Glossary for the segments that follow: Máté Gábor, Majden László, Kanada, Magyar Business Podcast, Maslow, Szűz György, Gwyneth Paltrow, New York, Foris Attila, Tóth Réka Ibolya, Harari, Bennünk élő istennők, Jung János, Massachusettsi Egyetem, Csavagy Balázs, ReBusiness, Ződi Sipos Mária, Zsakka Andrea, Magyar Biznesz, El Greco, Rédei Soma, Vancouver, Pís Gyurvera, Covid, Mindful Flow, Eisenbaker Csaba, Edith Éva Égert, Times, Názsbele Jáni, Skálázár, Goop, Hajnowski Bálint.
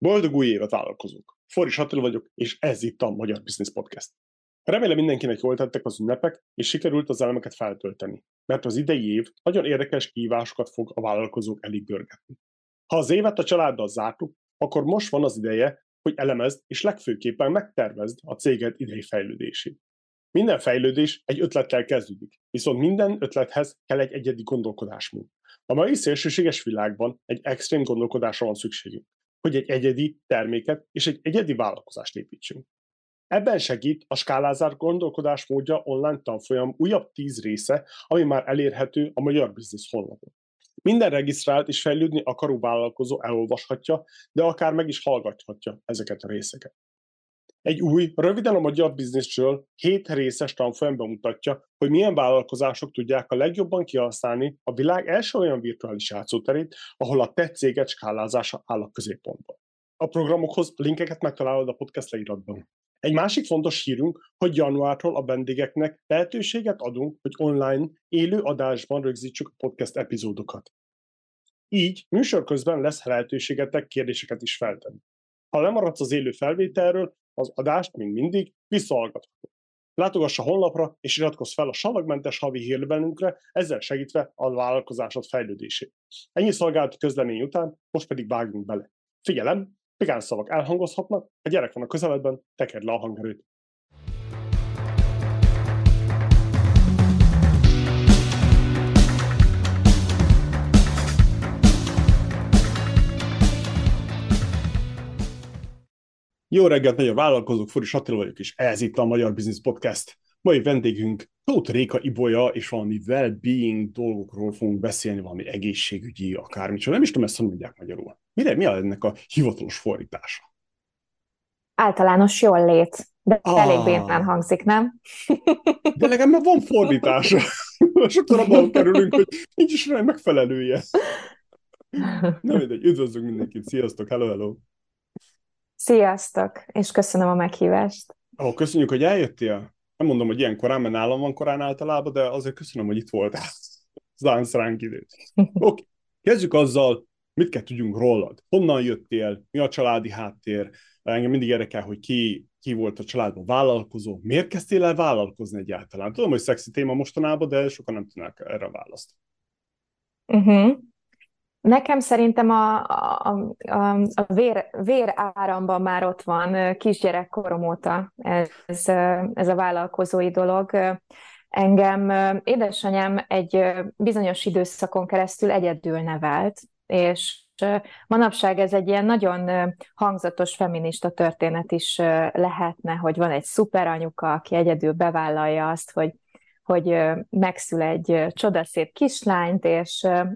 Boldog új évet, vállalkozók! Foris Attila vagyok, és ez itt a Magyar Business Podcast. Remélem mindenkinek jól tettek az ünnepek, és sikerült az elemeket feltölteni, mert az idei év nagyon érdekes kihívásokat fog a vállalkozók elé görgetni. Ha az évet a családdal zártuk, akkor most van az ideje, hogy elemezd és legfőképpen megtervezd a céged idei fejlődését. Minden fejlődés egy ötlettel kezdődik, viszont minden ötlethez kell egy egyedi gondolkodásmód. A mai szélsőséges világban egy extrém gondolkodásra van szükségünk, hogy egy egyedi terméket és egy egyedi vállalkozást építsünk. Ebben segít a Skálázár gondolkodásmódja online tanfolyam újabb 10 része, ami már elérhető a Magyar Biznesz honlapon. Minden regisztrált és fejlődni akaró vállalkozó elolvashatja, de akár meg is hallgathatja ezeket a részeket. Egy új, röviden a Magyar Bizneszről 7 részes tanfolyam bemutatja, hogy milyen vállalkozások tudják a legjobban kihasználni a világ első olyan virtuális játszóterét, ahol a te céged skálázása áll a középpontban. A programokhoz linkeket megtalálod a podcast leíratban. Egy másik fontos hírünk, hogy januártól a vendégeknek lehetőséget adunk, hogy online, élő adásban rögzítsük a podcast epizódokat. Így műsor közben lesz lehetőségetek kérdéseket is feltenni. Ha lemaradsz az élő felvételről, az adást még mindig visszahallgathatod. Látogass a honlapra és iratkozz fel a savagmentes havi hírlevelünkre, ezzel segítve a vállalkozásod fejlődését. Ennyi szolgálati közlemény után, most pedig vágjunk bele. Figyelem, pikáns szavak elhangozhatnak, a gyerek van a közeledben, tekerd le a hangerőt. Jó reggelt, magyar vállalkozók! Foris Attila vagyok, és ez itt a Magyar Business Podcast. Mai vendégünk Tóth Réka Ibolya, és valami well-being dolgokról fogunk beszélni, valami egészségügyi, akármicsoda. Nem is tudom, ezt mondják magyarul. Mi ennek a hivatalos fordítása? Általános jól lét. De elég bénán hangzik, nem? De nekem már van fordítása. Sokszor abban kerülünk, hogy nincs is rá megfelelője. Nem mindegy, üdvözlünk mindenkit. Sziasztok, hello, hello! Sziasztok, és köszönöm a meghívást. Ó, köszönjük, hogy eljöttél. Nem mondom, hogy ilyen korán, mert nálam van korán általában, de azért köszönöm, hogy itt voltál. Zánsz ránk időt. Okay. Kezdjük azzal, mit kell tudjunk rólad. Honnan jöttél, mi a családi háttér? Engem mindig érdekel, hogy ki volt a családban vállalkozó. Miért kezdtél el vállalkozni egyáltalán? Tudom, hogy szexi téma mostanában, de sokan nem tudnak erre a választ. Nekem szerintem a véráramban már ott van kisgyerekkorom óta ez a vállalkozói dolog. Engem édesanyám egy bizonyos időszakon keresztül egyedül nevelt, és manapság ez egy ilyen nagyon hangzatos feminista történet is lehetne, hogy van egy szuper anyuka, aki egyedül bevállalja azt, hogy megszül egy csodaszép kislányt,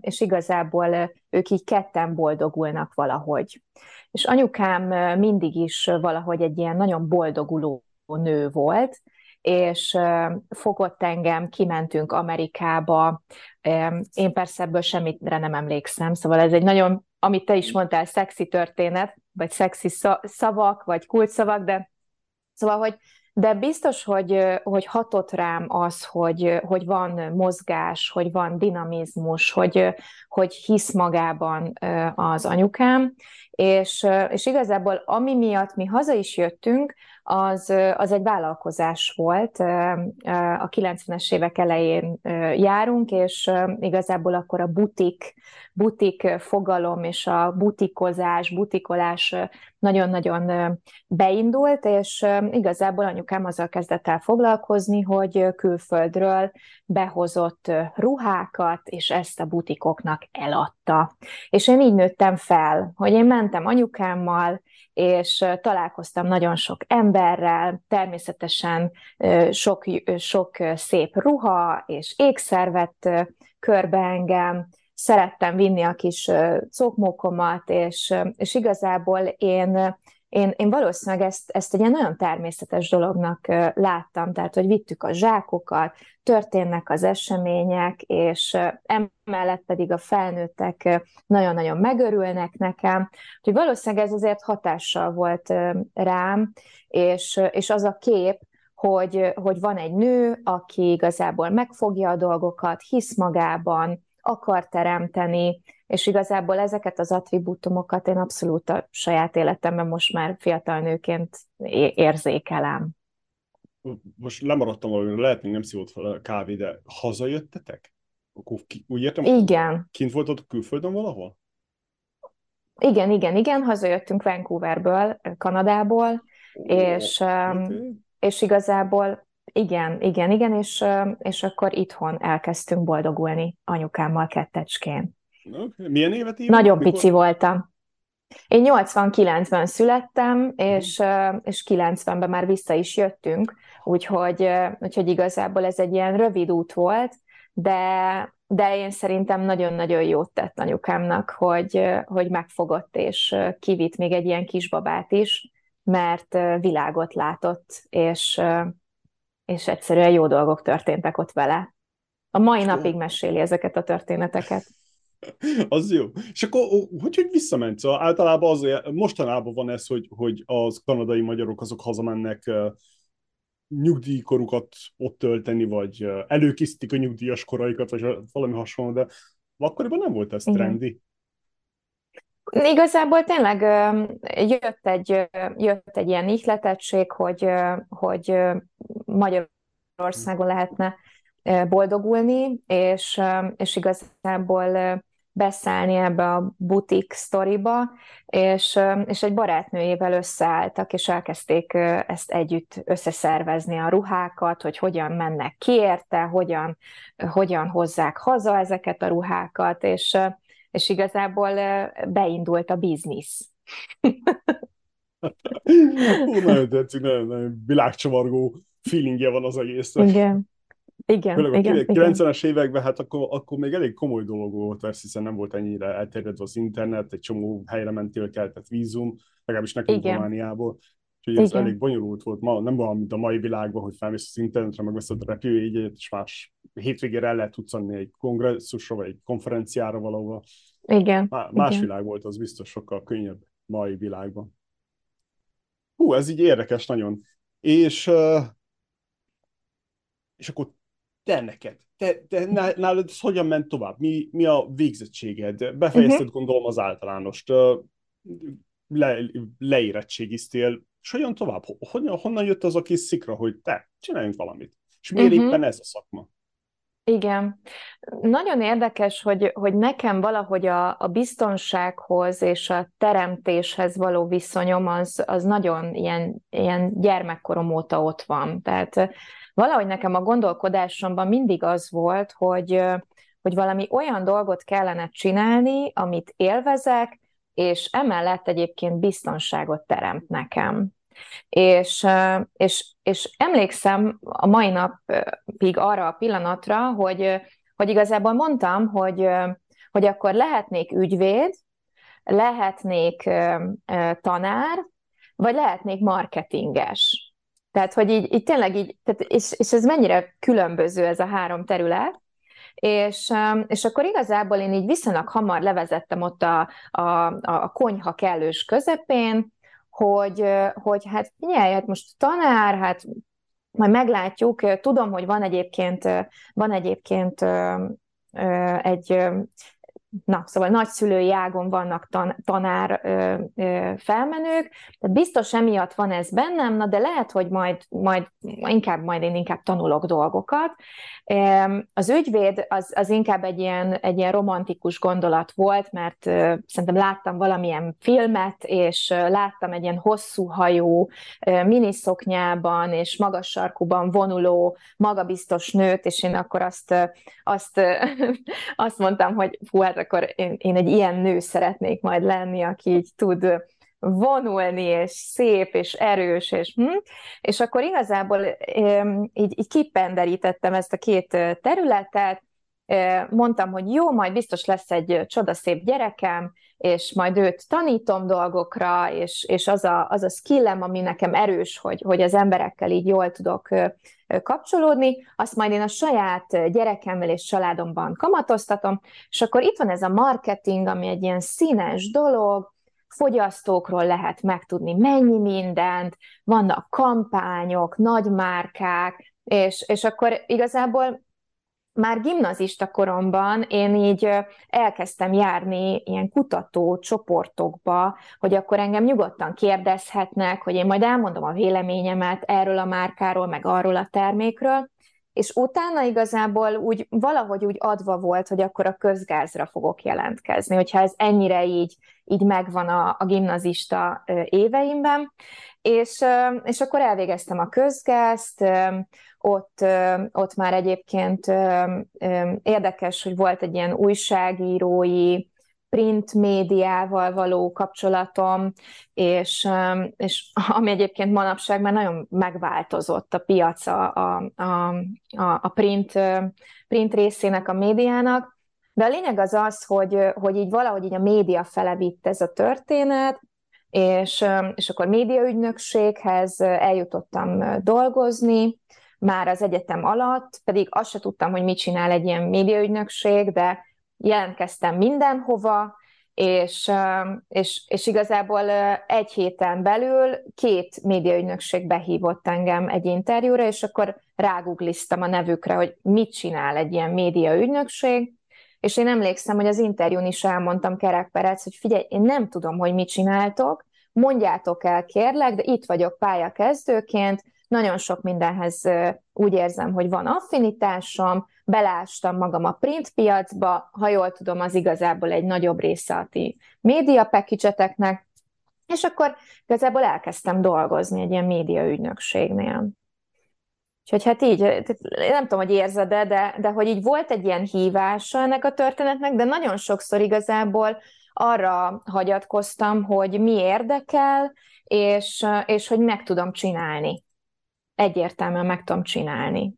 és igazából ők így ketten boldogulnak valahogy. És anyukám mindig is valahogy egy ilyen nagyon boldoguló nő volt, és fogott engem, kimentünk Amerikába, én persze ebből semmitre nem emlékszem, szóval ez egy nagyon, amit te is mondtál, szexi történet, vagy szexi szavak, vagy kulcsszavak, de szóval, hogy de biztos, hogy hatott rám az, hogy van mozgás, hogy van dinamizmus, hogy hisz magában az anyukám, és igazából ami miatt mi haza is jöttünk, az egy vállalkozás volt. A 90-es évek elején járunk, és igazából akkor a butik fogalom és a butikolás nagyon-nagyon beindult, és igazából anyukám azzal kezdett el foglalkozni, hogy külföldről behozott ruhákat, és ezt a butikoknak eladta. És én így nőttem fel, hogy én mentem anyukámmal, és találkoztam nagyon sok emberrel, természetesen sok szép ruha és ékszer vett körbe engem, szerettem vinni a kis cokmókomat, és igazából én valószínűleg ezt egy ilyen nagyon természetes dolognak láttam, tehát, hogy vittük a zsákokat, történnek az események, és emellett pedig a felnőttek nagyon-nagyon megörülnek nekem. Úgyhogy valószínűleg ez azért hatással volt rám, és az a kép, hogy van egy nő, aki igazából megfogja a dolgokat, hisz magában, akar teremteni, És igazából ezeket az attribútumokat én abszolút a saját életemben most már fiatal nőként érzékelem. Most lemaradtam valami, lehet még nem szívott fel a kávé, de hazajöttetek? Úgy értem, igen. Kint voltatok külföldön valahol? Igen, hazajöttünk Vancouverből, Kanadából, és igazából igen, és akkor itthon elkezdtünk boldogulni anyukámmal kettecskén. Okay. Milyen évet írunk? Nagyon pici voltam. Én 89-ben születtem, és 90-ben már vissza is jöttünk, úgyhogy igazából ez egy ilyen rövid út volt, de én szerintem nagyon-nagyon jót tett anyukámnak, hogy megfogott és kivitt még egy ilyen kisbabát is, mert világot látott, és egyszerűen jó dolgok történtek ott vele. A mai napig meséli ezeket a történeteket. Az jó. És akkor hogy visszament? Szóval általában mostanában van ez, hogy az kanadai magyarok azok hazamennek nyugdíjkorukat ott tölteni, vagy előkészítik a nyugdíjas koraikat, vagy valami hasonló, de akkoriban nem volt ez trendi. Igazából tényleg jött egy ilyen ihletettség, hogy Magyarországon lehetne boldogulni, és igazából beszállni ebbe a butik sztoriba, és egy barátnőjével összeálltak, és elkezdték ezt együtt összeszervezni a ruhákat, hogy hogyan mennek ki érte, hogyan hozzák haza ezeket a ruhákat, és igazából beindult a biznisz. Nagyon tetszik, nagyon világcsavargó feelingje van az egésznek. Igen. Főleg a 90-es években, hát akkor még elég komoly dolog volt, persze, hiszen nem volt ennyire elterjedve az internet, egy csomó helyre mentél, kellett vízum, legalábbis nekünk Romániából. Úgyhogy ez elég bonyolult volt. Ma nem valami, mint a mai világban, hogy felmész az internetre, megveszed a repülőjegyet, és más hétvégére el lehet utcanni egy kongresszusra, vagy egy konferenciára valahova. Igen. Más világ volt, az biztos sokkal könnyebb mai világban. Hú, ez így érdekes nagyon. És akkor te neked, te nálad hogyan ment tovább? Mi a végzettséged? Befejezted, gondolom, az általánost. Leérettségiztél, és hogyan tovább? Honnan jött az a kis szikra, hogy te, csináljunk valamit? És miért éppen ez a szakma? Igen. Nagyon érdekes, hogy nekem valahogy a biztonsághoz és a teremtéshez való viszonyom az nagyon ilyen gyermekkorom óta ott van. Tehát valahogy nekem a gondolkodásomban mindig az volt, hogy valami olyan dolgot kellene csinálni, amit élvezek, és emellett egyébként biztonságot teremt nekem. És emlékszem a mai napig arra a pillanatra, hogy igazából mondtam, hogy akkor lehetnék ügyvéd, lehetnék tanár, vagy lehetnék marketinges. Tehát, hogy így tényleg így, és ez mennyire különböző ez a három terület, és akkor igazából én így viszonylag hamar levezettem ott a konyha kellős közepén, hogy hát figyelj, hát most tanár, hát majd meglátjuk, tudom, hogy van egyébként egy... Na, szóval nagyszülői ágon vannak tanár felmenők, tehát biztos emiatt van ez bennem, na de lehet, hogy majd én inkább tanulok dolgokat. Az ügyvéd az inkább egy ilyen romantikus gondolat volt, mert szerintem láttam valamilyen filmet, és láttam egy ilyen hosszú hajú, miniszoknyában és magas sarkúban vonuló, magabiztos nőt, és én akkor azt mondtam, hogy fú, hát akkor én egy ilyen nő szeretnék majd lenni, aki így tud vonulni, és szép, és erős, és akkor igazából így kipenderítettem ezt a két területet, mondtam, hogy jó, majd biztos lesz egy csodaszép gyerekem, és majd őt tanítom dolgokra, és az a skillem, ami nekem erős, hogy az emberekkel így jól tudok kapcsolódni, azt majd én a saját gyerekemmel és családomban kamatoztatom, és akkor itt van ez a marketing, ami egy ilyen színes dolog, fogyasztókról lehet megtudni mennyi mindent, vannak kampányok, nagy márkák, és akkor igazából már gimnazista koromban én így elkezdtem járni ilyen kutató csoportokba, hogy akkor engem nyugodtan kérdezhetnek, hogy én majd elmondom a véleményemet erről a márkáról, meg arról a termékről, és utána igazából úgy valahogy úgy adva volt, hogy akkor a közgázra fogok jelentkezni, hogyha ez ennyire így megvan a gimnazista éveimben, és akkor elvégeztem a közgázt, ott már egyébként érdekes, hogy volt egy ilyen újságírói, print médiával való kapcsolatom, és ami egyébként manapság már nagyon megváltozott a piac a print részének a médiának, de a lényeg az az, hogy így valahogy így a média fele vitt ez a történet, és akkor médiaügynökséghez eljutottam dolgozni, már az egyetem alatt, pedig azt se tudtam, hogy mit csinál egy ilyen médiaügynökség, de jelentkeztem mindenhova, és igazából egy héten belül 2 médiaügynökség behívott engem egy interjúra, és akkor rágugliztam a nevükre, hogy mit csinál egy ilyen médiaügynökség, és én emlékszem, hogy az interjún is elmondtam kerekperec, hogy figyelj, én nem tudom, hogy mit csináltok, mondjátok el kérlek, de itt vagyok pályakezdőként, nagyon sok mindenhez úgy érzem, hogy van affinitásom, belástam magam a print piacba, ha jól tudom, az igazából egy nagyobb része a ti média package-eteknek, és akkor igazából elkezdtem dolgozni egy ilyen médiaügynökségnél. Úgyhogy hát így, nem tudom, hogy érzed-e, de hogy így volt egy ilyen hívása ennek a történetnek, de nagyon sokszor igazából arra hagyatkoztam, hogy mi érdekel, és hogy meg tudom csinálni. Egyértelműen meg tudom csinálni.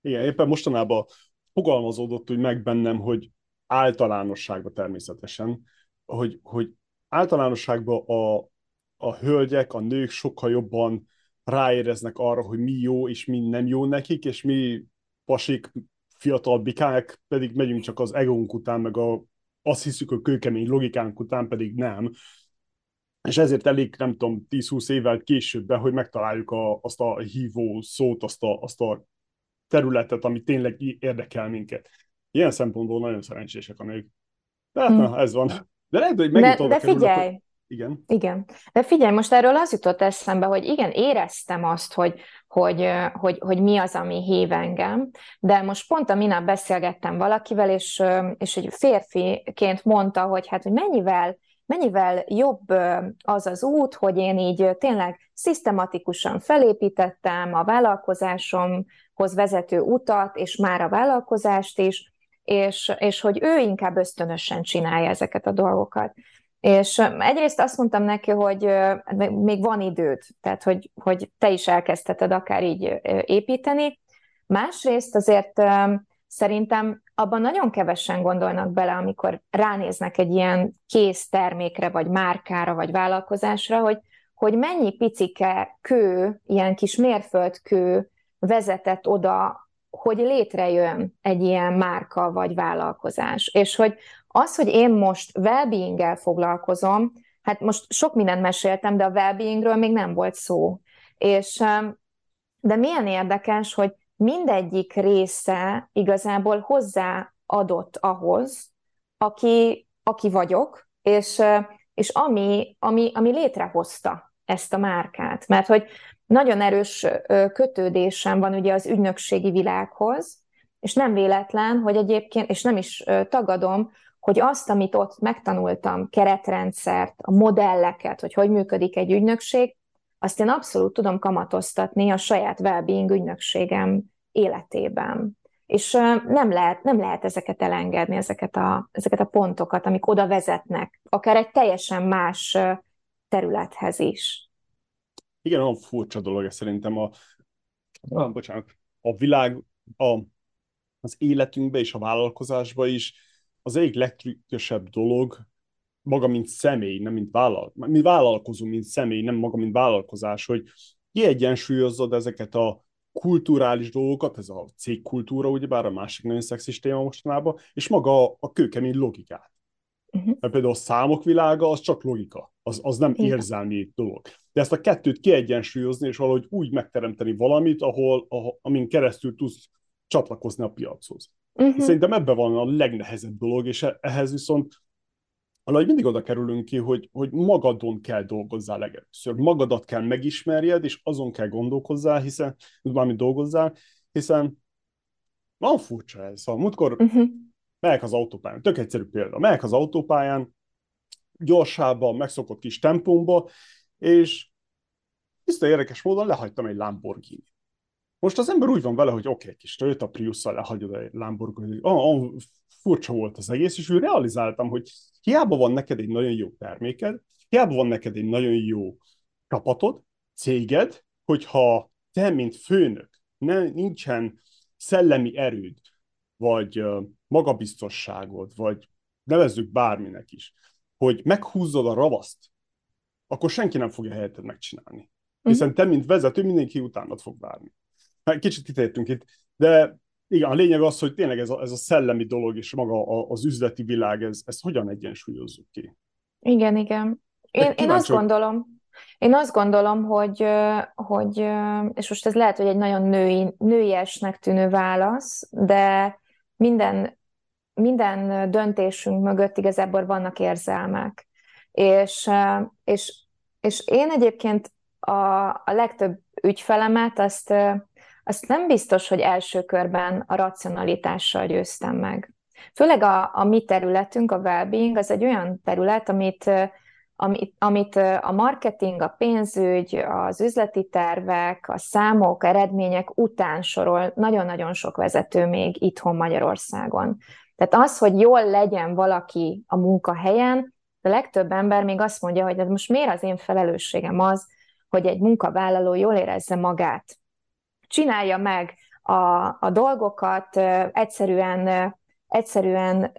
Igen, éppen mostanában fogalmazódott úgy meg bennem, hogy általánosságban természetesen, hogy általánosságban a hölgyek, a nők sokkal jobban ráéreznek arra, hogy mi jó és mi nem jó nekik, és mi pasik, fiatal bikák pedig megyünk csak az egónk után, meg azt hiszük, a kőkemény logikánk után pedig nem. És ezért elég, nem tudom, 10-20 évvel később, hogy megtaláljuk azt a hívó szót, azt a területet, ami tényleg érdekel minket. Ilyen szempontból nagyon szerencsések a nők. De hát na, ez van. De lehet, hogy megint oda kerülök. Figyelj! Hogy... Igen. De figyelj, most erről az jutott eszembe, hogy igen, éreztem azt, hogy mi az, ami hív engem, de most pont a minap beszélgettem valakivel, és egy férfiként mondta, hogy hát, hogy mennyivel jobb az az út, hogy én így tényleg szisztematikusan felépítettem a vállalkozásomhoz vezető utat, és már a vállalkozást is, és hogy ő inkább ösztönösen csinálja ezeket a dolgokat. És egyrészt azt mondtam neki, hogy még van időd, tehát hogy te is elkezdheted akár így építeni. Másrészt azért szerintem abban nagyon kevesen gondolnak bele, amikor ránéznek egy ilyen kész termékre, vagy márkára, vagy vállalkozásra, hogy mennyi picike kő, ilyen kis mérföldkő vezetett oda, hogy létrejön egy ilyen márka, vagy vállalkozás. És hogy az, hogy én most well-beinggel foglalkozom, hát most sok mindent meséltem, de a well-beingről még nem volt szó. De milyen érdekes, hogy mindegyik része igazából hozzáadott ahhoz, aki vagyok, és ami létrehozta ezt a márkát. Mert hogy nagyon erős kötődésem van ugye az ügynökségi világhoz, és nem véletlen, hogy egyébként, és nem is tagadom, hogy azt, amit ott megtanultam, keretrendszert, a modelleket, hogy működik egy ügynökség, azt én abszolút tudom kamatoztatni a saját well-being ügynökségem életében. És nem lehet ezeket elengedni, ezeket a pontokat, amik oda vezetnek, akár egy teljesen más területhez is. Igen, olyan furcsa dolog ez szerintem a világ, az életünkben és a vállalkozásban is az egyik legtrükkösebb dolog, maga, mint személy, nem mint mi vállalkozó, mint személy, nem maga, mint vállalkozás, hogy kiegyensúlyozzad ezeket a kulturális dolgokat, ez a cégkultúra, ugyebár a másik nagyon szexis téma mostanában, és maga a kőkemény logikát. Uh-huh. Mert például a számok világa, az csak logika, az nem érzelmi dolog. De ezt a kettőt kiegyensúlyozni, és valahogy úgy megteremteni valamit, amin keresztül tudsz csatlakozni a piachoz. Uh-huh. Szerintem ebben van a legnehezebb dolog, és ehhez viszont valahogy mindig oda kerülünk ki, hogy magadon kell dolgozzál legelőször. Magadat kell megismerjed, és azon kell gondolkozzál, hiszen valamit dolgozzál, hiszen van furcsa ez. Szóval múltkor megyek az autópályán, tök egyszerű példa, megyek az autópályán, gyorsában, megszokott kis tempómba, és biztos érdekes módon lehagytam egy Lamborghini-t. Most az ember úgy van vele, hogy oké, kis Toyota Priusszal lehagyod egy Lamborghini-t. Furcsa volt az egész, és úgy realizáltam, hogy hiába van neked egy nagyon jó terméked, hiába van neked egy nagyon jó csapatod, céged, hogyha te, mint főnök, nincsen szellemi erőd, vagy magabiztosságod, vagy nevezzük bárminek is, hogy meghúzzod a ravaszt, akkor senki nem fogja helyetted megcsinálni. Hiszen te, mint vezető, mindenki utánad fog várni. Kicsit kitértünk itt, de igen, a lényeg az, hogy tényleg ez a szellemi dolog és maga az üzleti világ, ez hogyan egyensúlyozzuk ki? Igen, igen. Én azt gondolom, hogy és most ez lehet, hogy egy nagyon nőiesnek tűnő válasz, de minden döntésünk mögött igazából vannak érzelmek. És én egyébként a legtöbb ügyfelemet azt nem biztos, hogy első körben a racionalitással győztem meg. Főleg a mi területünk, a wellbeing, az egy olyan terület, amit a marketing, a pénzügy, az üzleti tervek, a számok, eredmények után sorol nagyon-nagyon sok vezető még itthon Magyarországon. Tehát az, hogy jól legyen valaki a munkahelyen, a legtöbb ember még azt mondja, hogy ez most miért az én felelősségem az, hogy egy munkavállaló jól érezze magát. Csinálja meg a dolgokat, egyszerűen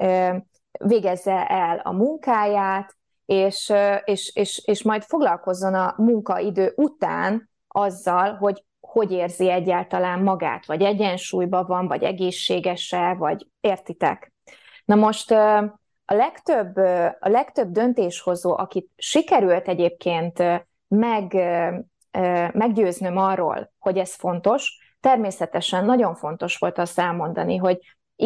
végezze el a munkáját, és majd foglalkozzon a munkaidő után azzal, hogy érzi egyáltalán magát, vagy egyensúlyban van, vagy egészséges-e, vagy értitek. Na most a legtöbb döntéshozó, akit sikerült egyébként meggyőznöm arról, hogy ez fontos, természetesen nagyon fontos volt azt elmondani, hogy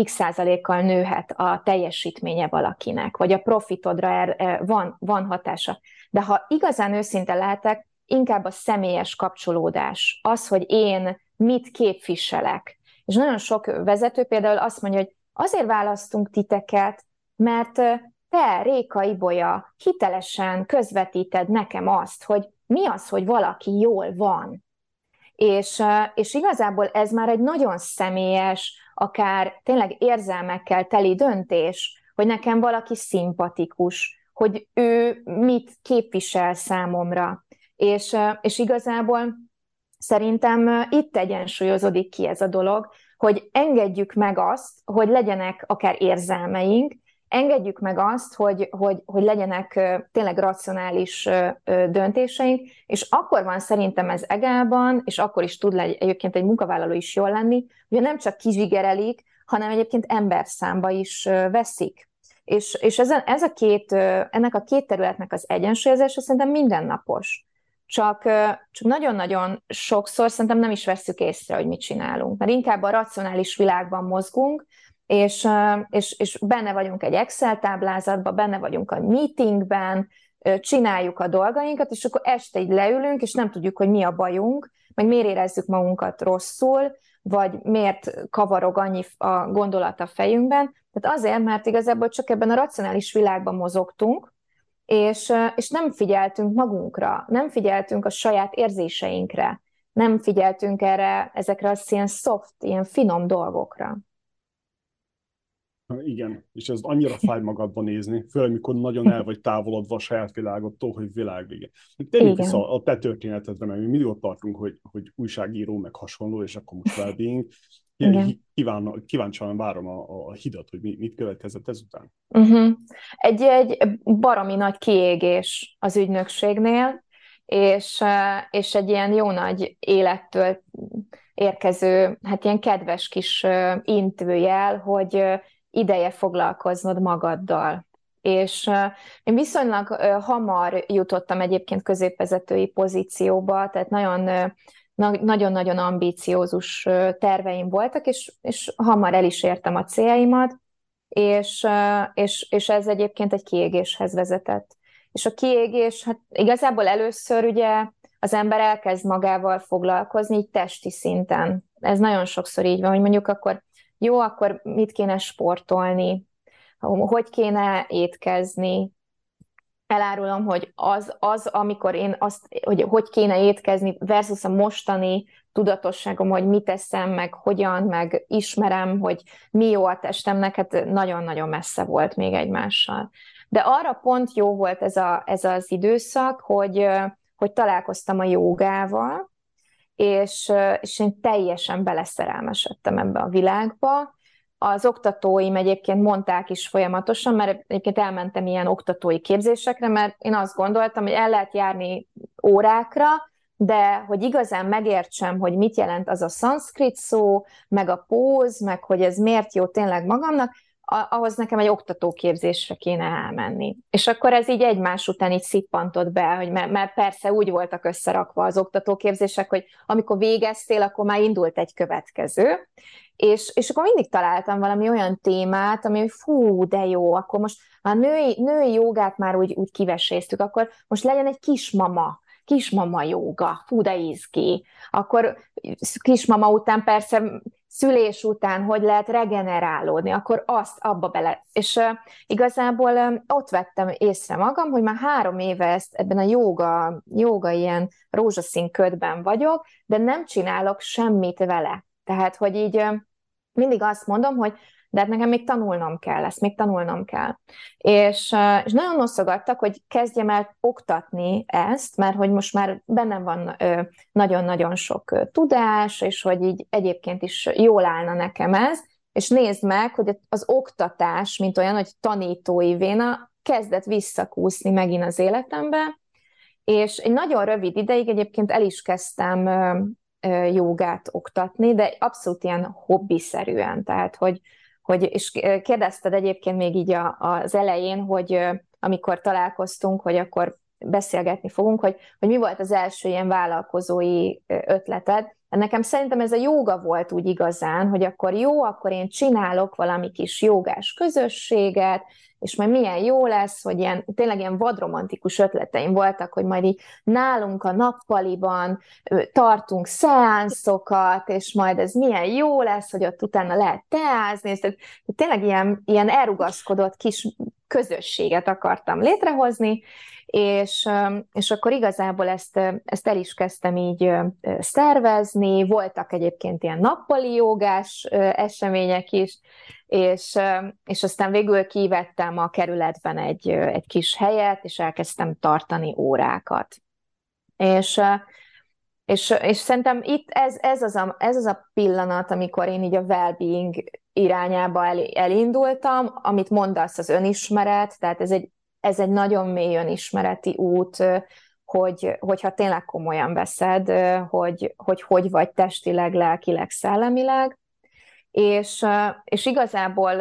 x%-kal nőhet a teljesítménye valakinek, vagy a profitodra van hatása. De ha igazán őszinte lehetek, inkább a személyes kapcsolódás, az, hogy én mit képviselek. És nagyon sok vezető például azt mondja, hogy azért választunk titeket, mert te, Réka Ibolya, hitelesen közvetíted nekem azt, hogy mi az, hogy valaki jól van. És igazából ez már egy nagyon személyes, akár tényleg érzelmekkel teli döntés, hogy nekem valaki szimpatikus, hogy ő mit képvisel számomra. És igazából szerintem itt egyensúlyozódik ki ez a dolog, hogy engedjük meg azt, hogy legyenek akár érzelmeink, engedjük meg azt, hogy legyenek tényleg racionális döntéseink, és akkor van szerintem ez egálban, és akkor is tud egyébként egy munkavállaló is jól lenni, ugye nem csak kizsigerelik, hanem egyébként emberszámba is veszik. És ennek a két területnek az egyensúlyozása szerintem mindennapos. Csak nagyon-nagyon sokszor szerintem nem is vesszük észre, hogy mit csinálunk, mert inkább a racionális világban mozgunk, és benne vagyunk egy Excel táblázatban, benne vagyunk a meetingben, csináljuk a dolgainkat, és akkor este így leülünk, és nem tudjuk, hogy mi a bajunk, meg miért érezzük magunkat rosszul, vagy miért kavarog annyi a gondolat a fejünkben. Tehát azért, mert igazából csak ebben a racionális világban mozogtunk, és nem figyeltünk magunkra, nem figyeltünk a saját érzéseinkre, nem figyeltünk ezekre az ilyen soft, ilyen finom dolgokra. Igen, és ez annyira fáj magadban nézni, főleg, mikor nagyon el vagy távolodva a saját világodtól, hogy világvége. Tényleg vissza a te történetedre, mert mi mindig ott tartunk, hogy újságíró, meg hasonló, és akkor most wellbeing. Kíváncsian várom a hidat, hogy mit következett ezután. Uh-huh. Egy baromi nagy kiégés az ügynökségnél, és egy ilyen jó nagy élettől érkező, hát ilyen kedves kis intőjel, hogy ideje foglalkoznod magaddal. És én viszonylag hamar jutottam egyébként középvezetői pozícióba, tehát nagyon, nagyon-nagyon ambíciózus terveim voltak, és hamar el is értem a céljaimat, és ez egyébként egy kiégéshez vezetett. És a kiégés, hát igazából először ugye az ember elkezd magával foglalkozni, így testi szinten. Ez nagyon sokszor így van, hogy mondjuk akkor jó, akkor mit kéne sportolni, hogy kéne étkezni. Elárulom, hogy az amikor én azt, hogy kéne étkezni versus a mostani tudatosságom, hogy mit eszem, meg hogyan, meg ismerem, hogy mi jó a testemnek, hát nagyon-nagyon messze volt még egymással. De arra pont jó volt ez az időszak, hogy találkoztam a jógával, és én teljesen beleszerelmesedtem ebbe a világba. Az oktatóim egyébként mondták is folyamatosan, mert egyébként elmentem ilyen oktatói képzésekre, mert én azt gondoltam, hogy el lehet járni órákra, de hogy igazán megértsem, hogy mit jelent az a szanszkrit szó, meg a póz, meg hogy ez miért jó tényleg magamnak, ahhoz nekem egy oktatóképzésre kéne elmenni. És akkor ez így egymás után így szippantott be, hogy mert persze úgy voltak összerakva az oktatóképzések, hogy amikor végeztél, akkor már indult egy következő, és akkor mindig találtam valami olyan témát, ami, hogy fú, de jó, akkor most a női jogát már úgy kiveséztük, akkor most legyen egy kismama jóga, fú, de izgi. Akkor kismama után persze szülés után, hogy lehet regenerálódni, akkor azt abba bele. És igazából ott vettem észre magam, hogy már 3 éve ebben a jóga ilyen rózsaszín ködben vagyok, de nem csinálok semmit vele. Tehát, hogy így mindig azt mondom, hogy de hát nekem még tanulnom kell, ezt még tanulnom kell. És nagyon noszogattak, hogy kezdjem el oktatni ezt, mert hogy most már bennem van nagyon-nagyon sok tudás, és hogy így egyébként is jól állna nekem ez, és nézd meg, hogy az oktatás, mint olyan, hogy tanítói véna, kezdett visszakúszni megint az életembe, és egy nagyon rövid ideig egyébként el is kezdtem jogát oktatni, de abszolút ilyen hobbiszerűen, tehát, hogy és kérdezted egyébként még így az elején, hogy amikor találkoztunk, hogy akkor beszélgetni fogunk, hogy mi volt az első ilyen vállalkozói ötleted. Nekem szerintem ez a jóga volt úgy igazán, hogy akkor jó, akkor én csinálok valami kis jógás közösséget, és majd milyen jó lesz, hogy ilyen, tényleg ilyen vadromantikus ötleteim voltak, hogy majd így nálunk a nappaliban tartunk szeánszokat, és majd ez milyen jó lesz, hogy ott utána lehet teázni, és tehát tényleg ilyen elrugaszkodott kis közösséget akartam létrehozni, és akkor igazából ezt el is kezdtem így szervezni, voltak egyébként ilyen nappali jogás események is, és aztán végül kivettem a kerületben egy kis helyet, és elkezdtem tartani órákat. És szerintem itt ez az a pillanat, amikor én így a well-being irányába elindultam, amit mondasz, az önismeret, tehát ez egy nagyon mély önismereti út, hogyha tényleg komolyan veszed, hogy vagy testileg, lelkileg, szellemileg, és igazából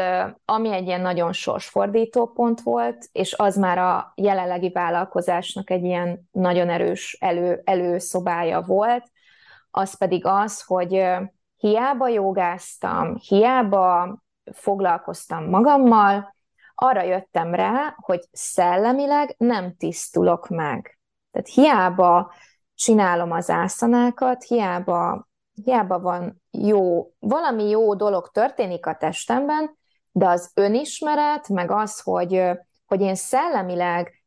ami egy ilyen nagyon sorsfordító pont volt, és az már a jelenlegi vállalkozásnak egy ilyen nagyon erős előszobája volt, az pedig az, hogy hiába jogáztam, hiába foglalkoztam magammal, arra jöttem rá, hogy szellemileg nem tisztulok meg. Tehát hiába csinálom az ászanákat, hiába van valami jó dolog történik a testemben, de az önismeret, meg az, hogy én szellemileg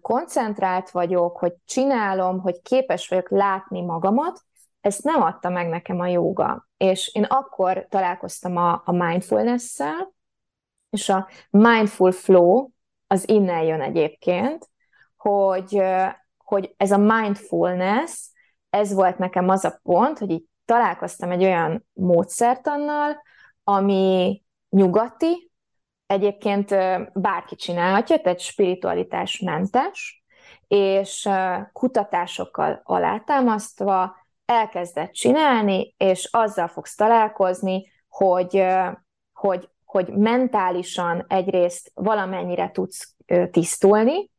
koncentrált vagyok, hogy csinálom, hogy képes vagyok látni magamat, ezt nem adta meg nekem a jóga. És én akkor találkoztam a mindfulness-szel, és a mindful flow az innen jön egyébként, hogy ez a mindfulness, ez volt nekem az a pont, hogy így találkoztam egy olyan módszertannal, ami nyugati, egyébként bárki csinálhatja, tehát spiritualitásmentes, és kutatásokkal alátámasztva elkezdett csinálni, és azzal fogsz találkozni, hogy mentálisan egyrészt valamennyire tudsz tisztulni,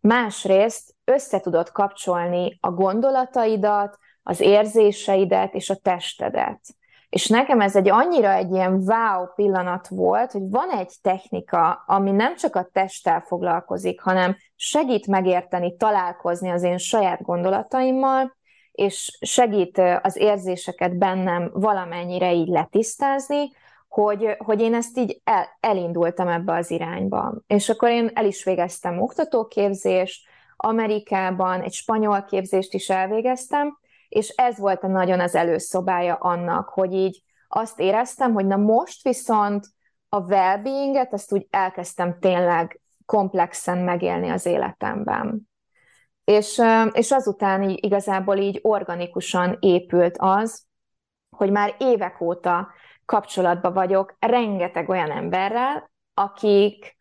másrészt össze tudod kapcsolni a gondolataidat az érzéseidet és a testedet. És nekem ez annyira egy ilyen wow pillanat volt, hogy van egy technika, ami nem csak a testtel foglalkozik, hanem segít megérteni, találkozni az én saját gondolataimmal, és segít az érzéseket bennem valamennyire így letisztázni, hogy én ezt így elindultam ebbe az irányba. És akkor én el is végeztem oktatóképzést, Amerikában egy spanyol képzést is elvégeztem, és ez volt nagyon az előszobája annak, hogy így azt éreztem, hogy na most viszont a well-beinget, ezt úgy elkezdtem tényleg komplexen megélni az életemben. És azután így, igazából így organikusan épült az, hogy már évek óta kapcsolatban vagyok rengeteg olyan emberrel,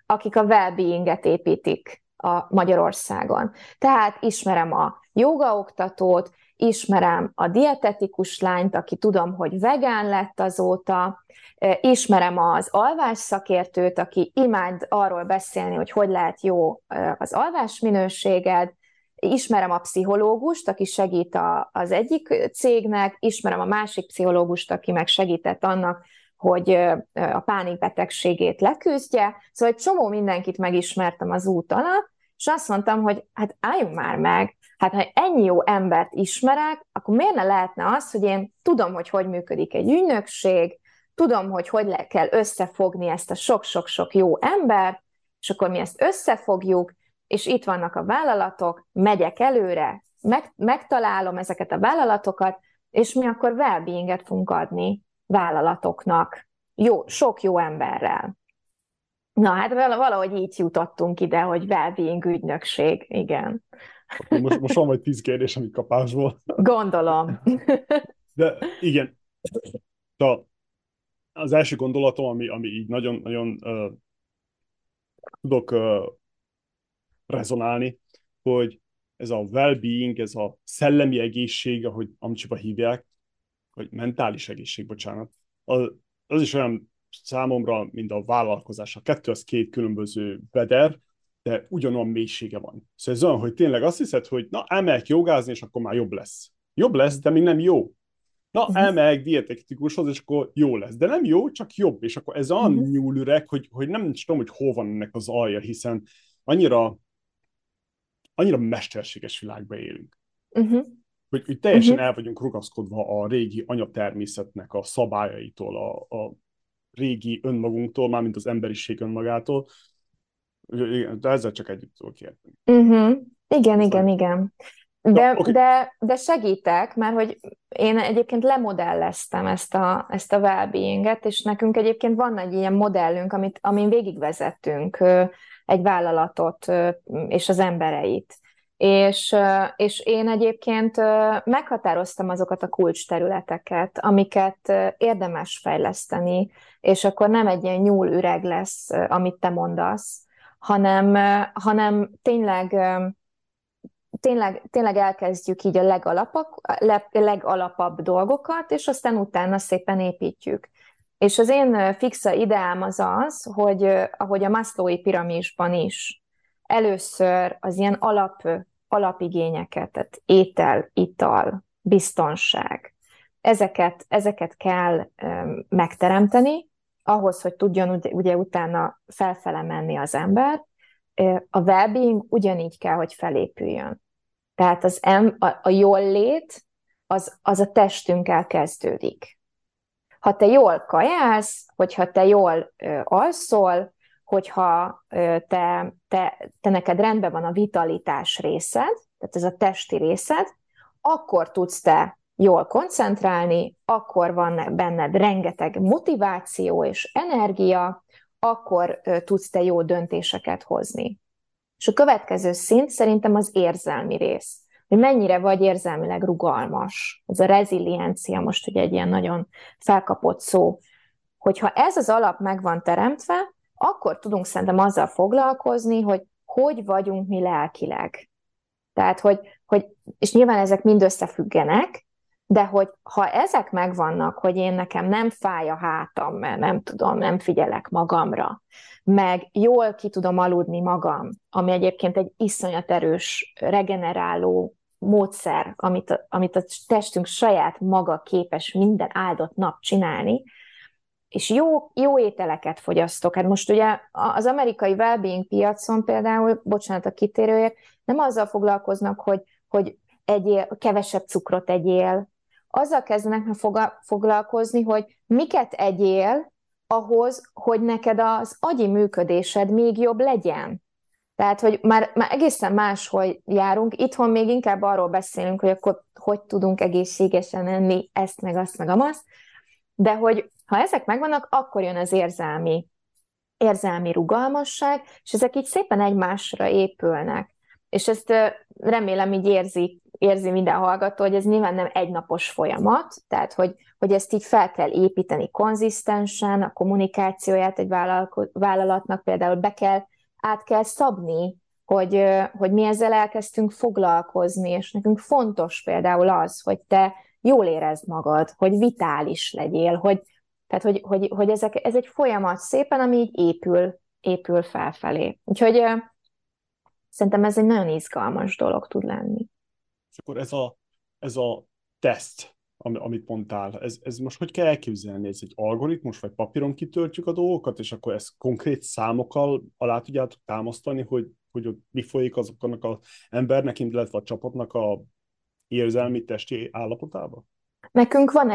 akik a well-beinget építik a Magyarországon. Tehát ismerem a jógaoktatót, ismerem a dietetikus lányt, aki tudom, hogy vegán lett azóta, ismerem az alvásszakértőt, aki imád arról beszélni, hogy lehet jó az alvás minőséged, ismerem a pszichológust, aki segít az egyik cégnek, ismerem a másik pszichológust, aki meg segített annak, hogy a pánikbetegségét leküzdje. Szóval egy csomó mindenkit megismertem az út alatt, és azt mondtam, hogy hát álljunk már meg, hát ha ennyi jó embert ismerek, akkor miért ne lehetne az, hogy én tudom, hogy működik egy ügynökség, tudom, hogy le kell összefogni ezt a sok-sok-sok jó embert, és akkor mi ezt összefogjuk, és itt vannak a vállalatok, megyek előre, megtalálom ezeket a vállalatokat, és mi akkor well-beinget fogunk adni vállalatoknak, jó, sok jó emberrel. Na hát valahogy így jutottunk ide, hogy well-being ügynökség, igen. Okay, most van majd 10 kérdés, ami kapásból. Gondolom. De igen, az első gondolatom, ami így nagyon-nagyon tudok rezonálni, hogy ez a well-being, ez a szellemi egészség, ahogy amcsiba hívják, hogy mentális egészség, bocsánat, az is olyan számomra, mint a vállalkozás. A kettő az két különböző beder, de ugyanolyan mélysége van. Szóval ez olyan, hogy tényleg azt hiszed, hogy na, elmegyek jogázni, és akkor már jobb lesz. Jobb lesz, de még nem jó. Na, elmegyek dietetikushoz, és akkor jó lesz. De nem jó, csak jobb. És akkor ez olyan nyúl üreg, hogy nem tudom, hogy hol van ennek az alja, hiszen annyira mesterséges világban élünk. Hogy teljesen el vagyunk rugaszkodva a régi anyatermészetnek a szabályaitól, a régi önmagunktól, mármint az emberiség önmagától, de ezzel csak együtt tudok érteni. Igen. De segítek, mert hogy én egyébként lemodelleztem ezt a well-beinget, és nekünk egyébként van egy ilyen modellünk, amin végigvezettünk egy vállalatot és az embereit. És én egyébként meghatároztam azokat a kulcsterületeket, amiket érdemes fejleszteni, és akkor nem egy ilyen nyúl üreg lesz, amit te mondasz, hanem tényleg elkezdjük így a legalapabb dolgokat, és aztán utána szépen építjük. És az én fixa ideám az, hogy ahogy a Maslow-i piramisban is, először az ilyen alapigényeket, tehát étel, ital, biztonság, ezeket kell megteremteni, ahhoz, hogy tudjon ugye utána felfele menni az ember. A well-being ugyanígy kell, hogy felépüljön. Tehát a jól lét, az a testünkkel kezdődik. Ha te jól kajálsz, hogyha te jól alszol, hogyha te neked rendben van a vitalitás részed, tehát ez a testi részed, akkor tudsz te jól koncentrálni, akkor van benned rengeteg motiváció és energia, akkor tudsz te jó döntéseket hozni. És a következő szint szerintem az érzelmi rész, hogy mennyire vagy érzelmileg rugalmas. Ez a reziliencia most ugye egy ilyen nagyon felkapott szó. Hogyha ez az alap meg van teremtve, akkor tudunk szerintem azzal foglalkozni, hogy vagyunk mi lelkileg. Tehát, és nyilván ezek mind összefüggenek, de hogy ha ezek megvannak, hogy én nekem nem fáj a hátam, mert nem figyelek magamra, meg jól ki tudom aludni magam, ami egyébként egy iszonyat erős, regeneráló módszer, amit a testünk saját maga képes minden áldott nap csinálni, és jó ételeket fogyasztok. Hát most ugye az amerikai wellbeing piacon például, bocsánat a kitérőért, nem azzal foglalkoznak, hogy egyél, kevesebb cukrot egyél. Azzal kezdenek foglalkozni, hogy miket egyél ahhoz, hogy neked az agyi működésed még jobb legyen. Tehát, hogy már egészen máshol járunk. Itthon még inkább arról beszélünk, hogy akkor hogy tudunk egészségesen enni ezt, meg azt, meg amazt. De hogy ha ezek megvannak, akkor jön az érzelmi rugalmasság, és ezek így szépen egymásra épülnek. És ezt remélem így érzi minden hallgató, hogy ez nyilván nem egynapos folyamat, tehát hogy ezt így fel kell építeni konzisztensen, a kommunikációját egy vállalatnak például át kell szabni, hogy mi ezzel elkezdtünk foglalkozni, és nekünk fontos például az, hogy te jól érezd magad, hogy vitális legyél, hogy ez egy folyamat szépen, ami így épül felfelé. Úgyhogy szerintem ez egy nagyon izgalmas dolog tud lenni. És akkor ez a teszt, amit mondtál, ez most hogy kell elképzelni? Ez egy algoritmus, vagy papíron kitöltjük a dolgokat, és akkor ezt konkrét számokkal alá tudjátok támasztani, hogy ott mi folyik azoknak az embernek, illetve a csapatnak a érzelmi, testi állapotába? Nekünk van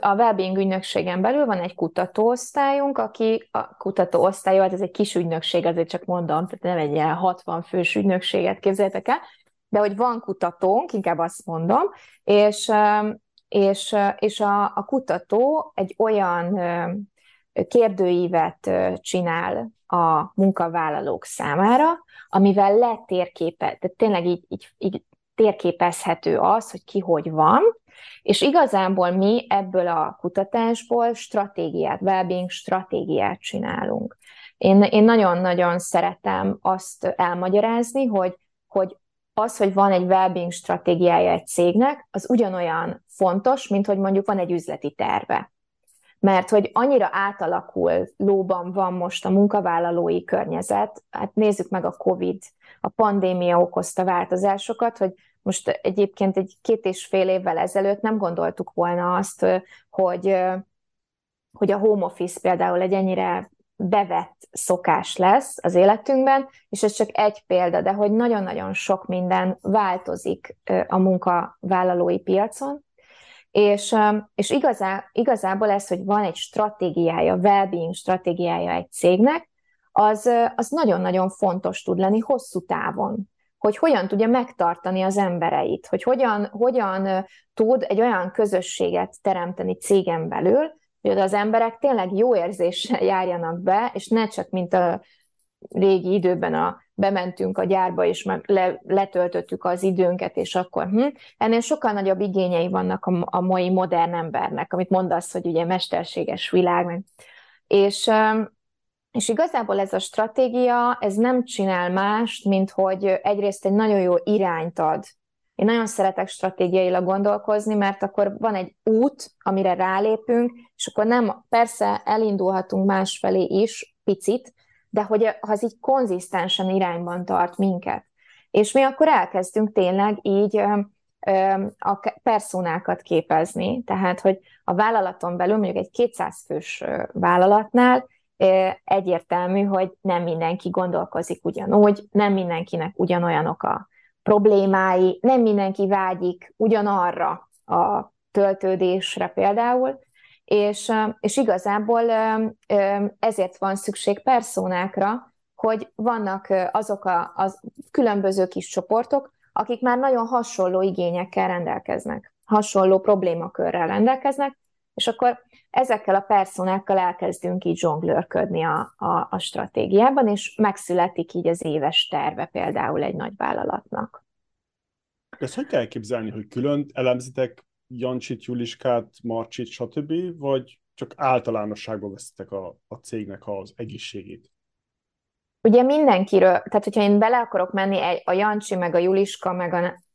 a Wellbeing ügynökségen belül van egy kutatóosztályunk, aki a kutatóosztály, hát ez egy kis ügynökség, azért csak mondom, tehát nem egy ilyen 60 fős ügynökséget képzeltek el, de hogy van kutatónk, inkább azt mondom, és a kutató egy olyan kérdőívet csinál a munkavállalók számára, amivel letérképet, tehát tényleg így térképezhető az, hogy ki hogy van, és igazából mi ebből a kutatásból stratégiát, wellbeing stratégiát csinálunk. Én nagyon-nagyon szeretem azt elmagyarázni, hogy az, hogy van egy wellbeing stratégiája egy cégnek, az ugyanolyan fontos, mint hogy mondjuk van egy üzleti terve. Mert hogy annyira átalakulóban van most a munkavállalói környezet, hát nézzük meg a COVID, a pandémia okozta változásokat, hogy most egyébként 2,5 évvel ezelőtt nem gondoltuk volna azt, hogy a home office például egy ennyire bevett szokás lesz az életünkben, és ez csak egy példa, de hogy nagyon-nagyon sok minden változik a munkavállalói piacon, és igazából ez, hogy van egy stratégiája, wellbeing stratégiája egy cégnek, az nagyon-nagyon fontos tud lenni hosszú távon, hogy hogyan tudja megtartani az embereit, hogy hogyan tud egy olyan közösséget teremteni cégen belül, hogy az emberek tényleg jó érzéssel járjanak be, és ne csak mint a régi időben bementünk a gyárba, és meg letöltöttük az időnket, és akkor ennél sokkal nagyobb igényei vannak a mai modern embernek, amit mondasz, hogy ugye mesterséges világ. És igazából ez a stratégia, ez nem csinál mást, mint hogy egyrészt egy nagyon jó irányt ad. Én nagyon szeretek stratégiailag gondolkozni, mert akkor van egy út, amire rálépünk, és akkor nem, persze elindulhatunk másfelé is, picit, de hogy az így konzisztensen irányban tart minket. És mi akkor elkezdünk tényleg így a personákat képezni. Tehát, hogy a vállalaton belül, mondjuk egy 200 fős vállalatnál egyértelmű, hogy nem mindenki gondolkozik ugyanúgy, nem mindenkinek ugyanolyanok a problémái, nem mindenki vágyik ugyanarra a töltődésre például, és igazából ezért van szükség personákra, hogy vannak azok az különböző kis csoportok, akik már nagyon hasonló igényekkel rendelkeznek, hasonló problémakörrel rendelkeznek, és akkor ezekkel a personákkal elkezdünk így zsonglőrködni a stratégiában, és megszületik így az éves terve például egy nagy vállalatnak. Ezt hogy kell elképzelni, hogy külön elemzitek Jancsit, Juliskát, Marcsit, stb., vagy csak általánosságban veszitek a cégnek az egészségét? Ugye mindenkiről, tehát hogyha én bele akarok menni a Jancsi, meg a Juliska,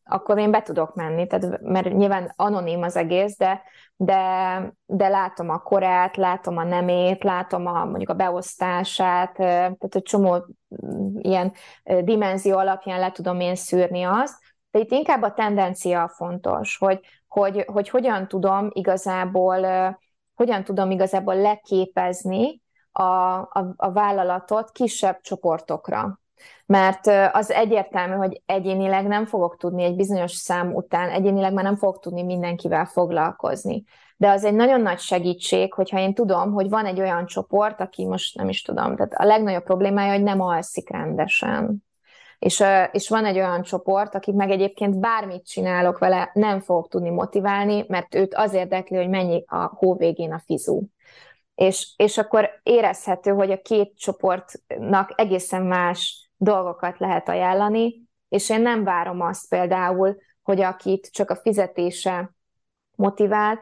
akkor én be tudok menni, tehát, mert nyilván anonim az egész, de látom a korát, látom a nemét, látom mondjuk a beosztását, tehát egy csomó ilyen dimenzió alapján le tudom én szűrni azt, De itt inkább a tendencia fontos, hogy hogyan tudom igazából leképezni a vállalatot kisebb csoportokra. Mert az egyértelmű, hogy egyénileg nem fogok tudni egy bizonyos szám után, egyénileg már nem fogok tudni mindenkivel foglalkozni. De az egy nagyon nagy segítség, hogyha én tudom, hogy van egy olyan csoport, aki most nem is tudom, tehát a legnagyobb problémája, hogy nem alszik rendesen. És van egy olyan csoport, akik meg egyébként bármit csinálok vele, nem fogok tudni motiválni, mert őt az érdekli, hogy mennyi a hó végén a fizú. És akkor érezhető, hogy a két csoportnak egészen más dolgokat lehet ajánlani, és én nem várom azt például, hogy akit csak a fizetése motivál,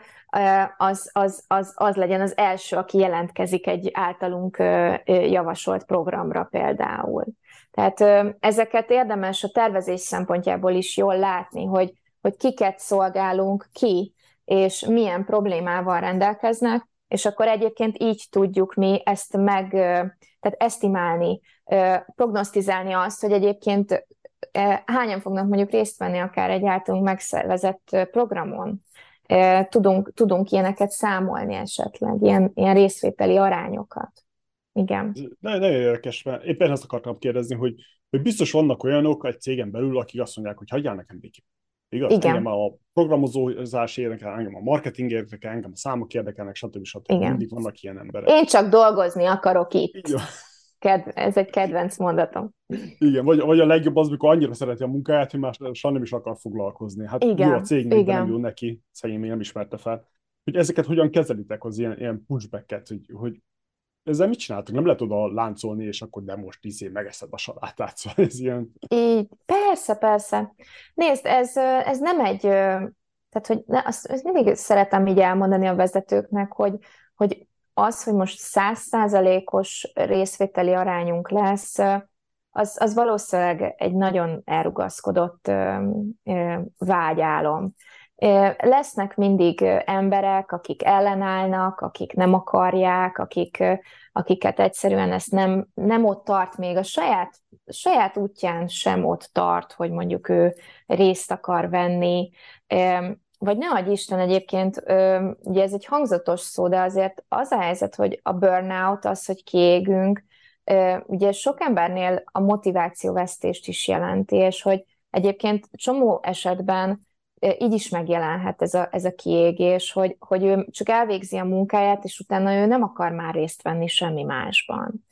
az legyen az első, aki jelentkezik egy általunk javasolt programra például. Tehát ezeket érdemes a tervezés szempontjából is jól látni, hogy kiket szolgálunk ki, és milyen problémával rendelkeznek, és akkor egyébként így tudjuk mi ezt tehát esztimálni, prognosztizálni azt, hogy egyébként hányan fognak mondjuk részt venni akár egy általunk megszervezett programon. Tudunk ilyeneket számolni esetleg, ilyen részvételi arányokat. Igen. Nagyon érdekes, mert éppen azt akartam kérdezni, hogy biztos vannak olyanok egy cégen belül, akik azt mondják, hogy hagyjál nekem békén. Igaz? Igen. Engem a programozózás érdekel, engem a marketing érdekel, engem a számok érdekelnek, stb. Mindig vannak ilyen emberek. Én csak dolgozni akarok itt. Igen. Ez egy kedvenc mondatom. Igen, vagy a legjobb az, mikor annyira szereti a munkáját, hogy mással nem is akar foglalkozni. Hát igen, jó a cégnek, de nem jó neki, szerintem nem ismerte fel. Hogy ezeket hogyan kezelitek, az ilyen pushbacket, hogy ezzel mit csináltok? Nem lehet oda láncolni, és akkor de most megeszed a salátát, szóval ez ilyen... Így, persze. Nézd, ez nem egy... Tehát, hogy azt mindig szeretem így elmondani a vezetőknek, hogy az, hogy most 100%-os részvételi arányunk lesz, az valószínűleg egy nagyon elrugaszkodott vágyálom. Lesznek mindig emberek, akik ellenállnak, akik nem akarják, akiket egyszerűen ezt nem ott tart, még a saját útján sem ott tart, hogy mondjuk ő részt akar venni. Vagy ne adj Isten egyébként, ugye ez egy hangzatos szó, de azért az a helyzet, hogy a burnout, az, hogy kiégünk, ugye sok embernél a motivációvesztést is jelenti, és hogy egyébként csomó esetben így is megjelenhet ez a kiégés, hogy ő csak elvégzi a munkáját, és utána ő nem akar már részt venni semmi másban.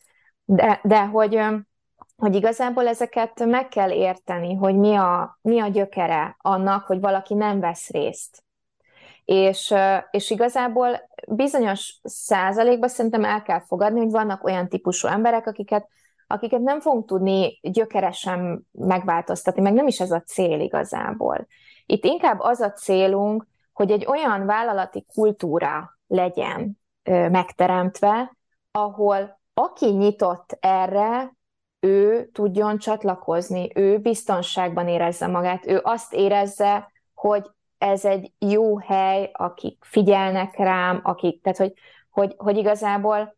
De hogy igazából ezeket meg kell érteni, hogy mi a gyökere annak, hogy valaki nem vesz részt. És igazából bizonyos százalékban szerintem el kell fogadni, hogy vannak olyan típusú emberek, akiket nem fogunk tudni gyökeresen megváltoztatni, meg nem is ez a cél igazából. Itt inkább az a célunk, hogy egy olyan vállalati kultúra legyen megteremtve, ahol aki nyitott erre, ő tudjon csatlakozni, ő biztonságban érezze magát, ő azt érezze, hogy ez egy jó hely, akik figyelnek rám, tehát hogy igazából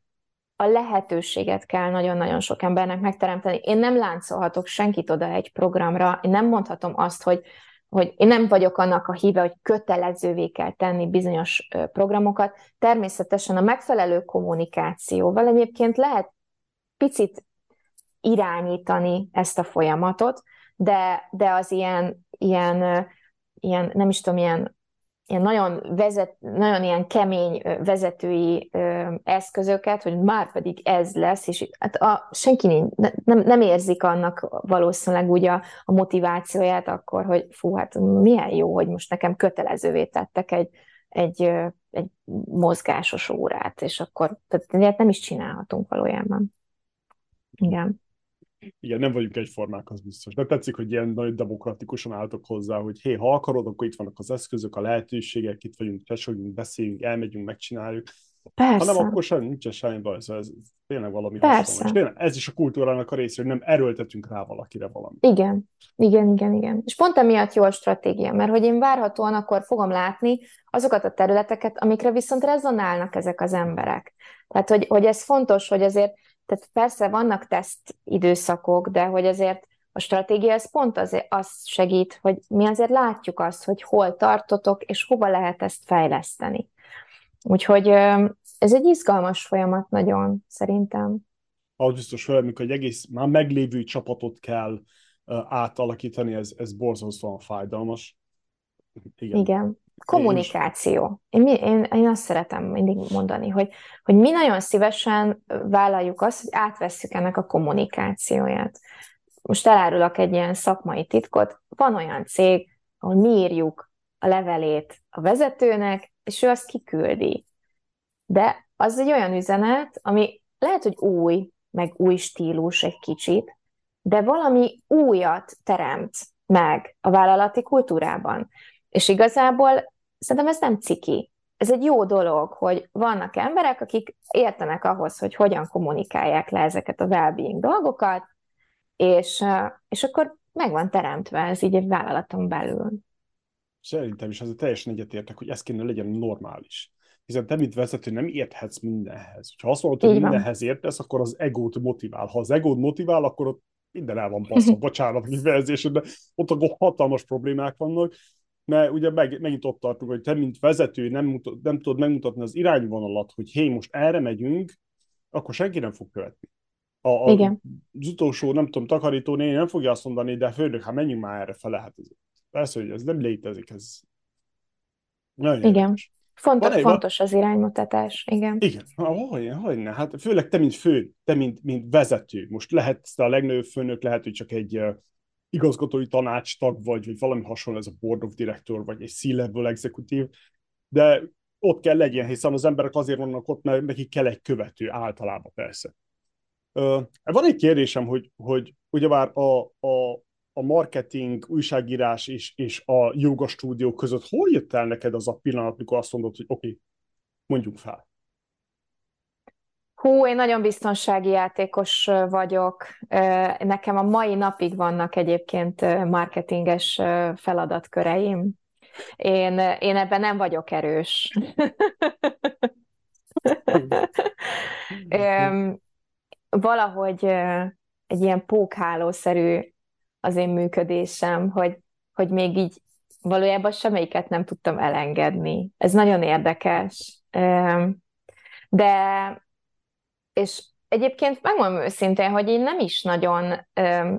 a lehetőséget kell nagyon-nagyon sok embernek megteremteni. Én nem láncolhatok senkit oda egy programra, én nem mondhatom azt, hogy én nem vagyok annak a híve, hogy kötelezővé kell tenni bizonyos programokat. Természetesen a megfelelő kommunikációval egyébként lehet picit irányítani ezt a folyamatot, de az ilyen nem is tudom, ilyen nagyon ilyen kemény vezetői eszközöket, hogy már pedig ez lesz, és hát senki nem érzik annak valószínűleg úgy a motivációját akkor, hogy fú, hát milyen jó, hogy most nekem kötelezővé tettek egy mozgásos órát, és akkor tehát nem is csinálhatunk valójában. Igen. Igen, nem vagyunk egyformák, az biztos. De tetszik, hogy ilyen nagyon demokratikusan álltok hozzá, hogy hé, ha akarod, akkor itt vannak az eszközök, a lehetőségek, itt vagyunk, tesódjunk, beszéljünk, elmegyünk, megcsináljuk. Persze. Ha nem, akkor nincs semmi baj, ez tényleg valami hasonló. Tényleg ez is a kultúrának a része, hogy nem erőltetünk rá valakire valamit. Igen. És pont emiatt jó a stratégia, mert hogy én várhatóan akkor fogom látni azokat a területeket, amikre viszont rezonálnak ezek az emberek. Tehát, hogy ez fontos, hogy azért. Tehát persze vannak teszt időszakok, de hogy azért A stratégia ez pont az segít, hogy mi azért látjuk azt, hogy hol tartotok, és hova lehet ezt fejleszteni. Úgyhogy ez egy izgalmas folyamat nagyon, szerintem. Az biztos, hogy amikor egy egész már meglévő csapatot kell átalakítani, ez borzasztóan fájdalmas. Igen. Kommunikáció. Én azt szeretem mindig mondani, hogy mi nagyon szívesen vállaljuk azt, hogy átvesszük ennek a kommunikációját. Most elárulok egy ilyen szakmai titkot. Van olyan cég, ahol mi írjuk a levelét a vezetőnek, és ő azt kiküldi. De az egy olyan üzenet, ami lehet, hogy új, meg új stílus egy kicsit, de valami újat teremt meg a vállalati kultúrában. És igazából szerintem ez nem ciki. Ez egy jó dolog, hogy vannak emberek, akik értenek ahhoz, hogy hogyan kommunikálják le ezeket a well-being dolgokat, és akkor meg van teremtve ez így egy vállalaton belül. Szerintem is ezzel teljesen egyetértek, hogy ez kéne legyen normális. Hiszen te, mint vezető, nem érthetsz mindenhez. Ha azt mondod, hogy mindenhez értesz, akkor az egót motivál. Ha az egót motivál, akkor ott minden el van passzol, bocsánat, kifejezésed, de ott akkor hatalmas problémák vannak, mert ugye megint ott tartunk, hogy te, mint vezető, nem tudod megmutatni az irányvonalat, hogy hé, most erre megyünk, akkor senki nem fog követni. Az utolsó, nem tudom, takarító néni nem fogja azt mondani, de főnök, hát menjünk már erre fele, hát ez, persze, hogy ez nem létezik, ez nagyon érdekes. Fontos az iránymutatás, igen. Igen, hogyne, hát főleg te, mint fő, te, mint vezető, most lehetsz te a legnagyobb főnök, lehet, hogy csak egy igazgatói tanácstag vagy, vagy valami hasonló, ez a board of director, vagy egy C-level executive, de ott kell legyen, hiszen az emberek azért vannak ott, mert nekik kell egy követő általában, persze. Van egy kérdésem, hogy ugyebár a marketing, újságírás és a joga stúdió között hol jött el neked az a pillanat, mikor azt mondod, hogy oké, mondjuk fel? Hú, én nagyon biztonsági játékos vagyok. Nekem a mai napig vannak egyébként marketinges feladatköreim. Én ebben nem vagyok erős. Valahogy egy ilyen pókhálószerű az én működésem, hogy még így valójában semmelyiket nem tudtam elengedni. Ez nagyon érdekes. De, és egyébként megmondom őszintén, hogy én nem is nagyon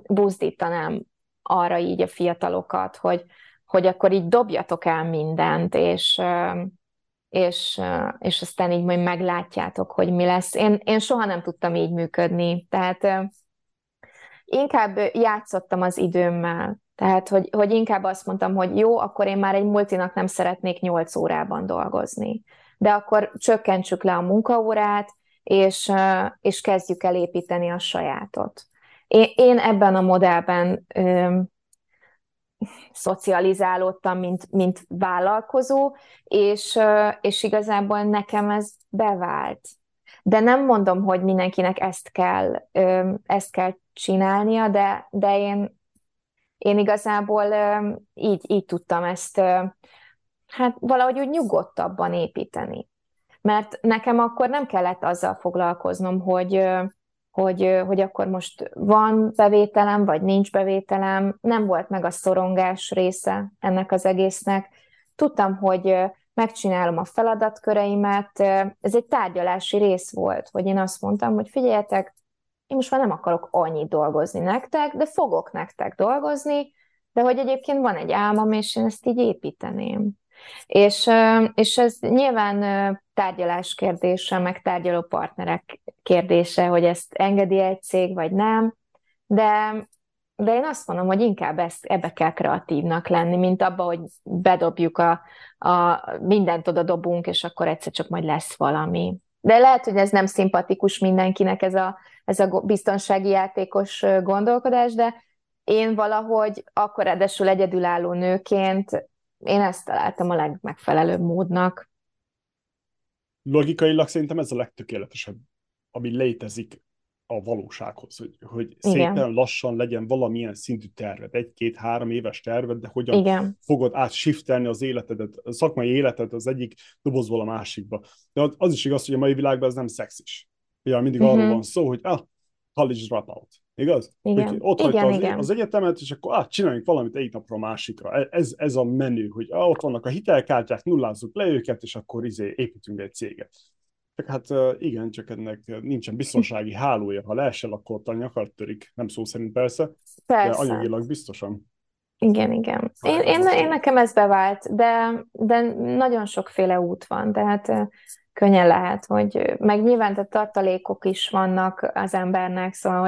buzdítanám arra így a fiatalokat, hogy akkor így dobjatok el mindent, és aztán így majd meglátjátok, hogy mi lesz. Én soha nem tudtam így működni, tehát inkább játszottam az időmmel, tehát hogy inkább azt mondtam, hogy jó, akkor én már egy multinak nem szeretnék 8 órában dolgozni, de akkor csökkentsük le a munkaórát, és kezdjük el építeni a sajátot. Én ebben a modellben szocializálódtam, mint vállalkozó, és igazából nekem ez bevált. De nem mondom, hogy mindenkinek ezt kell csinálnia, de én igazából így tudtam ezt hát valahogy úgy nyugodtabban építeni. Mert nekem akkor nem kellett azzal foglalkoznom, hogy akkor most van bevételem, vagy nincs bevételem, nem volt meg a szorongás része ennek az egésznek. Tudtam, hogy megcsinálom a feladatköreimet, ez egy tárgyalási rész volt, hogy én azt mondtam, hogy figyeljetek, én most már nem akarok annyit dolgozni nektek, de fogok nektek dolgozni, de hogy egyébként van egy álmom, és én ezt így építeném. És ez nyilván tárgyalás kérdése, meg tárgyaló partnerek kérdése, hogy ezt engedi egy cég, vagy nem, de én azt mondom, hogy inkább ebbe kell kreatívnak lenni, mint abba, hogy bedobjuk a mindent oda dobunk, és akkor egyszer csak majd lesz valami. De lehet, hogy ez nem szimpatikus mindenkinek, ez a biztonsági játékos gondolkodás, de én valahogy akkor edesül egyedülálló nőként én ezt találtam a legmegfelelőbb módnak. Logikailag szerintem ez a legtökéletesebb, ami létezik a valósághoz, hogy szépen lassan legyen valamilyen szintű terved, 1-2-3 éves terved, de hogyan fogod átsiftelni az életedet, a szakmai életed az egyik dobozból a másikba. De az is igaz, hogy a mai világban ez nem szexis. Ugye mindig arról van szó, hogy college dropout. Igaz? Igen. Ott hagyta az egyetemet, és akkor csináljunk valamit egyik napra a másikra. Ez a menü, hogy ott vannak a hitelkártyák, nullázzuk le őket, és akkor építünk egy céget. Hát igen, csak ennek nincsen biztonsági hálója. Ha leesel, akkor a nyakart törik. Nem szó szerint persze. De anyagilag biztosan. Igen. Én nekem ez bevált, de nagyon sokféle út van, tehát könnyen lehet, hogy meg nyilván tehát tartalékok is vannak az embernek, szóval,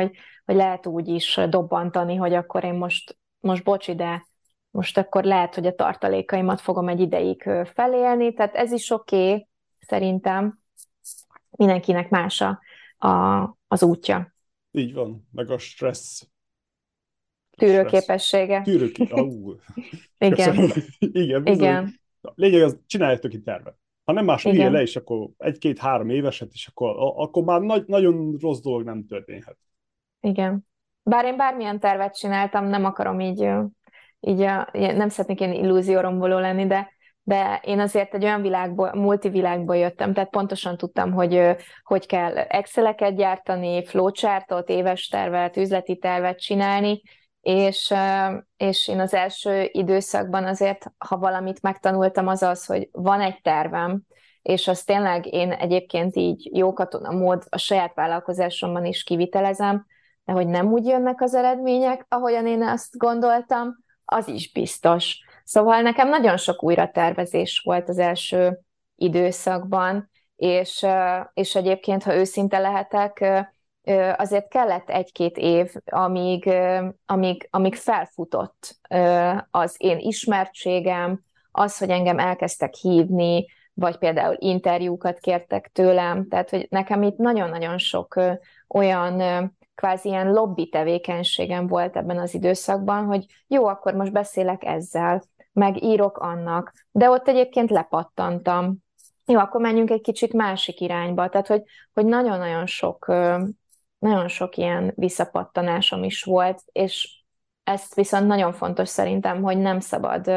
hogy lehet úgy is dobbantani, hogy akkor én most bocsi, de most akkor lehet, hogy a tartalékaimat fogom egy ideig felélni, tehát ez is oké, szerintem mindenkinek más az útja. Így van, meg a stressz. Tűrőképessége. Igen. Igen. Lényeg az, csináljátok itt tervet. Ha nem más írja le, és akkor 1-2-3 éveset, és akkor már nagyon rossz dolog nem történhet. Igen. Bár én bármilyen tervet csináltam, nem akarom így nem szeretnék ilyen illúzióromboló lenni, de én azért egy olyan multivilágból jöttem, tehát pontosan tudtam, hogy kell Exceleket gyártani, flowchartot, éves tervet, üzleti tervet csinálni, és én az első időszakban azért, ha valamit megtanultam, az, hogy van egy tervem, és azt tényleg én egyébként így jó katona mód a saját vállalkozásomban is kivitelezem, de hogy nem úgy jönnek az eredmények, ahogyan én azt gondoltam, az is biztos. Szóval nekem nagyon sok újratervezés volt az első időszakban, és egyébként, ha őszinte lehetek, azért kellett 1-2 év, amíg felfutott az én ismertségem, az, hogy engem elkezdtek hívni, vagy például interjúkat kértek tőlem, tehát hogy nekem itt nagyon-nagyon sok olyan kvázi ilyen lobby tevékenységem volt ebben az időszakban, hogy jó, akkor most beszélek ezzel, meg írok annak, de ott egyébként lepattantam. Jó, akkor menjünk egy kicsit másik irányba, tehát hogy nagyon sok ilyen visszapattanásom is volt, és ezt viszont nagyon fontos szerintem, hogy nem szabad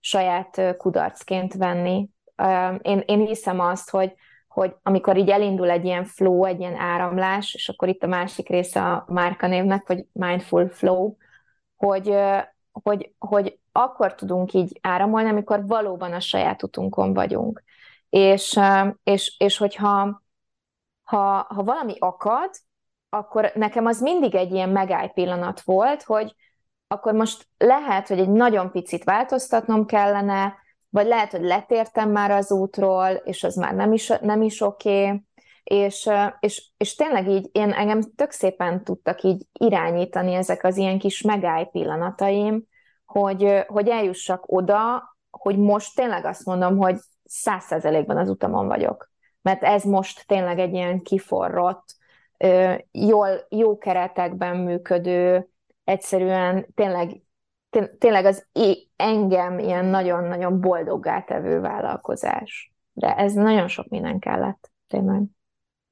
saját kudarcként venni. Én hiszem azt, hogy amikor így elindul egy ilyen flow, egy ilyen áramlás, és akkor itt a másik része a márkanévnek, vagy Mindful Flow, hogy akkor tudunk így áramolni, amikor valóban a saját utunkon vagyunk. És hogyha ha valami akad, akkor nekem az mindig egy ilyen megáll pillanat volt, hogy akkor most lehet, hogy egy nagyon picit változtatnom kellene, vagy lehet, hogy letértem már az útról, és az már nem is oké, és tényleg így engem tök szépen tudtak így irányítani ezek az ilyen kis megáll pillanataim, hogy eljussak oda, hogy most tényleg azt mondom, hogy 100%-ban az utamon vagyok. Mert ez most tényleg egy ilyen kiforrott, jó keretekben működő, egyszerűen tényleg az engem ilyen nagyon-nagyon boldoggá tevő vállalkozás. De ez nagyon sok minden kellett, tényleg.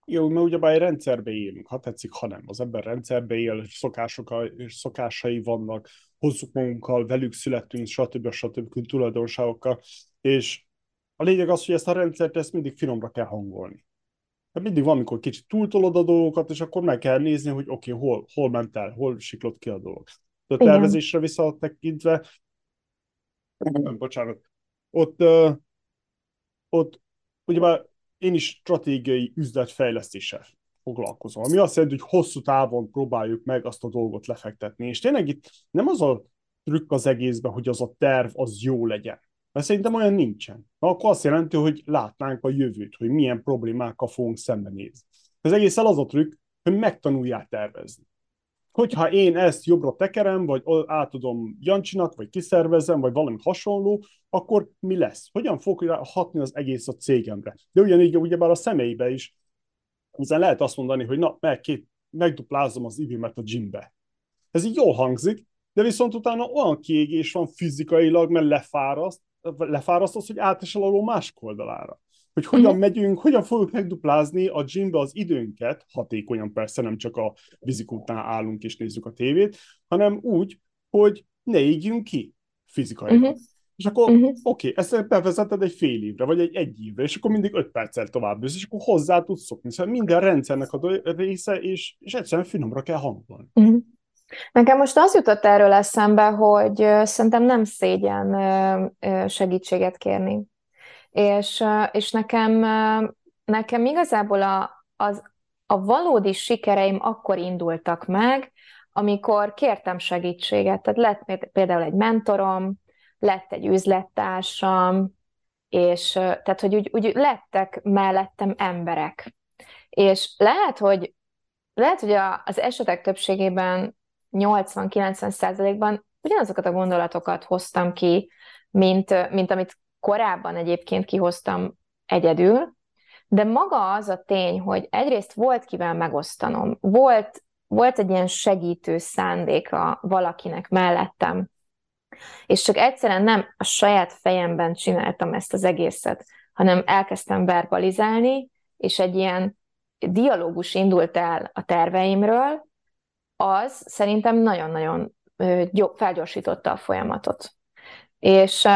Jó, mert ugyebár egy rendszerbe élünk, ha tetszik, ha nem. Az ember rendszerbe él, szokásai vannak, hozzuk magunkkal, velük születtünk, stb. Tulajdonságokkal, és a lényeg az, hogy ezt a rendszert ezt mindig finomra kell hangolni. Hát mindig van, amikor kicsit túltolod a dolgokat, és akkor meg kell nézni, hogy oké, hol ment el, hol siklott ki a dolog. De a tervezésre visszatekintve, ott ugyebár én is stratégiai üzletfejlesztéssel foglalkozom, ami azt jelenti, hogy hosszú távon próbáljuk meg azt a dolgot lefektetni. És tényleg itt nem az a trükk az egészben, hogy az a terv az jó legyen. Mert szerintem olyan nincsen. Na, akkor azt jelenti, hogy látnánk a jövőt, hogy milyen problémákkal fogunk szembenézni. Az egészen az a trükk, hogy megtanuljál tervezni. Hogyha én ezt jobbra tekerem, vagy átadom Jancsinak, vagy kiszervezem, vagy valami hasonló, akkor mi lesz? Hogyan fog hatni az egész a cégemre? De ugyanígy ugyebár a személybe is, hiszen lehet azt mondani, hogy megduplázom az időmet a gymbe. Ez így jól hangzik, de viszont utána olyan kiégés van fizikailag, mert lefárasztasz, hogy átesel alól másik oldalára. Hogy hogyan megyünk, hogyan fogjuk megduplázni a gymbe az időnket, hatékonyan persze, nem csak a vizik után állunk és nézzük a tévét, hanem úgy, hogy ne égjünk ki fizikailag. És akkor oké, ezt bevezeted egy fél évre, vagy egy évre, és akkor mindig 5 perccel tovább jössz, és akkor hozzá tudsz szokni. Szóval minden rendszernek a része, és egyszerűen finomra kell hangolni. Nekem most az jutott erről eszembe, hogy szerintem nem szégyen segítséget kérni. És nekem igazából a valódi sikereim akkor indultak meg, amikor kértem segítséget. Tehát lett például egy mentorom, lett egy üzlettársam, és tehát, hogy úgy lettek mellettem emberek. És lehet, hogy az esetek többségében 80-90%-ban ugyanazokat a gondolatokat hoztam ki, mint amit korábban egyébként kihoztam egyedül, de maga az a tény, hogy egyrészt volt kivel megosztanom, volt egy ilyen segítő szándéka valakinek mellettem, és csak egyszerűen nem a saját fejemben csináltam ezt az egészet, hanem elkezdtem verbalizálni, és egy ilyen dialógus indult el a terveimről, az szerintem nagyon-nagyon felgyorsította a folyamatot. És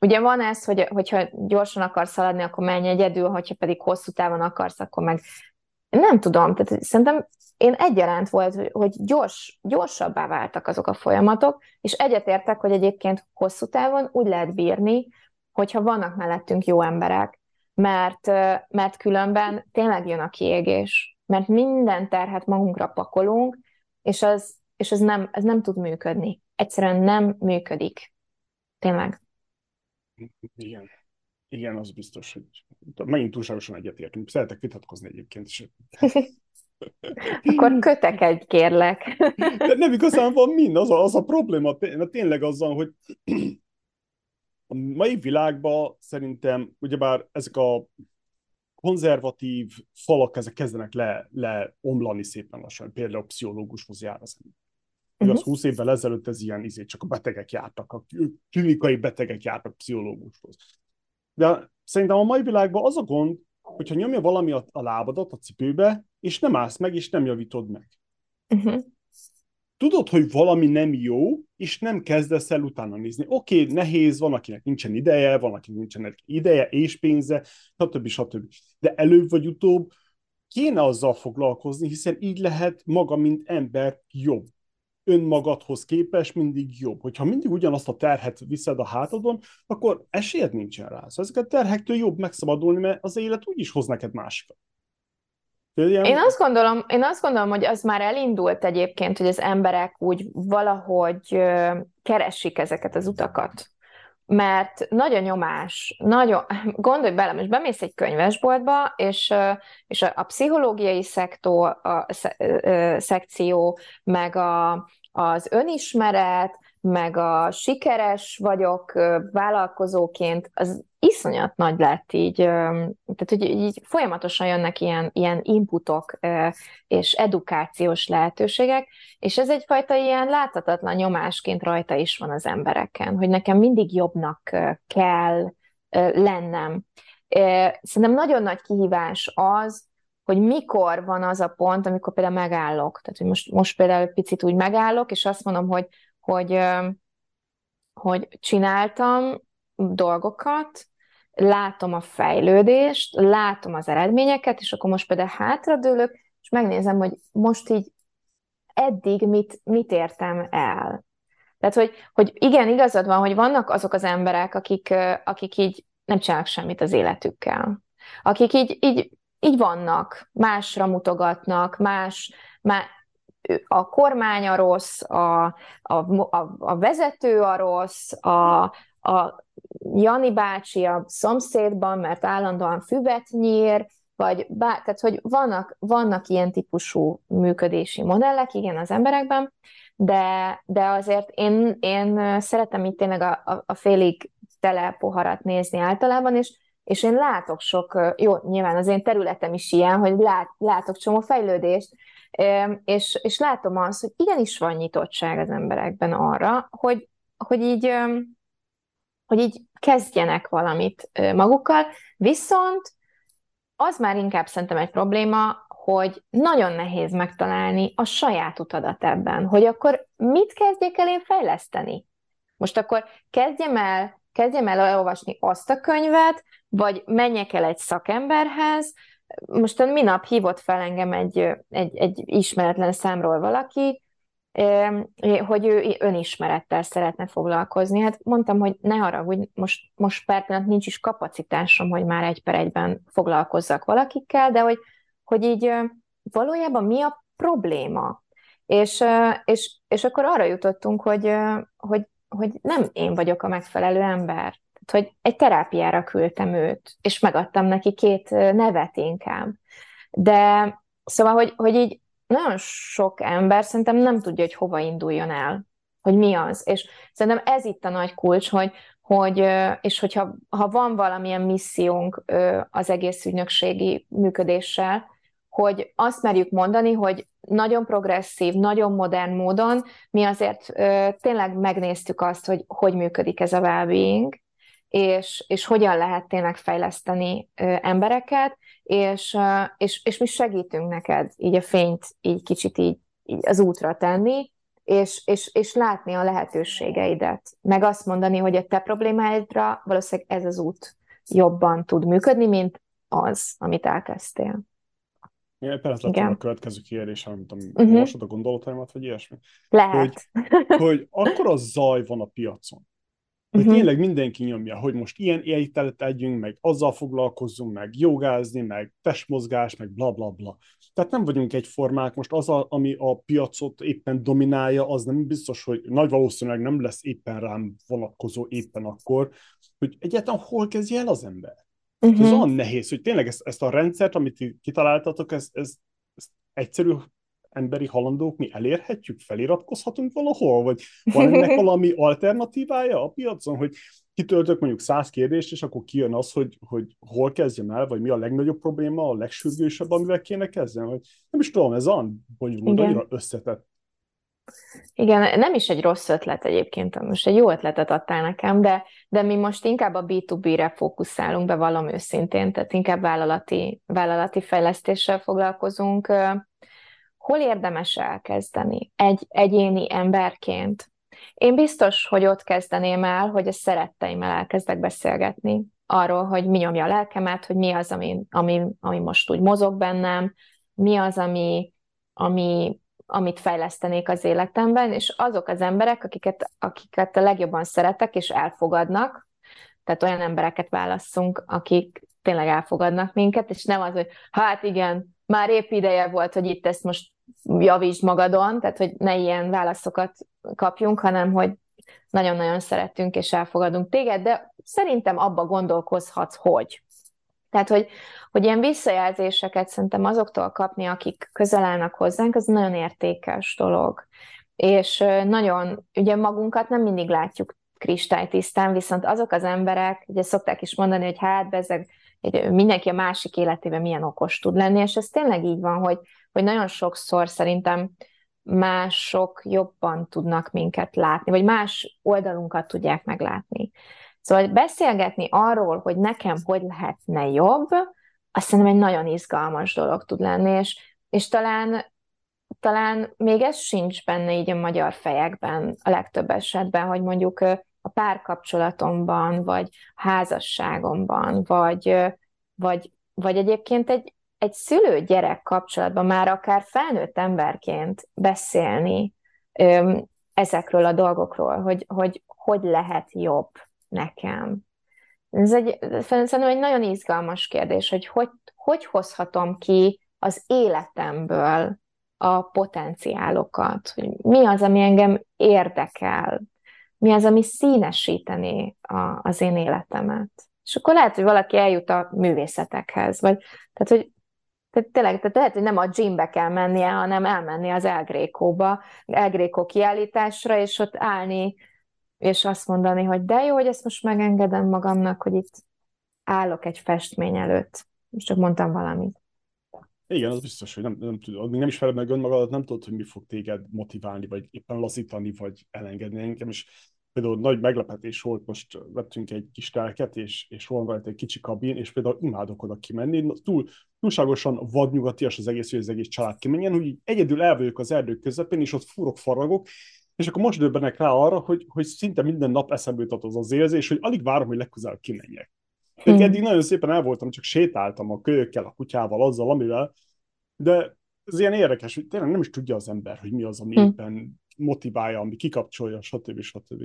ugye van ez, hogyha gyorsan akarsz haladni, akkor menj egyedül, hogyha pedig hosszú távon akarsz, akkor meg nem tudom, tehát szerintem én egyaránt volt, hogy gyorsabbá váltak azok a folyamatok, és egyetértek, hogy egyébként hosszú távon úgy lehet bírni, hogyha vannak mellettünk jó emberek, mert különben tényleg jön a kiégés, mert minden terhet magunkra pakolunk, és ez nem tud működni. Egyszerűen nem működik. Tényleg. Igen. Igen, az biztos, hogy megint túlságosan egyetértünk. Szeretek vitatkozni egyébként is. Akkor kötekedj, kérlek. De nem igazán van mind, az a probléma, mert tényleg azzal, hogy a mai világban szerintem, ugyebár ezek a konzervatív falak, ezek kezdenek leomlani szépen lassan, például a pszichológushoz jár az ember. Igaz, 20 évvel ezelőtt ez ilyen, csak a betegek jártak, a klinikai betegek jártak pszichológushoz. De szerintem a mai világban az a gond, hogyha nyomja valami a lábadat a cipőbe, és nem állsz meg, és nem javítod meg. Uh-huh. Tudod, hogy valami nem jó, és nem kezdesz el utána nézni. Oké, nehéz, van, akinek nincsen ideje, van, akinek nincsen ideje és pénze, stb. De előbb vagy utóbb kéne azzal foglalkozni, hiszen így lehet maga, mint ember jobb. Önmagadhoz képest mindig jobb. Hogyha mindig ugyanazt a terhet viszed a hátadon, akkor esélyed nincsen rá. Szóval ezeket a terhektől jobb megszabadulni, mert az élet úgyis hoz neked másikat. Én azt gondolom, hogy az már elindult egyébként, hogy az emberek úgy valahogy keresik ezeket az utakat. Mert nagy a nyomás. Gondolj bele, most bemész egy könyvesboltba, és a pszichológiai szekció, meg az önismeret, meg a sikeres vagyok vállalkozóként, az iszonyat nagy lett így. Tehát, hogy így folyamatosan jönnek ilyen inputok és edukációs lehetőségek, és ez egyfajta ilyen láthatatlan nyomásként rajta is van az embereken, hogy nekem mindig jobbnak kell lennem. Szerintem nagyon nagy kihívás az, hogy mikor van az a pont, amikor például megállok. Tehát, hogy most például picit úgy megállok, és azt mondom, hogy csináltam dolgokat, látom a fejlődést, látom az eredményeket, és akkor most például hátradőlök, és megnézem, hogy most így eddig mit értem el. Tehát, hogy igen, igazad van, hogy vannak azok az emberek, akik így nem csinálnak semmit az életükkel. Akik így vannak, másra mutogatnak, a kormány a rossz, a vezető a rossz, a Jani bácsi a szomszédban, mert állandóan füvet nyír, tehát hogy vannak ilyen típusú működési modellek, igen, az emberekben, de azért én szeretem itt tényleg a félig tele poharat nézni általában, és én látok sok, jó, nyilván az én területem is ilyen, hogy látok csomó fejlődést, és látom azt, hogy igenis van nyitottság az emberekben arra, hogy így kezdjenek valamit magukkal, viszont az már inkább szerintem egy probléma, hogy nagyon nehéz megtalálni a saját utadat ebben, hogy akkor mit kezdjek el én fejleszteni? Most akkor kezdjem el elolvasni azt a könyvet, vagy menjek el egy szakemberhez. Mostan minap hívott fel engem egy ismeretlen számról valaki, hogy ő önismerettel szeretne foglalkozni. Hát mondtam, hogy ne haragudj, most pár pillanat nincs is kapacitásom, hogy már egy per egyben foglalkozzak valakikkel, de hogy így valójában mi a probléma? És akkor arra jutottunk, hogy nem én vagyok a megfelelő ember. Tehát, hogy egy terápiára küldtem őt, és megadtam neki 2 nevet inkább. De szóval, hogy így nagyon sok ember szerintem nem tudja, hogy hova induljon el, hogy mi az. És szerintem ez itt a nagy kulcs, hogyha van valamilyen missziónk az egész ügynökségi működéssel, hogy azt merjük mondani, hogy nagyon progresszív, nagyon modern módon mi azért tényleg megnéztük azt, hogy működik ez a wellbeing, és hogyan lehet tényleg fejleszteni embereket, és mi segítünk neked így a fényt így kicsit így az útra tenni, és látni a lehetőségeidet. Meg azt mondani, hogy a te problémáidra valószínűleg ez az út jobban tud működni, mint az, amit elkezdtél. Ja, persze lettem a következő kérdés, nem tudom, olvasod a gondolataimat, vagy ilyesmi. Lehet. Hogy akkora zaj van a piacon, hogy tényleg mindenki nyomja, hogy most ilyen ételet együnk, meg azzal foglalkozzunk, meg jogázni, meg testmozgás, meg bla bla bla. Tehát nem vagyunk egyformák, most az, ami a piacot éppen dominálja, az nem biztos, hogy nagy valószínűleg nem lesz éppen rám vonatkozó éppen akkor, hogy egyáltalán hol kezdje el az ember. Uh-huh. Ez olyan nehéz, hogy tényleg ezt a rendszert, amit kitaláltatok, ezt egyszerű emberi halandók mi elérhetjük, feliratkozhatunk valahol, vagy van ennek valami alternatívája a piacon, hogy kitöltök mondjuk 100 kérdést, és akkor kijön az, hogy hol kezdjem el, vagy mi a legnagyobb probléma, a legsürgősebb, amivel kéne kezdjem, vagy nem is tudom, ez olyan bonyolult, annyira összetett. Igen, nem is egy rossz ötlet egyébként, most egy jó ötletet adtál nekem, de mi most inkább a B2B-re fókuszálunk, bevallom őszintén, tehát inkább vállalati fejlesztéssel foglalkozunk. Hol érdemes elkezdeni egy egyéni emberként? Én biztos, hogy ott kezdeném el, hogy a szeretteimmel elkezdek beszélgetni arról, hogy mi nyomja a lelkemet, hogy mi az, ami most úgy mozog bennem, mi az, amit fejlesztenék az életemben, és azok az emberek, akiket a legjobban szeretek, és elfogadnak, tehát olyan embereket válasszunk, akik tényleg elfogadnak minket, és nem az, hogy hát igen, már épp ideje volt, hogy itt ezt most javítsd magadon, tehát hogy ne ilyen válaszokat kapjunk, hanem hogy nagyon-nagyon szeretünk, és elfogadunk téged, de szerintem abba gondolkozhatsz, hogy. Tehát, hogy ilyen visszajelzéseket szerintem azoktól kapni, akik közel állnak hozzánk, az nagyon értékes dolog. És nagyon, ugye magunkat nem mindig látjuk kristálytisztán, viszont azok az emberek, ugye szokták is mondani, hogy hát bezeg, mindenki a másik életében milyen okos tud lenni, és ez tényleg így van, hogy nagyon sokszor szerintem mások jobban tudnak minket látni, vagy más oldalunkat tudják meglátni. Szóval beszélgetni arról, hogy nekem hogy lehetne jobb, azt szerintem egy nagyon izgalmas dolog tud lenni, és talán még ez sincs benne így a magyar fejekben a legtöbb esetben, hogy mondjuk a párkapcsolatomban, vagy a házasságomban, vagy egyébként egy szülő-gyerek kapcsolatban már akár felnőtt emberként beszélni ezekről a dolgokról, hogy lehet jobb nekem. Ez szerintem egy nagyon izgalmas kérdés, hogy hozhatom ki az életemből a potenciálokat, hogy mi az, ami engem érdekel, mi az, ami színesítené az én életemet. És akkor lehet, hogy valaki eljut a művészetekhez, vagy tehát lehet, hogy nem a gymbe kell mennie, hanem elmenni az El Greco kiállításra, és ott állni, és azt mondani, hogy de jó, hogy ezt most megengedem magamnak, hogy itt állok egy festmény előtt. Most csak mondtam valamit. Igen, az biztos, hogy nem tudod, még nem ismered meg önmagadat, nem tudod, hogy mi fog téged motiválni, vagy éppen lazítani, vagy elengedni engem, és például nagy meglepetés volt, most vettünk egy kis telket, és hol van egy kicsi kabin, és például imádok oda kimenni, túlságosan vadnyugatias az egész, hogy az egész család kimenjen, hogy egyedül elvőjök az erdők közepén, és ott furok, faragok, és akkor most döbbenek rá arra, hogy szinte minden nap eszembe jutott az érzés, hogy alig várom, hogy legközelebb kimenjek. Eddig nagyon szépen el voltam, csak sétáltam a kölyökkel, a kutyával, azzal, amivel, de ez ilyen érdekes, hogy tényleg nem is tudja az ember, hogy mi az, ami éppen motiválja, ami kikapcsolja, stb. Stb.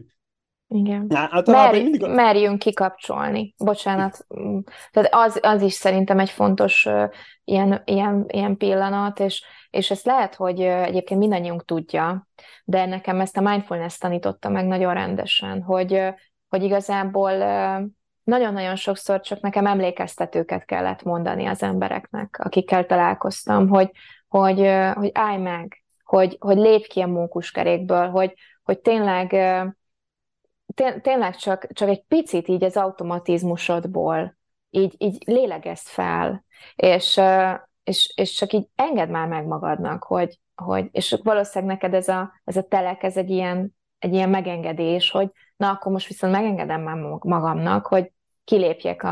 Igen. Merjünk kikapcsolni. Bocsánat. Tehát az is szerintem egy fontos ilyen pillanat, és ezt lehet, hogy egyébként mindannyiunk tudja, de nekem ezt a mindfulness tanította meg nagyon rendesen, hogy igazából nagyon-nagyon sokszor csak nekem emlékeztetőket kellett mondani az embereknek, akikkel találkoztam, hogy állj meg, hogy lépj ki a mókuskerékből, hogy tényleg csak egy picit így az automatizmusodból így lélegezd fel, és csak így engedd már meg magadnak, hogy és valószínűleg neked ez a telek, ez egy ilyen megengedés, hogy na, akkor most viszont megengedem már magamnak, hogy kilépjek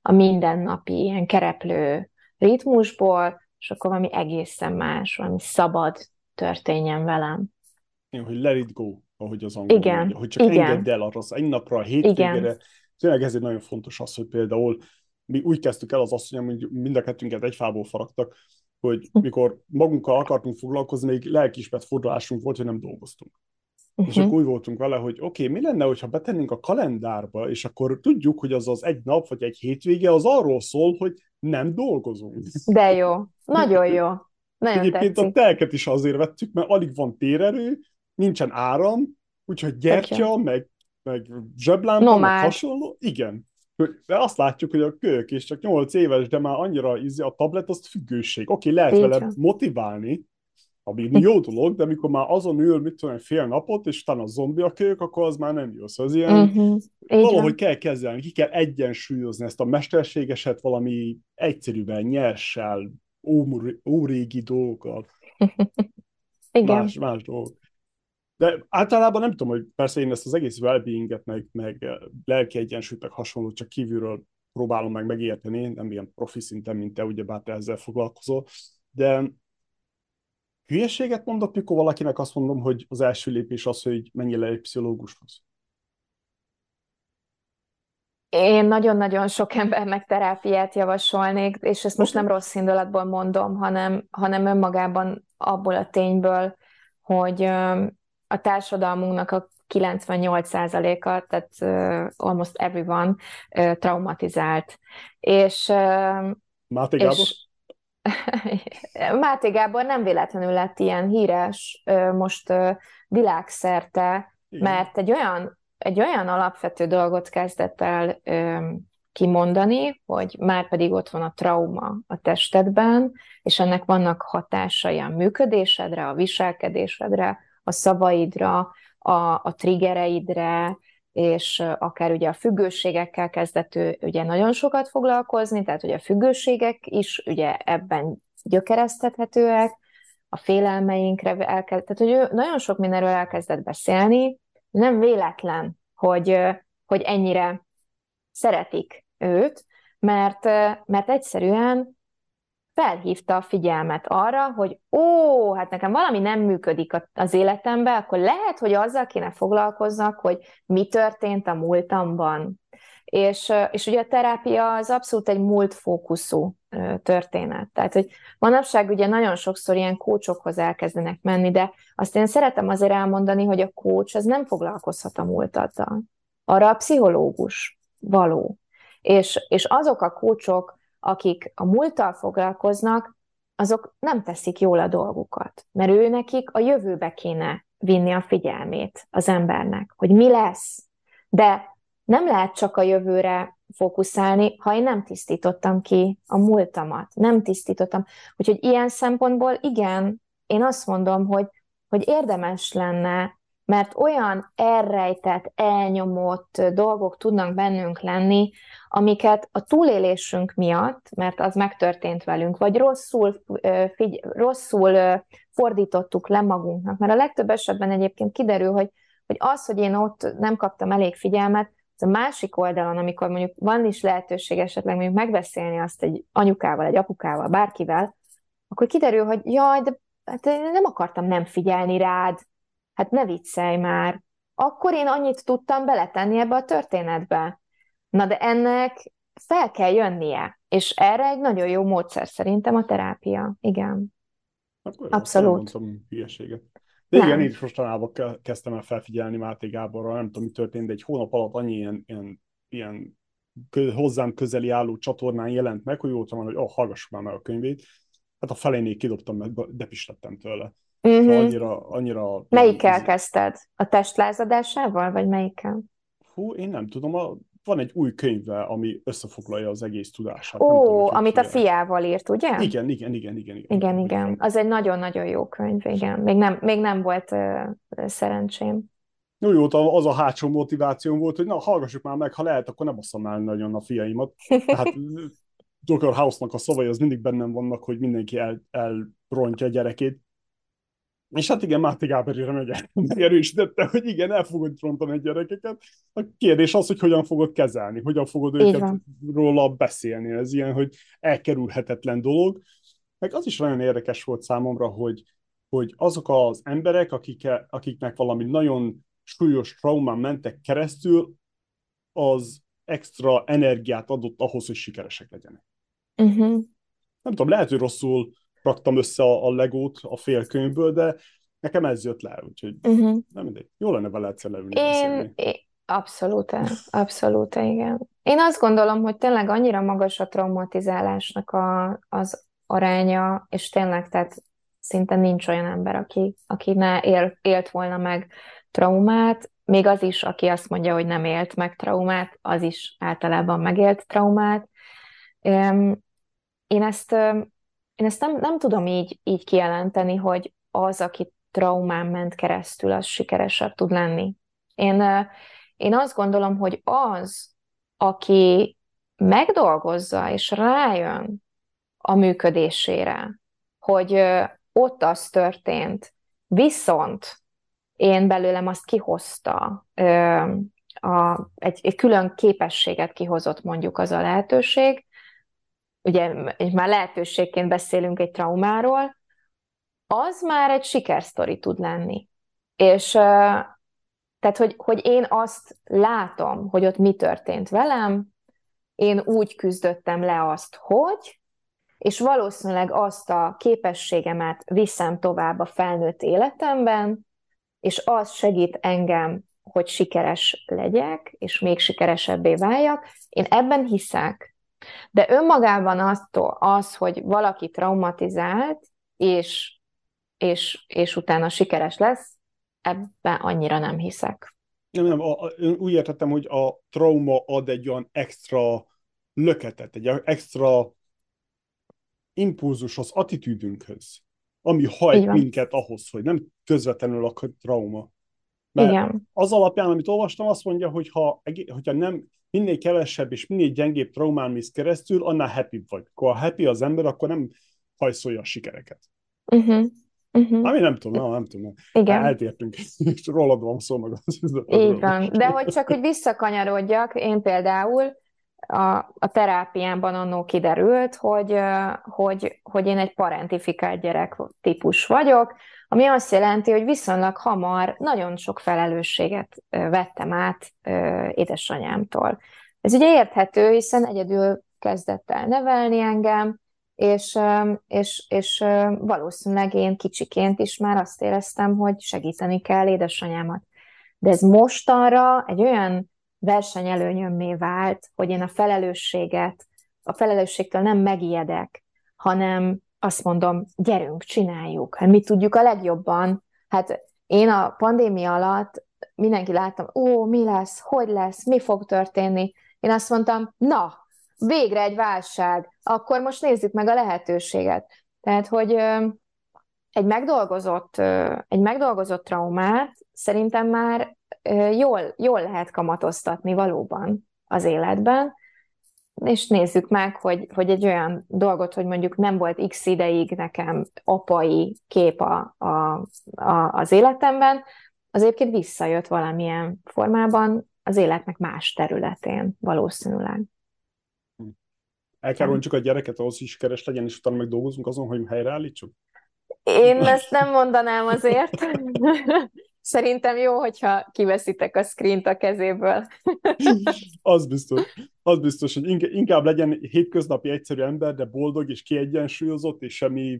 a mindennapi ilyen kereplő ritmusból, és akkor valami egészen más, valami szabad történjen velem. Én, hogy let it go, ahogy az angol mondja, hogy csak engedd el arra az egy napra, a hétvégére. Tényleg ezért nagyon fontos az, hogy például mi úgy kezdtük el az asszonyom, hogy mind a kettőnket egy fából faragtak, hogy mikor magunkkal akartunk foglalkozni, még lelkiismeret fordulásunk volt, hogy nem dolgoztunk. És akkor úgy voltunk vele, hogy oké, mi lenne, hogyha betennénk a kalendárba, és akkor tudjuk, hogy az az egy nap, vagy egy hétvége, az arról szól, hogy nem dolgozunk. De jó. Nagyon jó. Nagyon egyébként tetszik. A telket is azért vettük, mert alig van térerő, nincsen áram, úgyhogy gyertya, meg zseblámpa, no, meg hasonló. Igen. De azt látjuk, hogy a kölyök és csak 8 éves, de már annyira ízi a tablet, az függőség. Oké, lehet vele motiválni, ami jó dolog, de amikor már azon ül, mit tudom, fél napot, és utána a zombi a kölyök, akkor az már nem jó. Szóval ez ilyen, valahogy kell kezelni, ki kell egyensúlyozni ezt a mesterségeset valami egyszerűben, nyerssel, órégi dolgokkal. Igen. Más dolgok. De általában nem tudom, hogy persze én ezt az egész well-beinget, meg lelki egyensúlyt, meg hasonló, csak kívülről próbálom meg megérteni, nem ilyen profi szinten, mint te, ugyebár te ezzel foglalkozol, de hülyeséget mondok, mikor valakinek azt mondom, hogy az első lépés az, hogy menjél le egy pszichológushoz. Én nagyon-nagyon sok embernek terápiát javasolnék, és ezt most nem rossz indulatból mondom, hanem önmagában abból a tényből, hogy a társadalmunknak a 98%-a, tehát almost everyone traumatizált. Máté Gábor? Máté Gábor nem véletlenül lett ilyen híres most világszerte, mert egy olyan alapvető dolgot kezdett el kimondani, hogy már pedig ott van a trauma a testedben, és ennek vannak hatásai a működésedre, a viselkedésedre, a szavaidra, a triggereidre, és akár ugye a függőségekkel kezdett ő ugye nagyon sokat foglalkozni, tehát ugye a függőségek is ugye ebben gyökeresztethetőek, a félelmeinkre tehát hogy ő nagyon sok mindenről elkezdett beszélni, nem véletlen, hogy ennyire szeretik őt, mert egyszerűen felhívta a figyelmet arra, hogy hát nekem valami nem működik az életemben, akkor lehet, hogy azzal kéne foglalkozzak, hogy mi történt a múltamban. És ugye a terápia az abszolút egy múltfókuszú történet. Tehát, hogy manapság ugye nagyon sokszor ilyen coachokhoz elkezdenek menni, de azt én szeretem azért elmondani, hogy a coach az nem foglalkozhat a múltaddal. Arra a pszichológus való. És azok a coachok, akik a múlttal foglalkoznak, azok nem teszik jól a dolgukat, mert ő nekik a jövőbe kéne vinni a figyelmét az embernek, hogy mi lesz. De nem lehet csak a jövőre fókuszálni, ha én nem tisztítottam ki a múltamat, nem tisztítottam. Úgyhogy ilyen szempontból igen, én azt mondom, hogy érdemes lenne, mert olyan elrejtett, elnyomott dolgok tudnak bennünk lenni, amiket a túlélésünk miatt, mert az megtörtént velünk, vagy rosszul fordítottuk le magunknak. Mert a legtöbb esetben egyébként kiderül, hogy az, hogy én ott nem kaptam elég figyelmet, az a másik oldalon, amikor mondjuk van is lehetőség esetleg mondjuk megbeszélni azt egy anyukával, egy apukával, bárkivel, akkor kiderül, hogy jaj, de hát én nem akartam nem figyelni rád, hát ne viccelj már. Akkor én annyit tudtam beletenni ebbe a történetbe. Na de ennek fel kell jönnie, és erre egy nagyon jó módszer szerintem a terápia. Igen. Akkor abszolút. Mondtam hülyeséget. De igen, én is mostanában kezdtem el felfigyelni Máté Gáborral, nem tudom, mi történt, de egy hónap alatt annyi ilyen hozzám közeli álló csatornán jelent meg, hogy jóta van, hogy hallgassuk már meg a könyvét. Hát a felénél kidobtam, mert depislettem tőle. Mm-hmm. Szóval annyira... Melyikkel kezdted? A testlázadásával, vagy melyikkel? Hú, én nem tudom, van egy új könyve, ami összefoglalja az egész tudását. Amit a fiával írt, ugye? Igen. Az egy nagyon-nagyon jó könyv, igen. Még nem volt szerencsém. Jó, az a hátsó motivációm volt, hogy na, hallgassuk már meg, ha lehet, akkor ne basszam már nagyon a fiaimat. Tehát Dr. House-nak a szavai az mindig bennem vannak, hogy mindenki elrontja a gyerekét. És hát igen, Máté Gáborira megerősítette, hogy igen, el fogod rontani a gyerekeket. A kérdés az, hogy hogyan fogod kezelni, hogyan fogod őket róla beszélni. Ez ilyen, hogy elkerülhetetlen dolog. Meg az is nagyon érdekes volt számomra, hogy azok az emberek, akiknek valami nagyon súlyos traumán mentek keresztül, az extra energiát adott ahhoz, hogy sikeresek legyenek. Uh-huh. Nem tudom, lehet, hogy rosszul raktam össze a legót a félkönyvből, de nekem ez jött le, úgyhogy nem mindegy. Jó lenne vele egyszer leülni. Abszolút, igen. Én azt gondolom, hogy tényleg annyira magas a traumatizálásnak az aránya, és tényleg, tehát szinte nincs olyan ember, aki ne élt volna meg traumát, még az is, aki azt mondja, hogy nem élt meg traumát, az is általában megélt traumát. Én ezt nem tudom így kijelenteni, hogy az, aki traumán ment keresztül, az sikeresebb tud lenni. Én azt gondolom, hogy az, aki megdolgozza és rájön a működésére, hogy ott az történt, viszont én belőlem azt kihozta, egy külön képességet kihozott mondjuk az a lehetőség, ugye már lehetőségként beszélünk egy traumáról, az már egy sikersztori tud lenni. És tehát, hogy én azt látom, hogy ott mi történt velem, én úgy küzdöttem le azt, hogy, és valószínűleg azt a képességemet viszem tovább a felnőtt életemben, és az segít engem, hogy sikeres legyek, és még sikeresebbé váljak. Én ebben hiszek. De önmagában az, hogy valaki traumatizált, és utána sikeres lesz, ebben annyira nem hiszek. Nem, úgy értettem, hogy a trauma ad egy olyan extra löketet, egy extra impulzus az attitűdünkhöz, ami hajt minket ahhoz, hogy nem közvetlenül a trauma. Mert igen. Az alapján, amit olvastam, azt mondja, hogy hogyha nem... minél kevesebb és minél gyengébb traumán mész keresztül, annál happy vagy. Ha happy az ember, akkor nem hajszolja a sikereket. Ami nem tudom. Igen. Eltértünk, és rólad van szó maga az üzletről. Így van. De hogy csak, hogy visszakanyarodjak, én például a terápiámban annó kiderült, hogy én egy parentifikált gyerek típus vagyok, ami azt jelenti, hogy viszonylag hamar nagyon sok felelősséget vettem át édesanyámtól. Ez ugye érthető, hiszen egyedül kezdett el nevelni engem, és valószínűleg én kicsiként is már azt éreztem, hogy segíteni kell édesanyámat. De ez mostanra egy olyan versenyelőnyömmé vált, hogy én a felelősségtől nem megijedek, hanem azt mondom, gyerünk, csináljuk. Hát mi tudjuk a legjobban. Hát én a pandémia alatt mindenki láttam, mi lesz, hogy lesz, mi fog történni. Én azt mondtam, na, végre egy válság, akkor most nézzük meg a lehetőséget. Tehát, hogy egy megdolgozott traumát szerintem már jól lehet kamatoztatni valóban az életben, és nézzük meg, hogy egy olyan dolgot, hogy mondjuk nem volt x ideig nekem apai kép az életemben, az egyébként visszajött valamilyen formában az életnek más területén valószínűleg. El kell rontjuk a gyereket ahhoz, hogy sikeres legyen, és utána meg dolgozunk azon, hogy helyreállítsuk? Én ezt nem mondanám azért. Szerintem jó, hogyha kiveszitek a screent a kezéből. Az biztos, hogy inkább legyen hétköznapi egyszerű ember, de boldog és kiegyensúlyozott, és semmi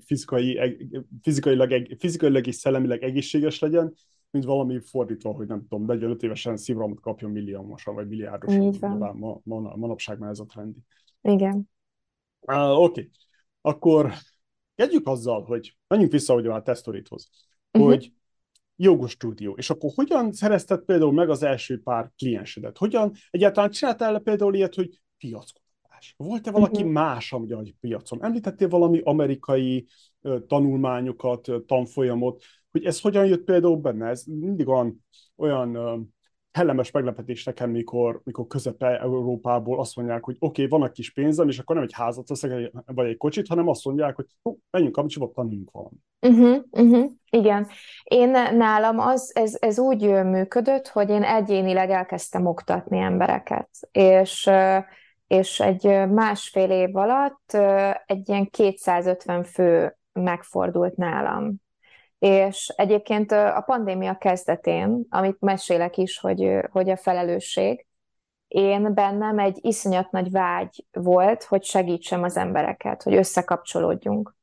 fizikailag és szellemileg egészséges legyen, mint valami fordítva, hogy nem tudom, 45 évesen szívrohamot kapjon milliómosan, vagy milliárdosan. Manapság már ez a trendi. Igen. Oké. Akkor kezdjük azzal, hogy menjünk vissza, hogy a te sztoridhoz, hogy jogos stúdió. És akkor hogyan szerezted például meg az első pár kliensedet? Hogyan egyáltalán csináltál például ilyet, hogy piackutatás? Volt-e valaki más, ami a piacon? Említettél valami amerikai tanulmányokat, tanfolyamot, hogy ez hogyan jött például benne? Ez mindig olyan hellemes meglepetés nekem, mikor Közép-Európából azt mondják, hogy oké, van egy kis pénzem, és akkor nem egy házat veszek, vagy egy kocsit, hanem azt mondják, hogy menjünk amicsiba, tanuljunk valamit. Igen. Én nálam ez úgy működött, hogy én egyénileg elkezdtem oktatni embereket, és egy 1,5 év alatt egy ilyen 250 fő megfordult nálam. És egyébként a pandémia kezdetén, amit mesélek is, hogy a felelősség, bennem egy iszonyat nagy vágy volt, hogy segítsem az embereket, hogy összekapcsolódjunk.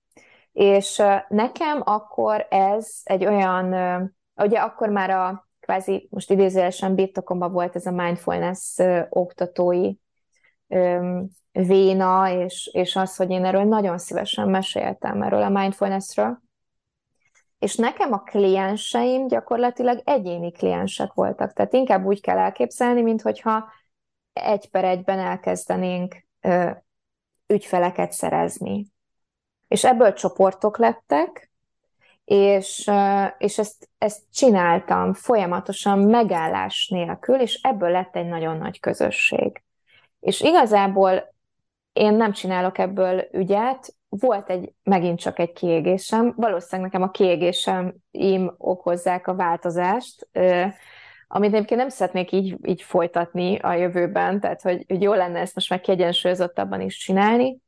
És nekem akkor ez egy olyan, ugye akkor már a kvázi, most idézőjelesen birtokomban volt ez a mindfulness oktatói véna, és az, hogy én erről nagyon szívesen meséltem, erről a mindfulnessről. És nekem a klienseim gyakorlatilag egyéni kliensek voltak. Tehát inkább úgy kell elképzelni, minthogyha 1:1 elkezdenénk ügyfeleket szerezni. És ebből csoportok lettek, és ezt csináltam folyamatosan megállás nélkül, és ebből lett egy nagyon nagy közösség. És igazából én nem csinálok ebből ügyet, volt megint csak egy kiégésem, valószínűleg nekem a kiégéseim okozzák a változást, amit egyébként nem szeretnék így folytatni a jövőben, tehát hogy jó lenne ezt most már kiegyensúlyozottabban is csinálni,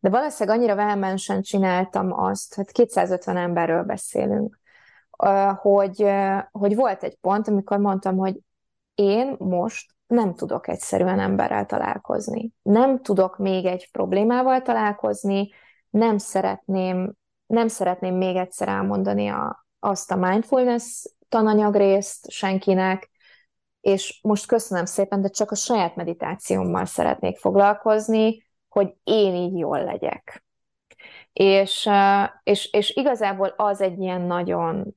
de valószínűleg annyira vehemensen csináltam azt, hogy 250 emberről beszélünk, hogy volt egy pont, amikor mondtam, hogy én most nem tudok egyszerűen emberrel találkozni. Nem tudok még egy problémával találkozni, nem szeretném még egyszer elmondani azt a mindfulness tananyagrészt senkinek, és most köszönöm szépen, de csak a saját meditációmmal szeretnék foglalkozni, hogy én így jól legyek. És igazából az egy ilyen nagyon,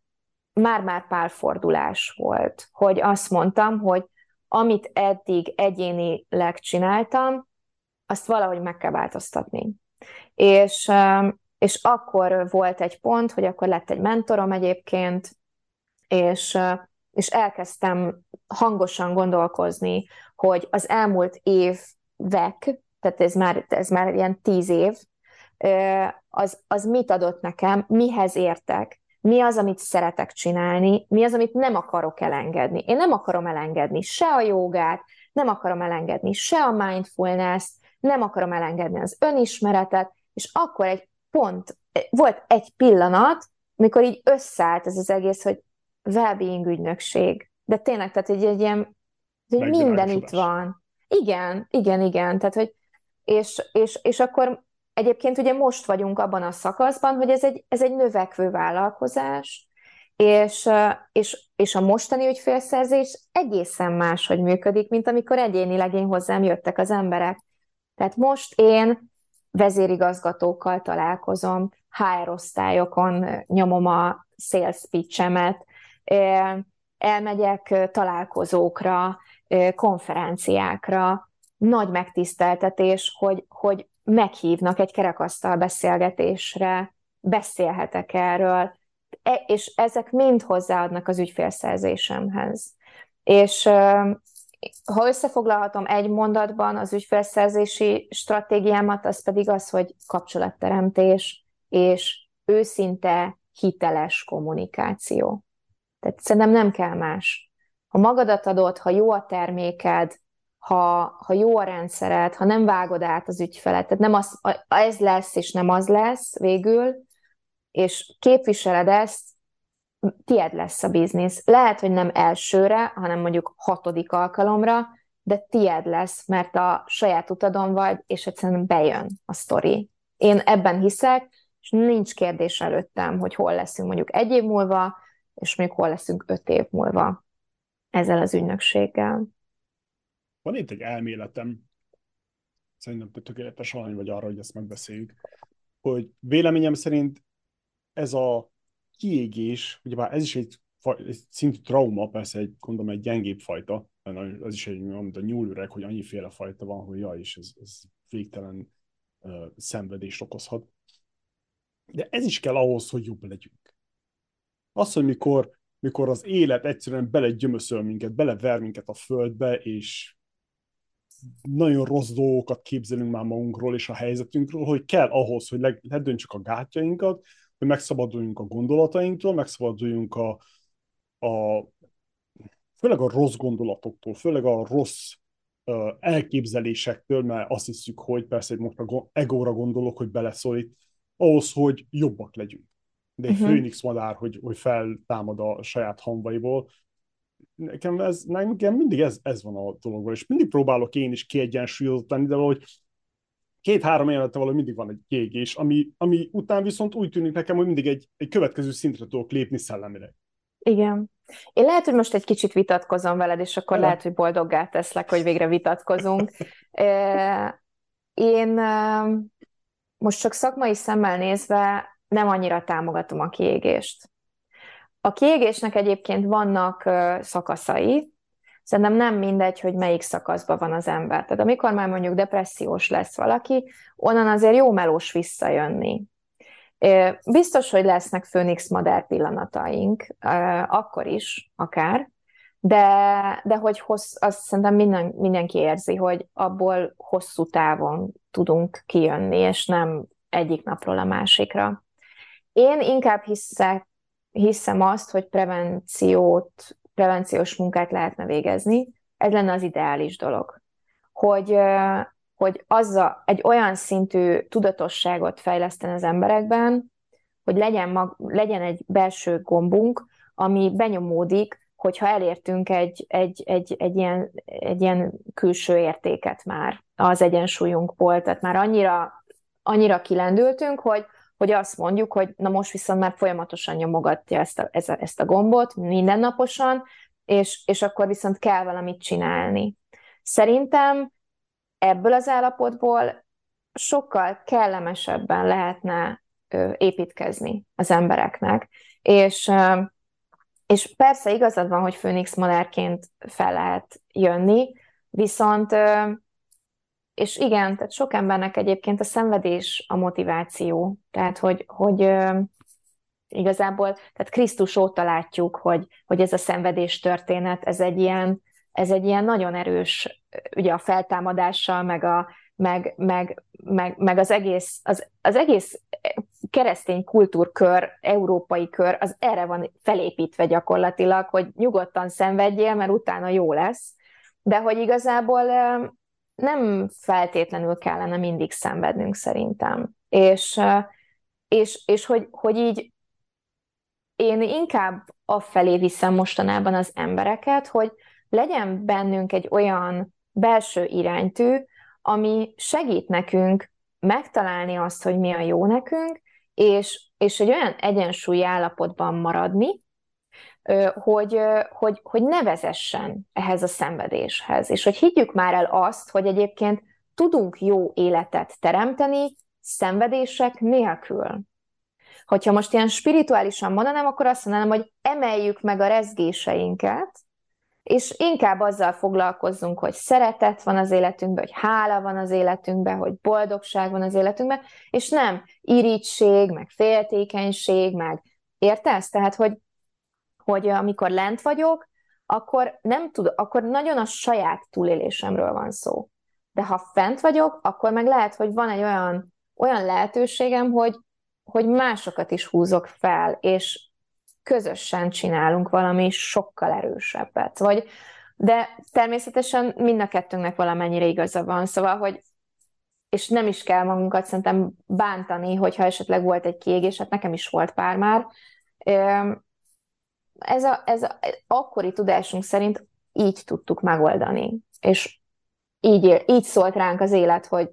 már-már pálfordulás volt, hogy azt mondtam, hogy amit eddig egyénileg csináltam, azt valahogy meg kell változtatni. És akkor volt egy pont, hogy akkor lett egy mentorom egyébként, és elkezdtem hangosan gondolkozni, hogy az elmúlt évek, tehát ez már ilyen 10 év, az mit adott nekem, mihez értek, mi az, amit szeretek csinálni, mi az, amit nem akarok elengedni. Én nem akarom elengedni se a jogát, nem akarom elengedni se a mindfulness-t, nem akarom elengedni az önismeretet, és akkor egy pont, volt egy pillanat, amikor így összeállt ez az egész, hogy wellbeing ügynökség. De tényleg, tehát egy ilyen, hogy minden itt van. Igen. Tehát, hogy és akkor egyébként ugye most vagyunk abban a szakaszban, hogy ez egy növekvő vállalkozás, és a mostani ügyfélszerzés egészen máshogy működik, mint amikor egyénileg én hozzám jöttek az emberek. Tehát most én vezérigazgatókkal találkozom, HR osztályokon nyomom a sales pitchemet, elmegyek találkozókra, konferenciákra, nagy megtiszteltetés, hogy meghívnak egy kerekasztal beszélgetésre, beszélhetek erről, és ezek mind hozzáadnak az ügyfélszerzésemhez. És ha összefoglalhatom egy mondatban az ügyfélszerzési stratégiámat, az pedig az, hogy kapcsolatteremtés és őszinte, hiteles kommunikáció. Tehát szerintem nem kell más. Ha magadat adod, ha jó a terméked, ha jó a rendszered, ha nem vágod át az ügyfelet, tehát nem az, ez lesz és nem az lesz végül, és képviseled ezt, tiéd lesz a biznisz. Lehet, hogy nem elsőre, hanem mondjuk 6. alkalomra, de tiéd lesz, mert a saját utadon vagy, és egyszerűen bejön a sztori. Én ebben hiszek, és nincs kérdés előttem, hogy hol leszünk mondjuk 1 év múlva, és mondjuk hol leszünk 5 év múlva ezzel az ügynökséggel. Van itt egy elméletem, szerintem tökéletes alany vagy arra, hogy ezt megbeszéljük, hogy véleményem szerint ez a kiégés, ugye bár ez is egy szintű trauma, persze egy, gondolom, egy gyengébb fajta, az is egy, mint a nyúlüreg, hogy annyiféle fajta van, hogy jaj, és ez végtelen szenvedést okozhat. De ez is kell ahhoz, hogy jobb legyünk. Az, hogy mikor az élet egyszerűen belegyömöszöl minket, belever minket a földbe, és nagyon rossz dolgokat képzelünk már magunkról és a helyzetünkről, hogy kell ahhoz, hogy ledöntsük a gátjainkat, hogy megszabaduljunk a gondolatainktól, megszabaduljunk főleg a rossz gondolatoktól, főleg a rossz elképzelésektől, mert azt hiszük, hogy persze, hogy most a egóra gondolok, hogy beleszólít, ahhoz, hogy jobbak legyünk. De egy főnix madár, hogy feltámad a saját hamvaiból. Nekem mindig ez van a dologban, és mindig próbálok én is kiegyensúlyozott lenni, de valahogy 2-3 jelenete valahogy mindig van egy kiégés, ami után viszont úgy tűnik nekem, hogy mindig egy következő szintre tudok lépni szellemileg. Igen. Én lehet, hogy most egy kicsit vitatkozom veled, és akkor lehet, hogy boldoggá teszlek, hogy végre vitatkozunk. Én most csak szakmai szemmel nézve nem annyira támogatom a kiégést. A kiégésnek egyébként vannak szakaszai, szerintem nem mindegy, hogy melyik szakaszban van az ember. Tehát amikor már mondjuk depressziós lesz valaki, onnan azért jó melós visszajönni. Biztos, hogy lesznek főnix madár pillanataink, akkor is, akár, de hogy azt szerintem mindenki érzi, hogy abból hosszú távon tudunk kijönni, és nem egyik napról a másikra. Én inkább hiszem azt, hogy prevenciós munkát lehetne végezni. Ez lenne az ideális dolog. Hogy azzal egy olyan szintű tudatosságot fejleszteni az emberekben, hogy legyen egy belső gombunk, ami benyomódik, hogyha elértünk egy ilyen külső értéket már az egyensúlyunkból. Tehát már annyira kilendültünk, hogy azt mondjuk, hogy na most viszont már folyamatosan nyomogatja ezt a gombot mindennaposan, és akkor viszont kell valamit csinálni. Szerintem ebből az állapotból sokkal kellemesebben lehetne építkezni az embereknek. És persze igazad van, hogy főnix madárként fel lehet jönni, viszont, és igen, tehát sok embernek egyébként a szenvedés a motiváció. Tehát, hogy igazából, tehát Krisztus óta látjuk, hogy ez a szenvedés történet, ez egy ilyen nagyon erős, ugye a feltámadással, meg az egész keresztény kultúrkör, európai kör, az erre van felépítve gyakorlatilag, hogy nyugodtan szenvedjél, mert utána jó lesz. De hogy igazából nem feltétlenül kellene mindig szenvednünk szerintem. És hogy így én inkább afelé viszem mostanában az embereket, hogy legyen bennünk egy olyan belső iránytű, ami segít nekünk megtalálni azt, hogy mi a jó nekünk, és egy olyan egyensúlyi állapotban maradni, hogy ne vezessen ehhez a szenvedéshez. És hogy higgyük már el azt, hogy egyébként tudunk jó életet teremteni szenvedések nélkül. Hogyha most ilyen spirituálisan mondanám, akkor azt mondanám, hogy emeljük meg a rezgéseinket, és inkább azzal foglalkozzunk, hogy szeretet van az életünkben, hogy hála van az életünkben, hogy boldogság van az életünkben, és nem irigység, meg féltékenység, meg értesz? Tehát, hogy amikor lent vagyok, akkor akkor nagyon a saját túlélésemről van szó. De ha fent vagyok, akkor meg lehet, hogy van egy olyan lehetőségem, hogy másokat is húzok fel, és közösen csinálunk valami sokkal erősebbet. De természetesen mind a kettőnknek valamennyire igaza van, szóval, és nem is kell magunkat szerintem bántani, hogyha esetleg volt egy kiégés, hát nekem is volt pár már, akkori tudásunk szerint így tudtuk megoldani. És így szólt ránk az élet, hogy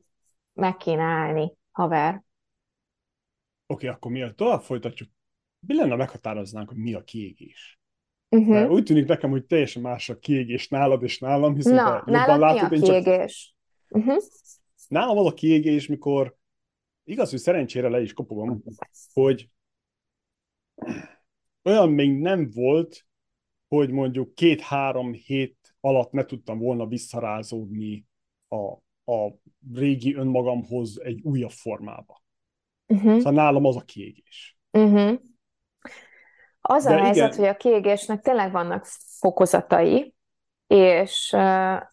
meg kéne állni, haver. Oké, akkor mi tovább folytatjuk. Mi lenne, meghatároznánk, hogy mi a kiégés? Uh-huh. Úgy tűnik nekem, hogy teljesen más a kiégés nálad és nálam, hiszen te jobban látod, én csak... Nálam mi a kiégés? Uh-huh. Nálam az a kiégés, mikor igaz, hogy szerencsére le is kopogom, hogy olyan még nem volt, hogy mondjuk 2-3 hét alatt ne tudtam volna visszarázódni a régi önmagamhoz egy újabb formába. Uh-huh. Szóval nálam az a kiégés. Uh-huh. Az a helyzet, hogy a kiégésnek tényleg vannak fokozatai, és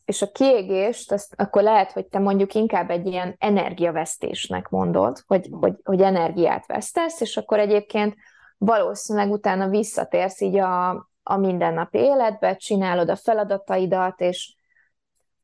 a kiégést, azt akkor lehet, hogy te mondjuk inkább egy ilyen energiavesztésnek mondod, hogy energiát vesztesz, és akkor egyébként valószínűleg utána visszatérsz így a mindennapi életbe, csinálod a feladataidat,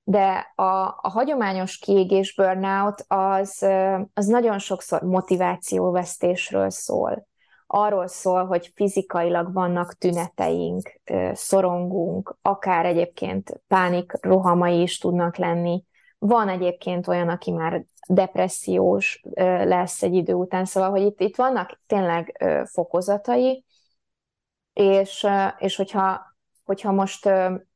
de a hagyományos kiégés, burnout, az nagyon sokszor motivációvesztésről szól. Arról szól, hogy fizikailag vannak tüneteink, szorongunk, akár egyébként pánik rohamai is tudnak lenni. Van egyébként olyan, aki már depressziós lesz egy idő után, szóval, hogy itt vannak tényleg fokozatai, és hogyha most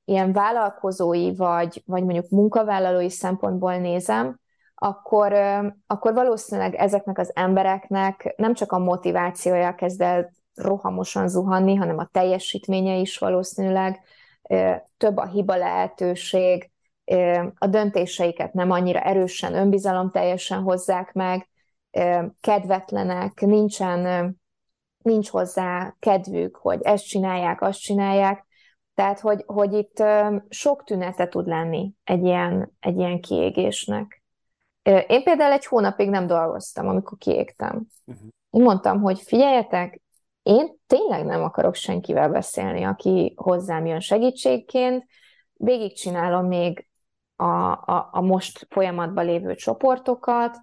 ilyen vállalkozói vagy mondjuk munkavállalói szempontból nézem, akkor valószínűleg ezeknek az embereknek nem csak a motivációja kezd el rohamosan zuhanni, hanem a teljesítménye is valószínűleg, több a hiba lehetőség, a döntéseiket nem annyira erősen, önbizalomteljesen hozzák meg, kedvetlenek, nincs hozzá kedvük, hogy ezt csinálják, azt csinálják. Tehát, hogy itt sok tünete tud lenni egy ilyen kiégésnek. Én például egy hónapig nem dolgoztam, amikor kiégtem. Uh-huh. Mondtam, hogy figyeljetek, én tényleg nem akarok senkivel beszélni, aki hozzám jön segítségként. Végigcsinálom még a most folyamatban lévő csoportokat.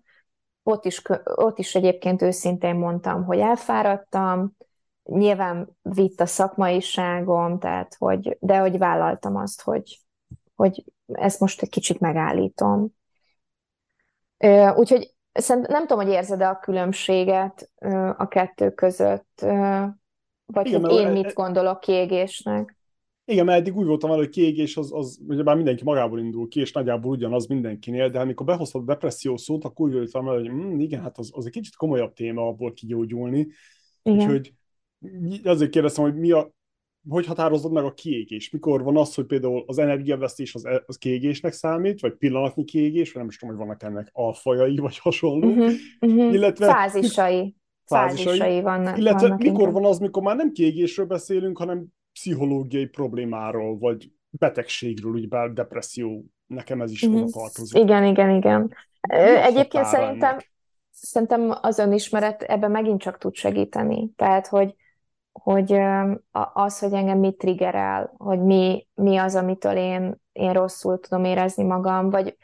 Ott is egyébként őszintén mondtam, hogy elfáradtam. Nyilván vitt a szakmaiságom, tehát de hogy vállaltam azt, hogy ezt most egy kicsit megállítom. Úgyhogy nem tudom, hogy érzed-e a különbséget a kettő között, vagy igen, hogy én mit gondolok kiégésnek. Igen, mert eddig úgy voltam vele, hogy kiégés az ugyebár mindenki magából indul ki, és nagyjából ugyanaz mindenkinél, de amikor behoztad a depresszió szót, akkor úgy voltam vele, hogy igen, hát az egy kicsit komolyabb téma abból kigyógyulni. Igen. Úgyhogy azért kérdeztem, hogy hogy határozod meg a kiégés? Mikor van az, hogy például az energiavesztés az kiégésnek számít, vagy pillanatnyi kiégés, vagy nem is tudom, hogy vannak ennek alfajai, vagy hasonló. Uh-huh, uh-huh. Illetve fázisai vannak. Illetve vannak, mikor van az, mikor már nem kiégésről beszélünk, hanem pszichológiai problémáról, vagy betegségről, ugyebár depresszió, nekem ez is oda tartozik. Igen. Egyébként szerintem az önismeret ebben megint csak tud segíteni. Tehát, hogy az, hogy engem mit triggerel, hogy mi az, amitől én rosszul tudom érezni magam, vagy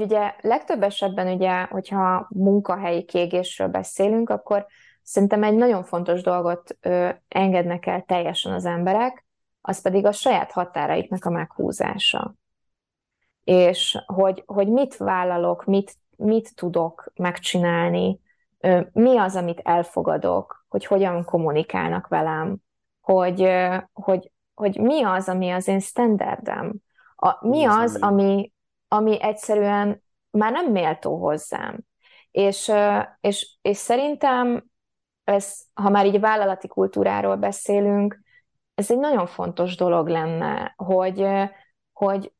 ugye legtöbb esetben ugye, hogyha munkahelyi kiégésről beszélünk, akkor szerintem egy nagyon fontos dolgot engednek el teljesen az emberek, az pedig a saját határaiknak a meghúzása. És hogy mit vállalok, mit tudok megcsinálni, mi az, amit elfogadok, hogy hogyan kommunikálnak velem, hogy mi az, ami az én standardem, mi az, ami egyszerűen már nem méltó hozzám. És szerintem ez, ha már így vállalati kultúráról beszélünk, ez egy nagyon fontos dolog lenne, hogy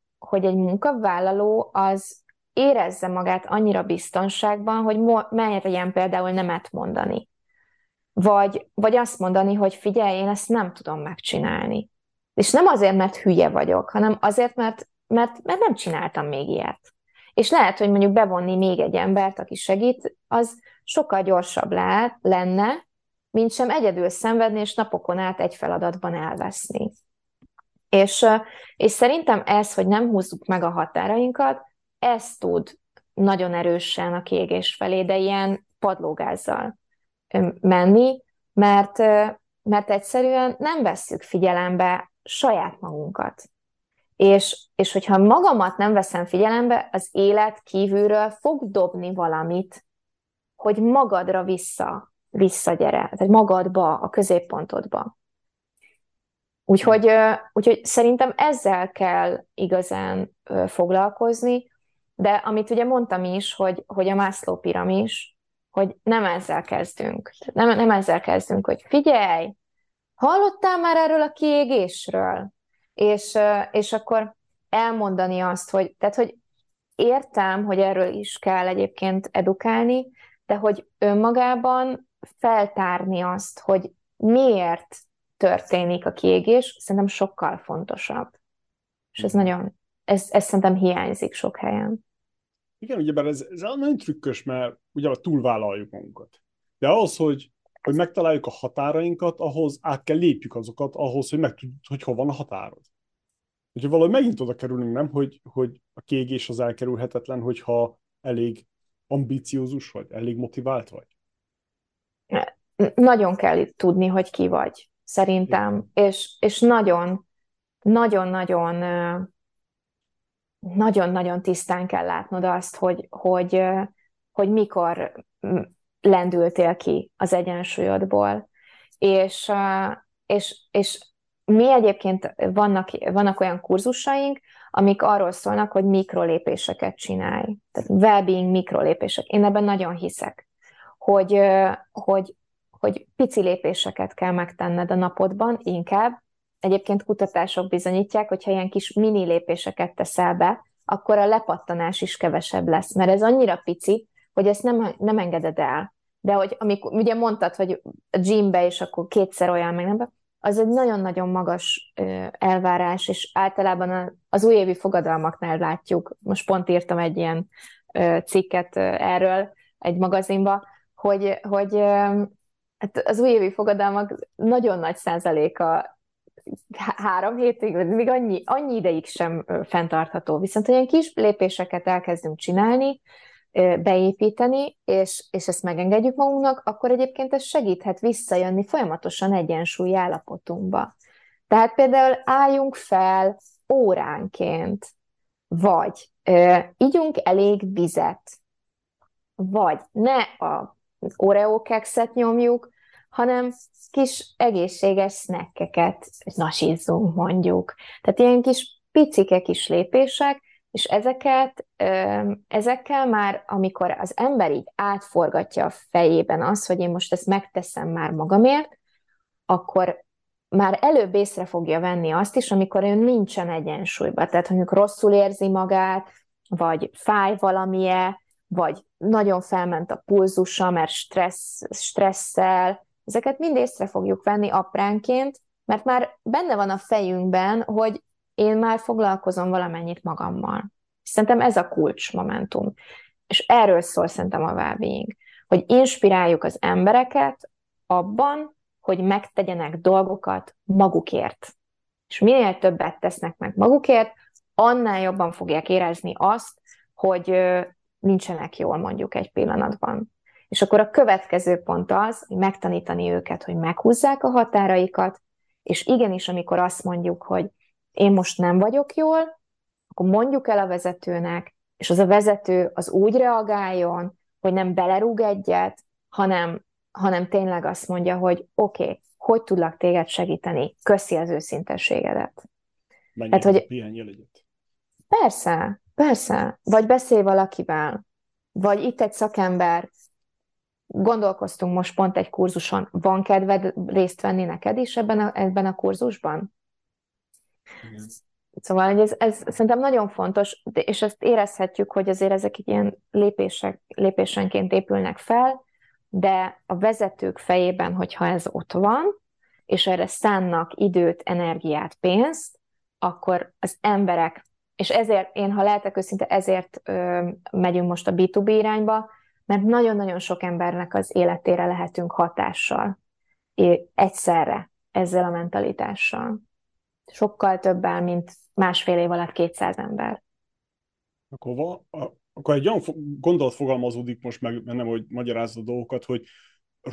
egy munkavállaló az érezze magát annyira biztonságban, hogy merjen például nemet mondani. Vagy azt mondani, hogy figyelj, én ezt nem tudom megcsinálni. És nem azért, mert hülye vagyok, hanem azért, mert nem csináltam még ilyet. És lehet, hogy mondjuk bevonni még egy embert, aki segít, az sokkal gyorsabb lenne, mint sem egyedül szenvedni, és napokon át egy feladatban elveszni. És szerintem ez, hogy nem húzzuk meg a határainkat, ez tud nagyon erősen a kiégés felé, de ilyen padlógázzal menni, mert mert egyszerűen nem vesszük figyelembe saját magunkat. És hogyha magamat nem veszem figyelembe, az élet kívülről fog dobni valamit, hogy magadra visszagyere, tehát magadba, a középpontodba. Úgyhogy szerintem ezzel kell igazán foglalkozni, de amit ugye mondtam is, hogy a Maslow piramis, hogy nem ezzel kezdünk. Nem ezzel kezdünk, hogy figyelj, hallottál már erről a kiégésről? És akkor elmondani azt, hogy értem, hogy erről is kell egyébként edukálni, de hogy önmagában feltárni azt, hogy miért történik a kiégés, szerintem sokkal fontosabb. És ez nagyon, ez szerintem hiányzik sok helyen. Igen, ugyebár ez nagyon trükkös, mert ugyebár túlvállaljuk magunkat. De ahhoz, hogy megtaláljuk a határainkat, ahhoz át kell lépjük azokat, ahhoz, hogy megtudjuk, hogy hol van a határod. Úgyhogy valahogy megint oda kerülünk, nem, hogy a kiégés az elkerülhetetlen, hogyha elég ambiciózus vagy, elég motivált vagy. Nagyon kell tudni, hogy ki vagy, szerintem. És nagyon tisztán kell látnod azt, hogy mikor lendültél ki az egyensúlyodból. És mi egyébként vannak olyan kurzusaink, amik arról szólnak, hogy mikrolépéseket csinálj. Tehát well-being mikrolépések. Én ebben nagyon hiszek, hogy pici lépéseket kell megtenned a napodban inkább. Egyébként kutatások bizonyítják, hogyha ilyen kis mini lépéseket teszel be, akkor a lepattanás is kevesebb lesz. Mert ez annyira pici, hogy ezt nem engeded el. De hogy amikor, ugye mondtad, hogy a gymbe, és akkor kétszer olyan, meg nem, az egy nagyon-nagyon magas elvárás, és általában az újévi fogadalmaknál látjuk, most pont írtam egy ilyen cikket erről egy magazinba, hogy hát az újévi fogadalmak nagyon nagy százaléka 3 hétig, még annyi ideig sem fenntartható. Viszont olyan kis lépéseket elkezdünk csinálni, beépíteni, és ezt megengedjük magunknak, akkor egyébként ez segíthet visszajönni folyamatosan egyensúlyi állapotunkba. Tehát például álljunk fel óránként, vagy ígyunk elég vizet, vagy ne a Oreo kekszet nyomjuk, hanem kis egészséges snackeket nasizzunk, mondjuk. Tehát ilyen kis picike kis lépések, és ezekkel már, amikor az ember így átforgatja a fejében azt, hogy én most ezt megteszem már magamért, akkor már előbb észre fogja venni azt is, amikor ő nincsen egyensúlyban. Tehát, hogy rosszul érzi magát, vagy fáj valamie, vagy nagyon felment a pulzusa, mert stresszel. Ezeket mind észre fogjuk venni apránként, mert már benne van a fejünkben, hogy én már foglalkozom valamennyit magammal. Szerintem ez a kulcsmomentum. És erről szól szerintem a well-being, hogy inspiráljuk az embereket abban, hogy megtegyenek dolgokat magukért. És minél többet tesznek meg magukért, annál jobban fogják érezni azt, hogy nincsenek jól mondjuk egy pillanatban. És akkor a következő pont az, hogy megtanítani őket, hogy meghúzzák a határaikat, és igenis, amikor azt mondjuk, hogy én most nem vagyok jól, akkor mondjuk el a vezetőnek, és az a vezető az úgy reagáljon, hogy nem belerúg egyet, hanem tényleg azt mondja, hogy oké, hogy tudlak téged segíteni? Köszi az őszintességedet. Hát, hogy pihenjél egyet. Persze. Vagy beszélj valakivel, vagy itt egy szakember, gondolkoztunk most pont egy kurzuson, van kedved részt venni neked is ebben a kurzusban? Igen. Szóval ez szerintem nagyon fontos, és ezt érezhetjük, hogy azért ezek ilyen lépésenként épülnek fel, de a vezetők fejében, hogyha ez ott van, és erre szánnak időt, energiát, pénzt, akkor az emberek, és ezért én, ha lehetek őszinte, ezért megyünk most a B2B irányba, mert nagyon-nagyon sok embernek az életére lehetünk hatással, egyszerre, ezzel a mentalitással. Sokkal többel, mint másfél év alatt 200 ember. Akkor egy olyan gondolat fogalmazódik most meg, mert nem, hogy magyarázod a dolgokat, hogy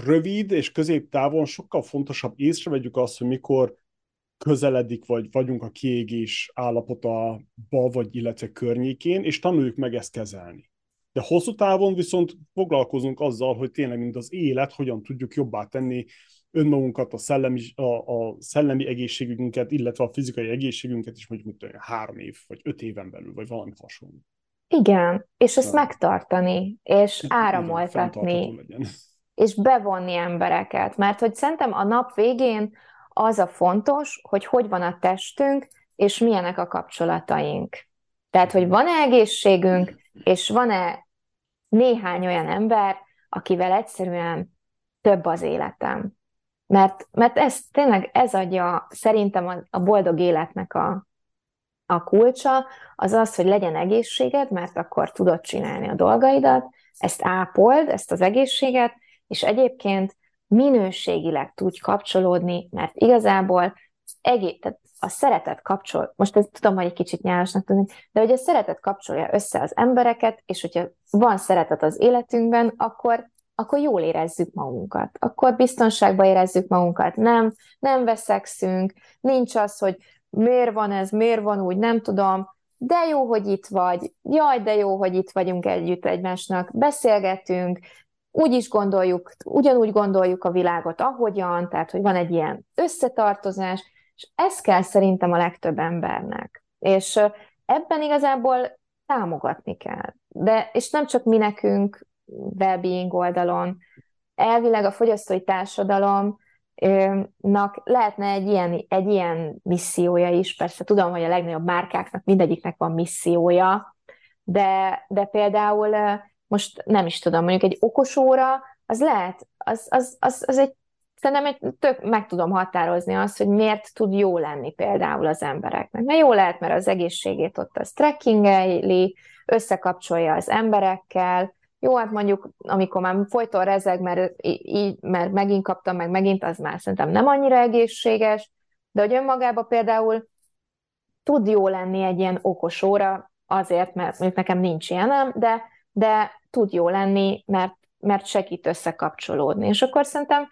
rövid és középtávon sokkal fontosabb észrevegyük azt, hogy mikor közeledik, vagy vagyunk a kiégés állapotába, vagy illetve környékén, és tanuljuk meg ezt kezelni. De hosszú távon viszont foglalkozunk azzal, hogy tényleg, mint az élet, hogyan tudjuk jobbá tenni önmagunkat, a szellemi egészségünket, illetve a fizikai egészségünket is, mondjuk 3 év, vagy 5 éven belül, vagy valami hasonló. Igen, és ezt megtartani, és áramoltatni, és bevonni embereket. Mert hogy szerintem a nap végén az a fontos, hogy van a testünk, és milyenek a kapcsolataink. Tehát, hogy van-e egészségünk, és van-e néhány olyan ember, akivel egyszerűen több az életem. Mert ez tényleg ez adja szerintem a boldog életnek a kulcsa, az az, hogy legyen egészséged, mert akkor tudod csinálni a dolgaidat, ezt ápold, ezt az egészséget, és egyébként minőségileg tudj kapcsolódni, mert igazából tehát a szeretet kapcsol, most ezt tudom, hogy egy kicsit nyálasnak tudni, de hogy a szeretet kapcsolja össze az embereket, és hogyha van szeretet az életünkben, akkor jól érezzük magunkat, akkor biztonságban érezzük magunkat, nem veszekszünk, nincs az, hogy miért van ez, miért van úgy, nem tudom, de jó, hogy itt vagy, jaj, de jó, hogy itt vagyunk együtt egymásnak, beszélgetünk, ugyanúgy gondoljuk a világot, ahogyan, tehát, hogy van egy ilyen összetartozás, és ez kell szerintem a legtöbb embernek. És ebben igazából támogatni kell. És nem csak mi nekünk wellbeing oldalon. Elvileg a fogyasztói társadalomnak lehetne egy ilyen missziója is. Persze tudom, hogy a legnagyobb márkáknak mindegyiknek van missziója, de például most nem is tudom, mondjuk egy okos óra, az lehet, szerintem meg tudom határozni azt, hogy miért tud jó lenni például az embereknek. Mert jó lehet, mert az egészségét ott az trekkingeli, összekapcsolja az emberekkel. Jó, hát mondjuk, amikor már folyton rezeg, mert megint kaptam, megint, az már szerintem nem annyira egészséges, de hogy önmagában például tud jó lenni egy ilyen okos óra, azért, mert mondjuk nekem nincs ilyenem, de tud jó lenni, mert segít összekapcsolódni. És akkor szerintem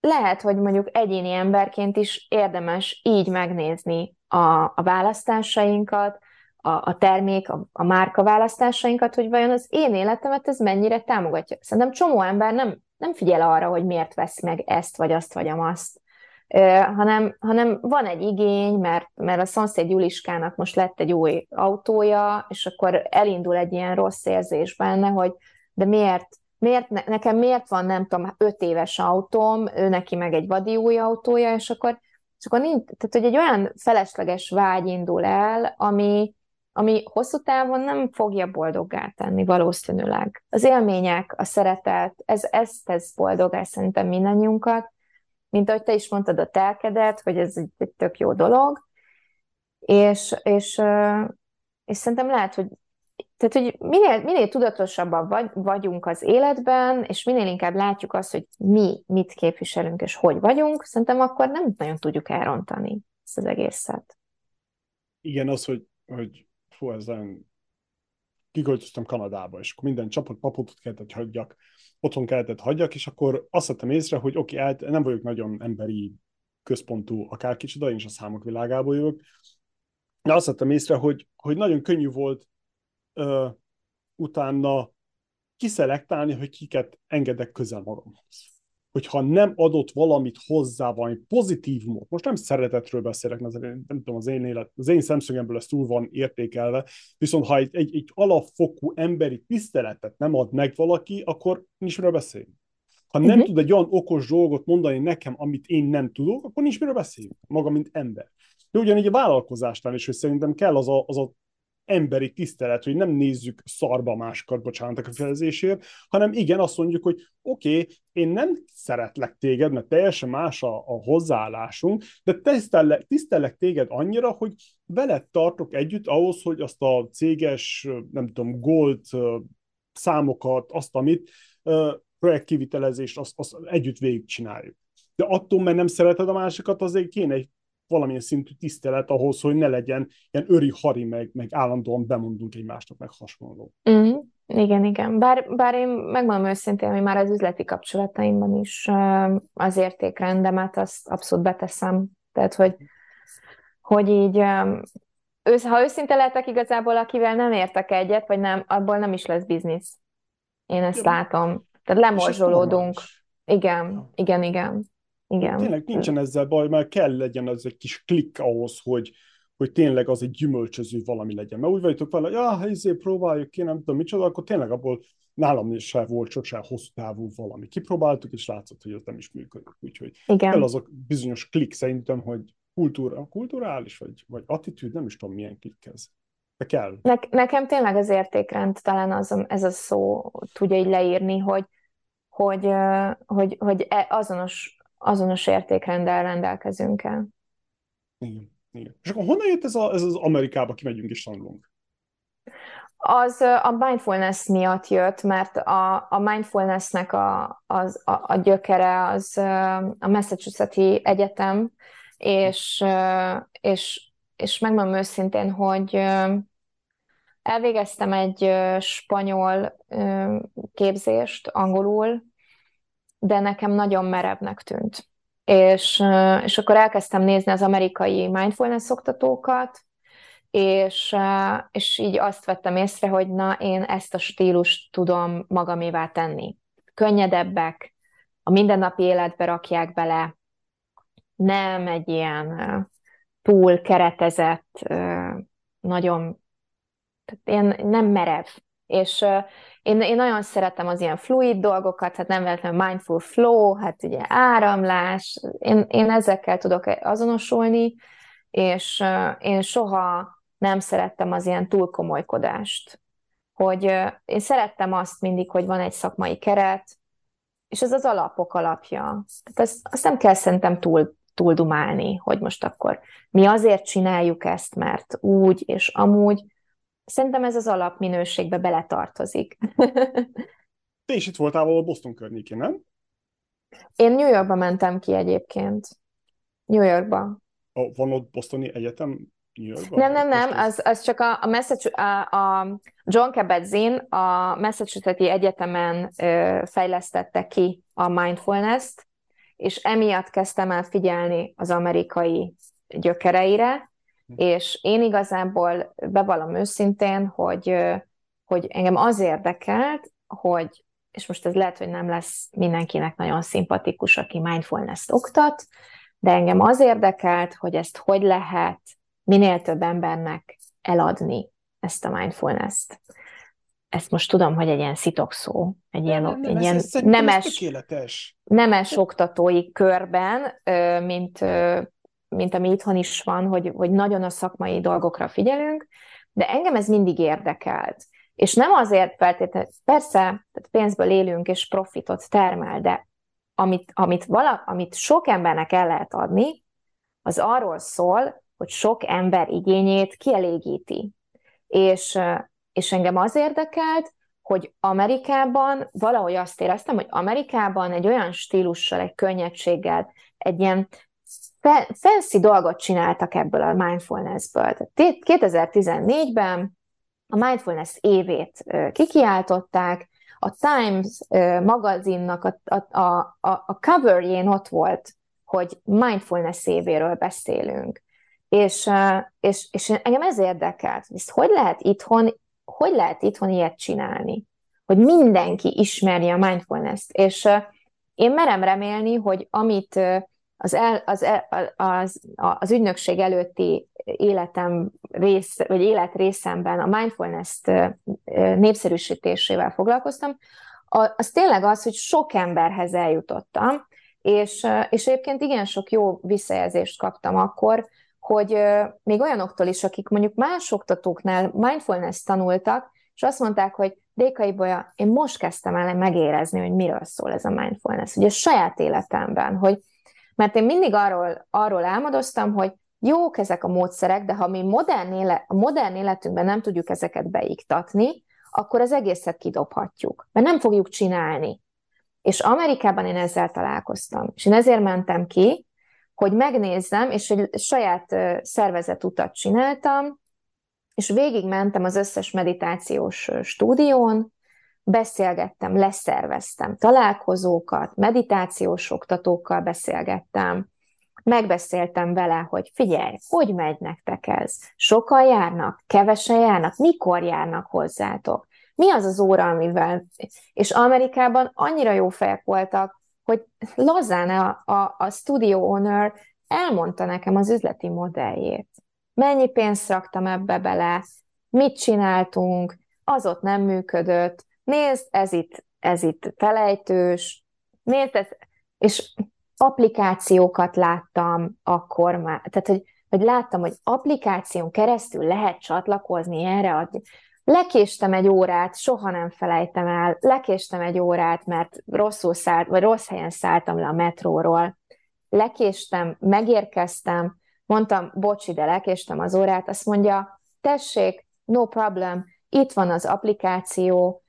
lehet, hogy mondjuk egyéni emberként is érdemes így megnézni a választásainkat, a termék, a márka választásainkat, hogy vajon az én életemet ez mennyire támogatja. Szerintem csomó ember nem figyel arra, hogy miért vesz meg ezt, vagy azt, vagy amazt, hanem van egy igény, mert a szomszéd Juliskának most lett egy új autója, és akkor elindul egy ilyen rossz érzés benne, hogy de nekem miért van, nem tudom, 5 éves autóm, ő neki meg egy vadi új autója, és akkor nincs, tehát hogy egy olyan felesleges vágy indul el, ami hosszú távon nem fogja boldoggá tenni valószínűleg. Az élmények, a szeretet, ez boldoggá szerintem mindannyiunkat, mint ahogy te is mondtad a telkedet, hogy ez egy tök jó dolog, és szerintem lehet, hogy tehát, hogy minél tudatosabban vagyunk az életben, és minél inkább látjuk azt, hogy mi mit képviselünk, és hogy vagyunk, szerintem akkor nem nagyon tudjuk elrontani ezt az egészet. Igen, az, hogy kiköltöztem Kanadába, és akkor minden csapat-papotot kellett hagyjak, otthon kellett hagyjak, és akkor azt vettem észre, hogy nem vagyok nagyon emberi központú akárkicsoda, én is a számok világából jövök, de azt vettem észre, hogy nagyon könnyű volt utána kiszelektálni, hogy kiket engedek közel magamhoz. Hogyha nem adott valamit hozzá, valami pozitívumot, most nem szeretetről beszélek, mert nem tudom, az én szemszögemből ez túl van értékelve, viszont ha egy alapfokú emberi tiszteletet nem ad meg valaki, akkor nincs miről beszélni. Ha nem tud egy olyan okos dolgot mondani nekem, amit én nem tudok, akkor nincs miről beszélni, maga mint ember. De ugyanígy a vállalkozásnál is, hogy szerintem kell az a emberi tisztelet, hogy nem nézzük szarba másokat, bocsánat a kifejezésért, hanem igen, azt mondjuk, hogy oké, én nem szeretlek téged, mert teljesen más a hozzáállásunk, de tisztellek téged annyira, hogy veled tartok együtt ahhoz, hogy azt a céges, nem tudom, gold számokat, azt, amit projektkivitelezést, azt együtt végigcsináljuk. De attól, mert nem szereted a másikat, azért kéne egy valamilyen szintű tisztelet ahhoz, hogy ne legyen ilyen öri-hari, meg állandóan bemondunk egymásnak, meg hasonló. Mm, Igen, igen. Bár én megmondom őszintén, hogy már az üzleti kapcsolataimban is az értékrendemet azt abszolút beteszem. Tehát, hogy így, ha őszinte lehetek, igazából akivel nem értek egyet, vagy nem, abból nem is lesz biznisz. Én ezt látom. Tehát lemorzsolódunk. Igen. Tényleg nincsen ezzel baj, mert kell legyen ez egy kis klikk ahhoz, hogy tényleg az egy gyümölcsöző valami legyen. Mert úgy vagytok vele, hogy próbáljuk ki, nem tudom micsoda, akkor tényleg abból nálam is sem volt sosem hosszú távú valami. Kipróbáltuk, és látszott, hogy ez nem is működik. Úgyhogy kell az a bizonyos klikk szerintem, hogy kulturális, vagy attitűd, nem is tudom milyen klikk ez. De kell. Nekem tényleg az értékrend talán ez a szó tudja így leírni, hogy azonos értékrenddel rendelkezünk el. Igen. És akkor honnan jött ez az Amerikába, kimegyünk és tanulunk? Az a mindfulness miatt jött, mert a mindfulnessnek a gyökere az a Massachusettsi Egyetem, és megmondom őszintén, hogy elvégeztem egy spanyol képzést angolul, de nekem nagyon merevnek tűnt. És akkor elkezdtem nézni az amerikai mindfulness oktatókat, és így azt vettem észre, hogy na, én ezt a stílust tudom magamévá tenni. Könnyedebbek, a mindennapi életbe rakják bele, nem egy ilyen túl keretezett, nagyon, tehát én nem merev. És én nagyon szeretem az ilyen fluid dolgokat, hát nem véletlenül mindful flow, hát ugye áramlás, én ezekkel tudok azonosulni, és én soha nem szerettem az ilyen túlkomolykodást. Hogy én szerettem azt mindig, hogy van egy szakmai keret, és ez az alapok alapja. Tehát azt nem kell szerintem túldumálni, hogy most akkor mi azért csináljuk ezt, mert úgy és amúgy. Szerintem ez az alapminőségbe beletartozik. Te is itt voltál valahol Boston környékén, nem? Én New Yorkba mentem ki egyébként. New Yorkba. Van ott Bostoni Egyetem New Yorkban? Nem, az csak a John Kabat-Zinn a Massachusettsi Egyetemen fejlesztette ki a mindfulness-t, és emiatt kezdtem el figyelni az amerikai gyökereire. És én igazából bevallom őszintén, hogy engem az érdekelt, hogy, és most ez lehet, hogy nem lesz mindenkinek nagyon szimpatikus, aki mindfulness-t oktat, de engem az érdekelt, hogy ezt hogy lehet minél több embernek eladni, ezt a mindfulness-t. Ezt most tudom, hogy egy ilyen szitokszó, egy ilyen nemes oktatói körben, mint ami itthon is van, hogy nagyon a szakmai dolgokra figyelünk, de engem ez mindig érdekelt. És nem azért feltétlenül, persze pénzből élünk és profitot termel, de amit sok embernek el lehet adni, az arról szól, hogy sok ember igényét kielégíti. És engem az érdekelt, hogy Amerikában valahogy azt éreztem, hogy Amerikában egy olyan stílussal, egy könnyedséggel, egy ilyen fancy dolgot csináltak ebből a mindfulnessből. 2014-ben a mindfulness évét kikiáltották, a Times magazinnak a coverjén ott volt, hogy mindfulness évéről beszélünk. És engem ez érdekelt, hogy lehet itthon ilyet csinálni, hogy mindenki ismerje a mindfulness-t. És én merem remélni, hogy amit az ügynökség előtti életrészemben a mindfulness népszerűsítésével foglalkoztam, az tényleg az, hogy sok emberhez eljutottam, és egyébként igen sok jó visszajelzést kaptam akkor, hogy még olyanoktól is, akik mondjuk más oktatóknál mindfulness tanultak, és azt mondták, hogy Réka Ibolya, én most kezdtem el megérezni, hogy miről szól ez a mindfulness, ugye a saját életemben, mert én mindig arról álmodoztam, hogy jók ezek a módszerek, de ha mi modern életünkben nem tudjuk ezeket beiktatni, akkor az egészet kidobhatjuk, mert nem fogjuk csinálni. És Amerikában én ezzel találkoztam. És én ezért mentem ki, hogy megnézzem, és egy saját szervezetutat csináltam, és végigmentem az összes meditációs stúdión, beszélgettem, leszerveztem találkozókat, meditációs oktatókkal beszélgettem, megbeszéltem vele, hogy figyelj, hogy megy nektek ez? Sokan járnak? Kevesen járnak? Mikor járnak hozzátok? Mi az az óra, amivel... És Amerikában annyira jó fejek voltak, hogy lazán a studio owner elmondta nekem az üzleti modelljét. Mennyi pénzt raktam ebbe bele, mit csináltunk, az ott nem működött, nézd, ez itt felejtős, nézd, ez... és applikációkat láttam akkor már, tehát, hogy láttam, hogy applikáción keresztül lehet csatlakozni erre. Lekéstem egy órát, soha nem felejtem el, lekéstem egy órát, mert rossz helyen szálltam le a metróról, lekéstem, megérkeztem, mondtam, bocsi, de lekéstem az órát, azt mondja, tessék, no problem, itt van az applikáció,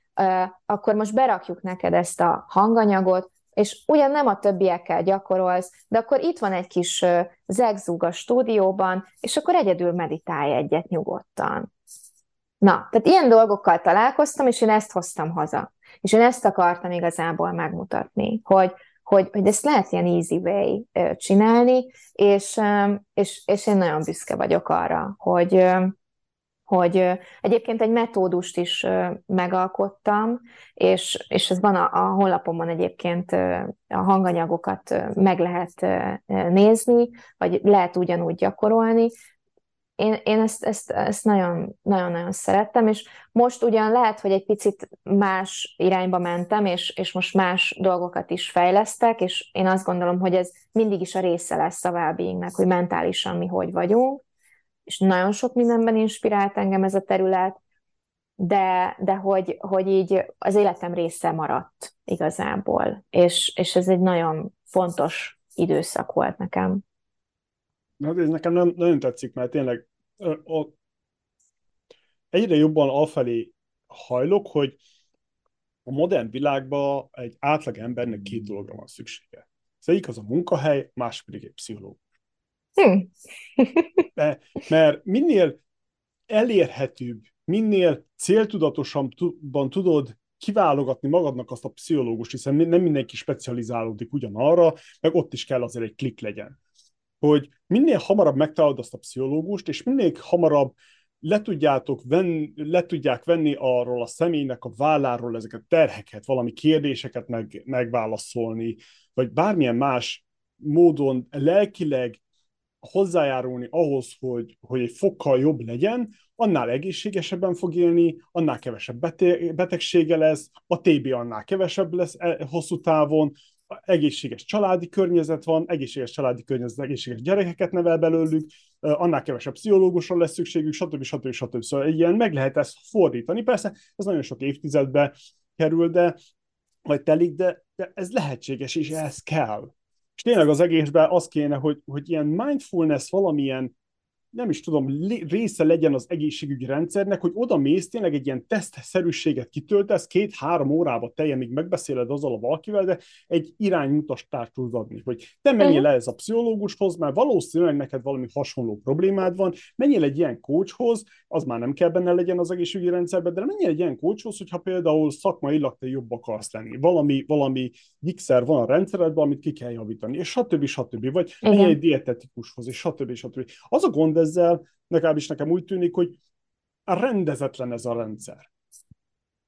akkor most berakjuk neked ezt a hanganyagot, és ugyan nem a többiekkel gyakorolsz, de akkor itt van egy kis zegzúg a stúdióban, és akkor egyedül meditálj egyet nyugodtan. Na, tehát ilyen dolgokkal találkoztam, és én ezt hoztam haza. És én ezt akartam igazából megmutatni, hogy ezt lehet ilyen easy way csinálni, és én nagyon büszke vagyok arra, hogy egyébként egy metódust is megalkottam, és ez van a honlapomon egyébként, a hanganyagokat meg lehet nézni, vagy lehet ugyanúgy gyakorolni. Én ezt nagyon-nagyon szerettem, és most ugyan lehet, hogy egy picit más irányba mentem, és most más dolgokat is fejlesztek, és én azt gondolom, hogy ez mindig is a része lesz a wellbeingnek, hogy mentálisan mi hogy vagyunk, és nagyon sok mindenben inspirált engem ez a terület, de hogy így az életem része maradt igazából, és ez egy nagyon fontos időszak volt nekem. Hát ez nekem nagyon tetszik, mert tényleg egyre jobban afelé hajlok, hogy a modern világban egy átlag embernek két dologra van szüksége. Az egyik az a munkahely, másik pedig egy pszichológus. Mert minél elérhetőbb, minél céltudatosabban tudod kiválogatni magadnak azt a pszichológust, hiszen nem mindenki specializálódik ugyanarra, meg ott is kell azért egy klik legyen. Hogy minél hamarabb megtalálod azt a pszichológust, és minél hamarabb le tudják venni arról a személynek a válláról ezeket terheket, valami kérdéseket megválaszolni, vagy bármilyen más módon lelkileg hozzájárulni ahhoz, hogy egy fokkal jobb legyen, annál egészségesebben fog élni, annál kevesebb betegsége lesz, a TB annál kevesebb lesz hosszú távon, egészséges családi környezet van, egészséges gyerekeket nevel belőlük, annál kevesebb pszichológusra lesz szükségük, stb. Szóval ilyen meg lehet ezt fordítani. Persze ez nagyon sok évtizedbe kerül, de ez lehetséges, és ez kell. És tényleg az egészben az kéne, hogy ilyen mindfulness valamilyen, nem is tudom, része legyen az egészségügyi rendszernek, hogy oda mész, tényleg egy ilyen tesztszerűséget kitöltesz, 2-3 órába teljen, még megbeszéled azzal a valakivel, de egy iránymutatást tudod adni, hogy te menjél le ez a pszichológushoz, mert valószínűleg neked valami hasonló problémád van, menjél egy ilyen coachhoz, az már nem kell benne legyen az egészségügyi rendszerben, de menjél egy ilyen coachhoz, hogyha például szakmailag te jobb akarsz lenni, valami gigszer van a rendszeredben, amit ki kell javítani, és stb. Vagy menjél egy dietetikushoz, és stb. Az a gond ezzel, legalábbis nekem úgy tűnik, hogy rendezetlen ez a rendszer.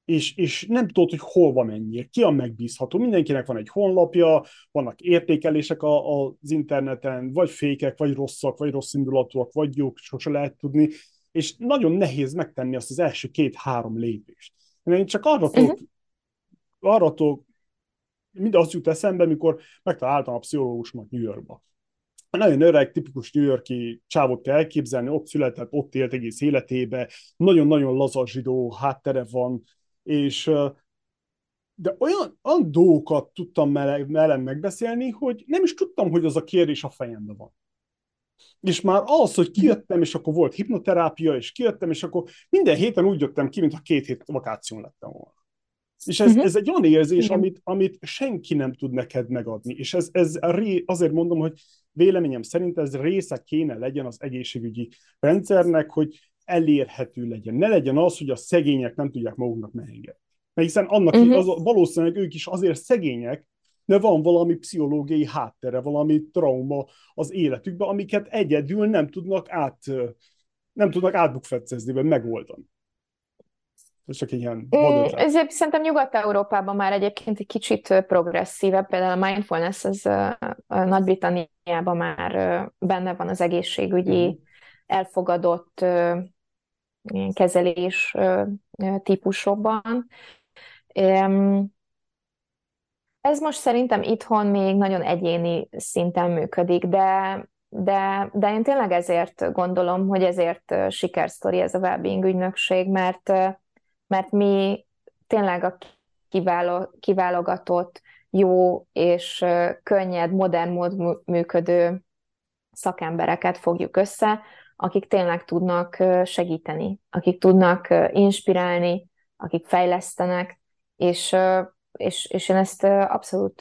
És nem tudod, hogy hol menjél, ki a megbízható. Mindenkinek van egy honlapja, vannak értékelések az interneten, vagy fékek, vagy rosszak, vagy rosszindulatúak, vagy jók, sose lehet tudni, és nagyon nehéz megtenni azt az első 2-3 lépést. Én csak arra tudok, mind az jut eszembe, mikor megtaláltam a pszichológusomat New Yorkba. Nagyon öreg, tipikus New York-i csávot kell elképzelni, ott született, ott élt egész életébe, nagyon-nagyon laza zsidó háttere van, de olyan dolgokat tudtam velem megbeszélni, hogy nem is tudtam, hogy az a kérdés a fejemben van. És már az, hogy kijöttem, és akkor volt hipnoterápia, és kijöttem, és akkor minden héten úgy jöttem ki, mintha 2 hét vakáción lettem volna. És ez egy olyan érzés, amit senki nem tud neked megadni. És azért mondom, hogy véleményem szerint ez része kéne legyen az egészségügyi rendszernek, hogy elérhető legyen. Ne legyen az, hogy a szegények nem tudják maguknak megengedni. Mert hiszen annak valószínűleg ők is azért szegények, de van valami pszichológiai háttere, valami trauma az életükben, amiket egyedül nem tudnak átbukfeccezni, vagy megoldani. Ez csak ilyen vadonság. Ezért szerintem Nyugat-Európában már egyébként egy kicsit progresszívebb, például a mindfulness az Nagy-Britanniában már benne van az egészségügyi elfogadott kezelés típusokban. Ez most szerintem itthon még nagyon egyéni szinten működik, de én tényleg ezért gondolom, hogy ezért sikersztori ez a wellbeing ügynökség, mert mi tényleg a kiválogatott, jó és könnyed, modern módon működő szakembereket fogjuk össze, akik tényleg tudnak segíteni, akik tudnak inspirálni, akik fejlesztenek, és én ezt abszolút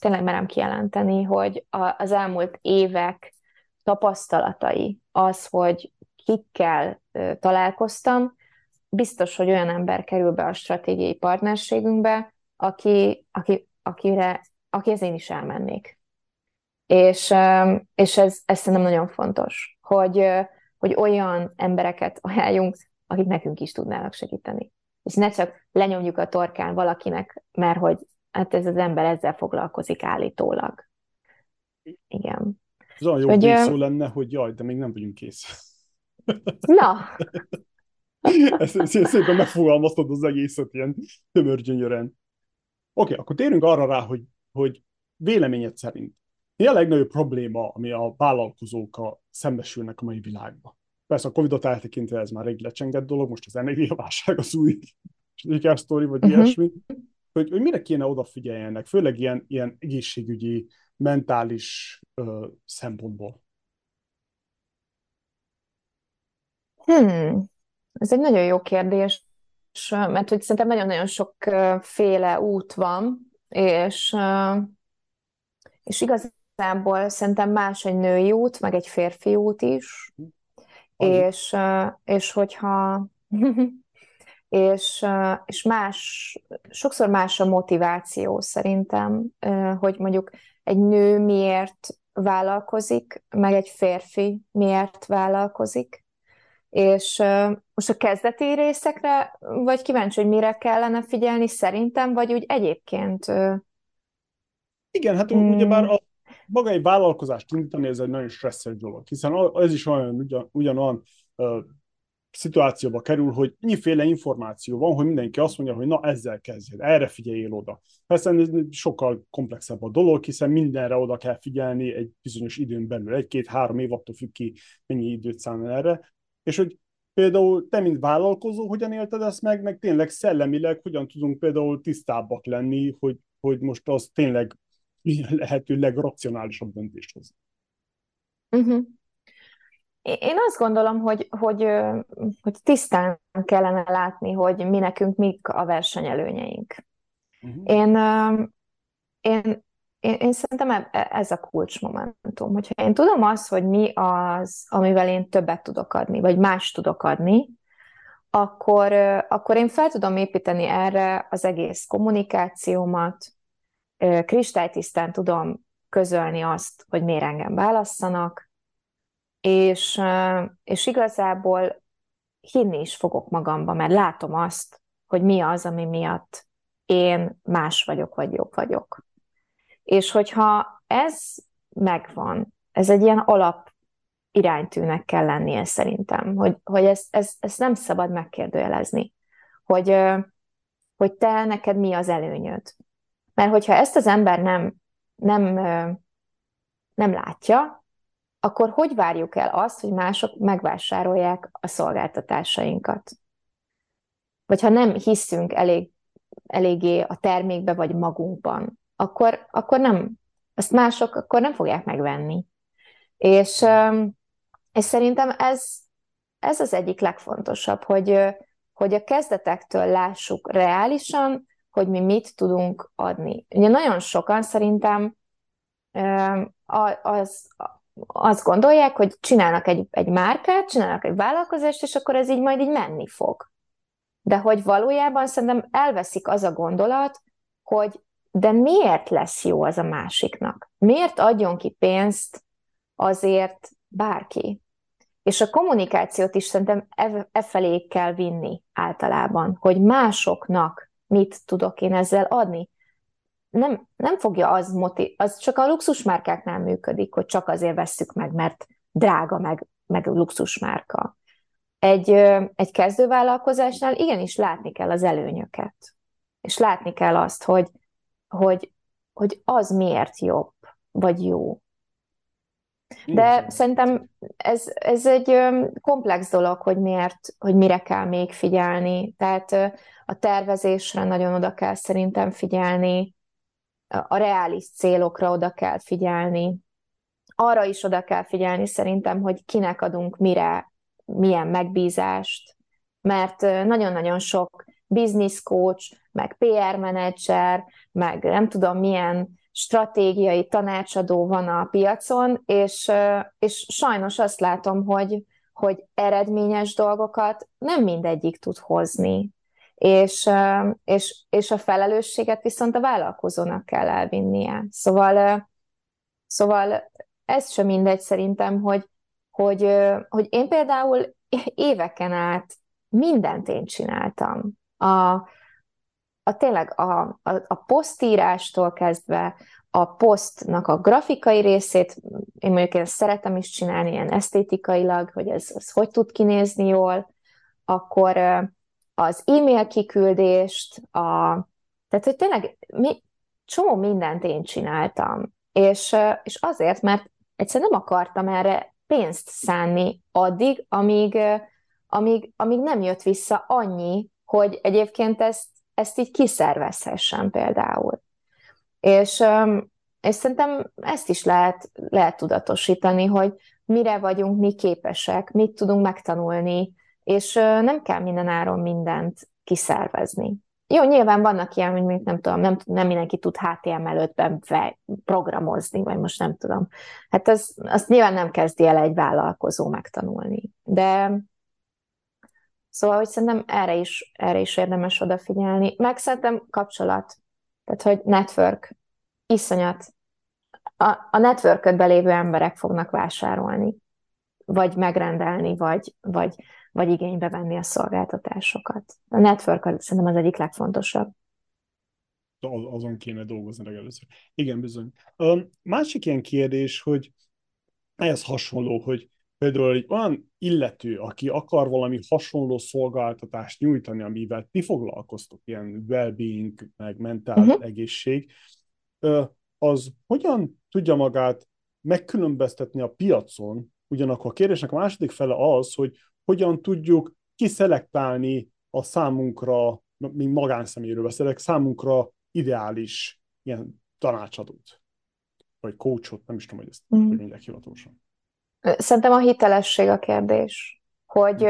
tényleg merem kijelenteni, hogy az elmúlt évek tapasztalatai, az, hogy kikkel találkoztam, biztos, hogy olyan ember kerül be a stratégiai partnerségünkbe, akihez én is elmennék. És ez szerintem nagyon fontos, hogy olyan embereket ajánljunk, akik nekünk is tudnának segíteni. És ne csak lenyomjuk a torkán valakinek, mert hogy hát ez az ember ezzel foglalkozik állítólag. Igen. Ez olyan jó szó lenne, hogy jaj, de még nem vagyunk kész. Na! Ezt szépen megfogalmaztad az egészet ilyen tömörgyönyörűen. Oké, akkor térünk arra rá, hogy véleményed szerint mi a legnagyobb probléma, ami a vállalkozókkal szembesülnek a mai világban? Persze a Covid-ot eltekintve ez már rég lecsengett dolog, most az energiaválság az új sikersztori, vagy ilyesmi, hogy mire kéne odafigyeljenek, főleg ilyen egészségügyi, mentális szempontból. Ez egy nagyon jó kérdés, mert hogy szerintem nagyon-nagyon sokféle út van, és igazából szerintem más egy női út, meg egy férfi út is, és más, sokszor más a motiváció szerintem, hogy mondjuk egy nő miért vállalkozik, meg egy férfi miért vállalkozik. És most a kezdeti részekre vagy kíváncsi, hogy mire kellene figyelni szerintem, vagy úgy egyébként? Igen, hát ugyebár a maga egy vállalkozást indítani, ez egy nagyon stresszes dolog, hiszen ez is olyan ugyanolyan szituációba kerül, hogy annyiféle információ van, hogy mindenki azt mondja, hogy na ezzel kezdjél, erre figyeljél oda. Persze ez sokkal komplexebb a dolog, hiszen mindenre oda kell figyelni egy bizonyos időn belül, 1-2-3 év, attól függ ki, mennyi időt szánál erre. És hogy például te, mint vállalkozó, hogyan élted ezt meg tényleg szellemileg hogyan tudunk például tisztábbak lenni, hogy most az tényleg lehető legracionálisabb döntést hozni. Uh-huh. Én azt gondolom, hogy tisztán kellene látni, hogy mi nekünk mik a versenyelőnyeink. Uh-huh. Én szerintem ez a kulcsmomentum. Hogyha én tudom azt, hogy mi az, amivel én többet tudok adni, vagy más tudok adni, akkor én fel tudom építeni erre az egész kommunikációmat, kristálytisztán tudom közölni azt, hogy miért engem válasszanak, és igazából hinni is fogok magamba, mert látom azt, hogy mi az, ami miatt én más vagyok, vagy jobb vagyok. És hogyha ez megvan, ez egy ilyen alap iránytűnek kell lennie szerintem, hogy ezt nem szabad megkérdőjelezni, hogy te neked mi az előnyöd. Mert hogyha ezt az ember nem látja, akkor hogy várjuk el azt, hogy mások megvásárolják a szolgáltatásainkat? Vagy ha nem hiszünk eléggé a termékbe, vagy magunkban, akkor nem, azt mások akkor nem fogják megvenni. És szerintem ez az egyik legfontosabb, hogy a kezdetektől lássuk reálisan, hogy mi mit tudunk adni. Ugye nagyon sokan szerintem azt gondolják, hogy csinálnak egy márkát, csinálnak egy vállalkozást, és akkor ez így majd így menni fog. de hogy valójában szerintem elveszik az a gondolat, hogy de miért lesz jó az a másiknak? Miért adjon ki pénzt azért bárki? És a kommunikációt is szerintem efelé kell vinni általában, hogy másoknak mit tudok én ezzel adni. Nem fogja az csak a luxusmárkáknál működik, hogy csak azért vesszük meg, mert drága, meg luxusmárka. Egy kezdővállalkozásnál igenis látni kell az előnyöket. És látni kell azt, hogy az miért jobb, vagy jó. De szerintem ez egy komplex dolog, hogy mire kell még figyelni. Tehát a tervezésre nagyon oda kell szerintem figyelni, a reális célokra oda kell figyelni, arra is oda kell figyelni szerintem, hogy kinek adunk mire, milyen megbízást, mert nagyon-nagyon sok business coach, meg PR menedzser, meg nem tudom milyen stratégiai tanácsadó van a piacon, és sajnos azt látom, hogy eredményes dolgokat nem mindegyik tud hozni, és a felelősséget viszont a vállalkozónak kell elvinnie. Szóval ez sem mindegy szerintem, hogy én például éveken át mindent én csináltam. Tényleg a posztírástól kezdve a posztnak a grafikai részét, én mondjuk én szeretem is csinálni ilyen esztétikailag, hogy ez hogy tud kinézni jól, akkor az e-mail kiküldést, tehát hogy tényleg csomó mindent én csináltam, és azért, mert egyszerűen nem akartam erre pénzt szánni addig, amíg nem jött vissza annyi, hogy egyébként ezt így kiszervezhessen például. És szerintem ezt is lehet tudatosítani, hogy mire vagyunk mi képesek, mit tudunk megtanulni, és nem kell mindenáron mindent kiszervezni. Jó, nyilván vannak ilyen, hogy mondjuk nem mindenki tud HTML5-ben programozni, vagy most nem tudom. Hát azt nyilván nem kezdi el egy vállalkozó megtanulni. De szóval, hogy szerintem erre is érdemes odafigyelni. Meg szerintem kapcsolat, tehát, hogy network, iszonyat. A networködben lévő emberek fognak vásárolni, vagy megrendelni, vagy igénybe venni a szolgáltatásokat. A network szerintem az egyik legfontosabb. Azon kéne dolgozni legelőször. Igen, bizony. Másik ilyen kérdés, hogy ehhez hasonló, hogy például egy olyan illető, aki akar valami hasonló szolgáltatást nyújtani, amivel ti foglalkoztok, ilyen well-being, meg mentál egészség, az hogyan tudja magát megkülönböztetni a piacon? Ugyanakkor a kérdésnek a második fele az, hogy hogyan tudjuk kiszelektálni a számunkra, még magánszemélyről beszélek, számunkra ideális ilyen tanácsadót, vagy coachot, nem is tudom, hogy ezt mondják hivatalosan. Szerintem a hitelesség a kérdés, hogy,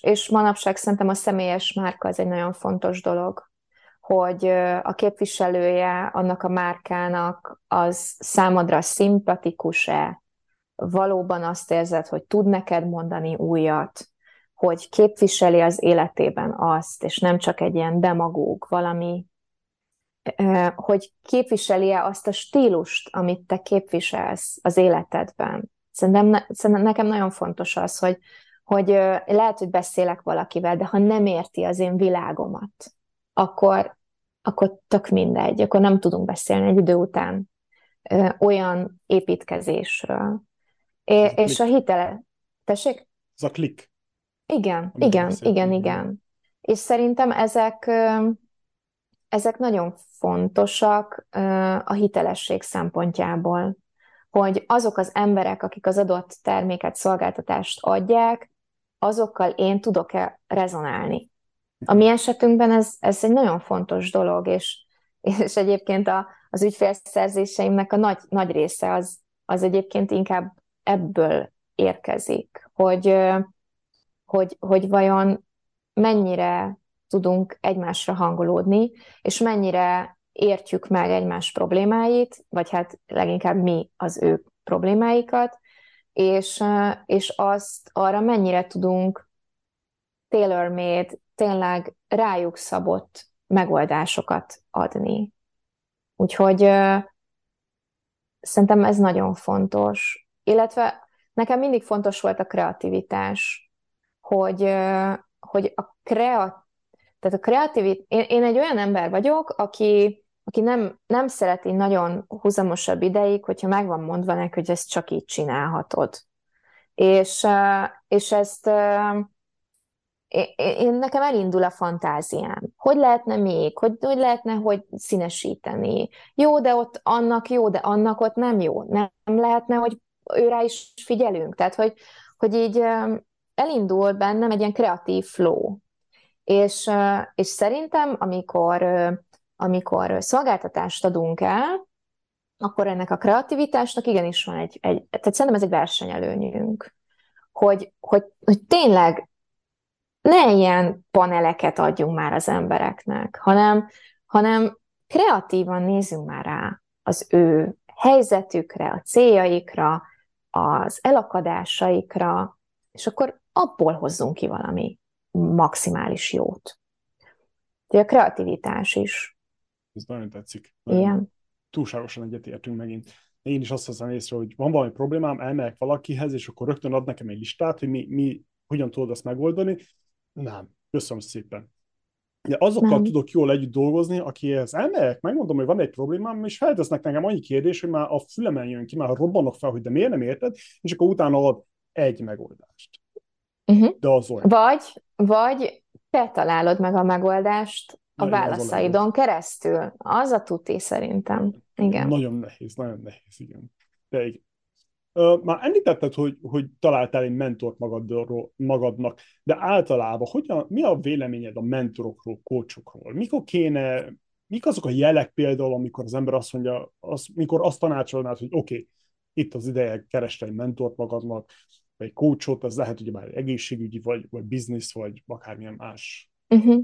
és manapság szerintem a személyes márka az egy nagyon fontos dolog, hogy a képviselője annak a márkának az számodra szimpatikus-e, valóban azt érzed, hogy tud neked mondani újat, hogy képviseli az életében azt, és nem csak egy ilyen demagóg valami, hogy képviseli-e azt a stílust, amit te képviselsz az életedben. Szerintem nekem nagyon fontos az, hogy lehet, hogy beszélek valakivel, de ha nem érti az én világomat, akkor tök mindegy, akkor nem tudunk beszélni egy idő után olyan építkezésről. És a hitele... Tessék? Ez a klik. Igen. És szerintem ezek nagyon fontosak a hitelesség szempontjából, hogy azok az emberek, akik az adott terméket, szolgáltatást adják, azokkal én tudok-e rezonálni. A mi esetünkben ez egy nagyon fontos dolog, és egyébként az ügyfélszerzéseimnek a nagy része az egyébként inkább ebből érkezik, hogy vajon mennyire tudunk egymásra hangolódni, és mennyire értjük meg egymás problémáit, vagy hát leginkább mi az ő problémáikat, és azt arra mennyire tudunk tailor-made tényleg rájuk szabott megoldásokat adni. Úgyhogy szerintem ez nagyon fontos. Illetve nekem mindig fontos volt a kreativitás, hogy a kreativitás... Én egy olyan ember vagyok, aki nem szereti nagyon húzamosabb ideig, hogyha meg van mondva neki, hogy ezt csak így csinálhatod. És ezt... Nekem elindul a fantáziám. Hogy lehetne még? Hogy lehetne, hogy színesíteni? Jó, de ott annak jó, de annak ott nem jó. Nem lehetne, hogy őrá is figyelünk. Tehát, hogy így elindul bennem egy ilyen kreatív flow. És szerintem, amikor szolgáltatást adunk el, akkor ennek a kreativitásnak igenis van tehát szerintem ez egy versenyelőnyünk. Hogy tényleg ne ilyen paneleket adjunk már az embereknek, hanem kreatívan nézzünk már rá az ő helyzetükre, a céljaikra, az elakadásaikra, és akkor abból hozzunk ki valami maximális jót. De a kreativitás is. Ez nagyon tetszik. Igen. Túlságosan egyetértünk megint. Én is azt veszem észre, hogy van valami problémám, elmegyek valakihez, és akkor rögtön ad nekem egy listát, hogy mi hogyan tudod azt megoldani. Nem, köszönöm szépen. De azokkal tudok jól együtt dolgozni, akihez elmegyek, megmondom, hogy van egy problémám, és feltesznek nekem annyi kérdés, hogy már a fülemen jön ki, már robbanok fel, hogy de miért nem érted, és akkor utána ad egy megoldást. Uh-huh. De az olyan. Vagy te találod meg a megoldást nagyon a válaszaidon keresztül. Az a tuti szerintem. Igen. Nagyon nehéz, igen. De igen. Már említetted, hogy találtál egy mentort magadnak, de általában mi a véleményed a mentorokról, coachokról? Mik azok a jelek például, amikor az ember azt mondja, mikor azt tanácsolnád, hogy oké, itt az ideje keresni egy mentort magadnak, vagy egy coachot, ez lehet ugye már egészségügyi, vagy biznisz, vagy akármilyen más. Uh-huh.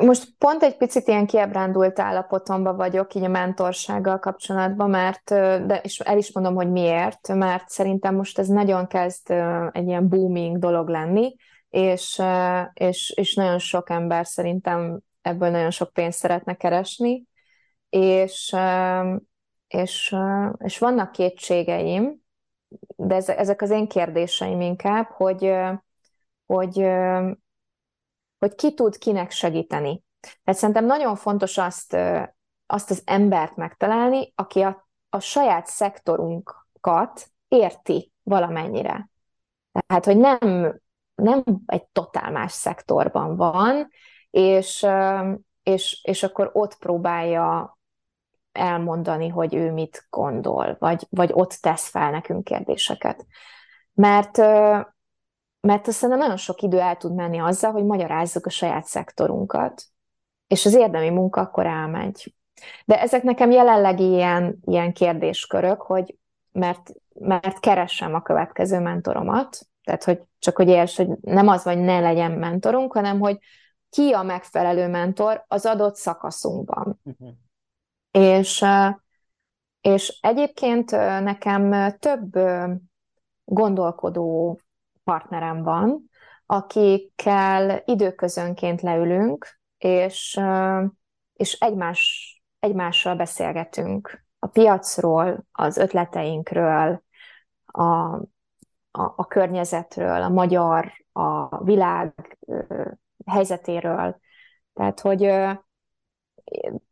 Most pont egy picit ilyen kiebrándult állapotomban vagyok így a mentorsággal kapcsolatban, és el is mondom, hogy miért, mert szerintem most ez nagyon kezd egy ilyen booming dolog lenni, és nagyon sok ember szerintem ebből nagyon sok pénzt szeretne keresni, és vannak kétségeim, de ezek az én kérdéseim inkább, hogy ki tud kinek segíteni. Tehát szerintem nagyon fontos azt az embert megtalálni, aki a saját szektorunkat érti valamennyire. Tehát, hogy nem egy totál más szektorban van, és akkor ott próbálja elmondani, hogy ő mit gondol, vagy ott tesz fel nekünk kérdéseket. Mert aztán nagyon sok idő el tud menni azzal, hogy magyarázzuk a saját szektorunkat, és az érdemi munka akkor elmegy. De ezek nekem jelenleg ilyen kérdéskörök, hogy mert keresem a következő mentoromat, tehát hogy csak hogy érts, hogy nem az, hogy ne legyen mentorunk, hanem hogy ki a megfelelő mentor az adott szakaszunkban. Uh-huh. És egyébként nekem több gondolkodó partnerem van, akikkel időközönként leülünk, és egymással beszélgetünk a piacról, az ötleteinkről, a környezetről, a magyar, a világ helyzetéről. Tehát, hogy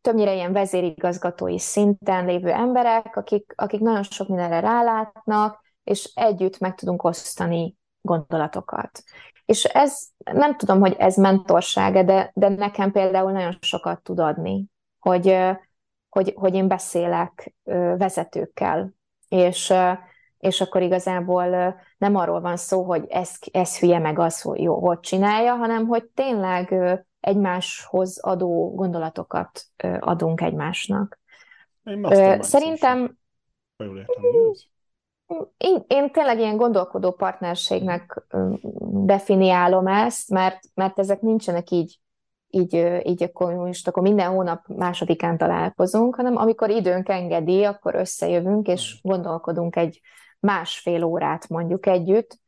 többnyire ilyen vezérigazgatói szinten lévő emberek, akik nagyon sok mindenre rálátnak, és együtt meg tudunk osztani gondolatokat. És ez, nem tudom, hogy ez mentorság, de nekem például nagyon sokat tud adni, hogy én beszélek vezetőkkel, és akkor igazából nem arról van szó, hogy ez hülye meg az, hogy jó, hogy csinálja, hanem hogy tényleg egymáshoz adó gondolatokat adunk egymásnak. Szerintem... Jól értem, én tényleg ilyen gondolkodó partnerségnek definiálom ezt, mert ezek nincsenek így akkor most akkor minden hónap másodikán találkozunk, hanem amikor időnk engedi, akkor összejövünk, és gondolkodunk egy másfél órát mondjuk együtt,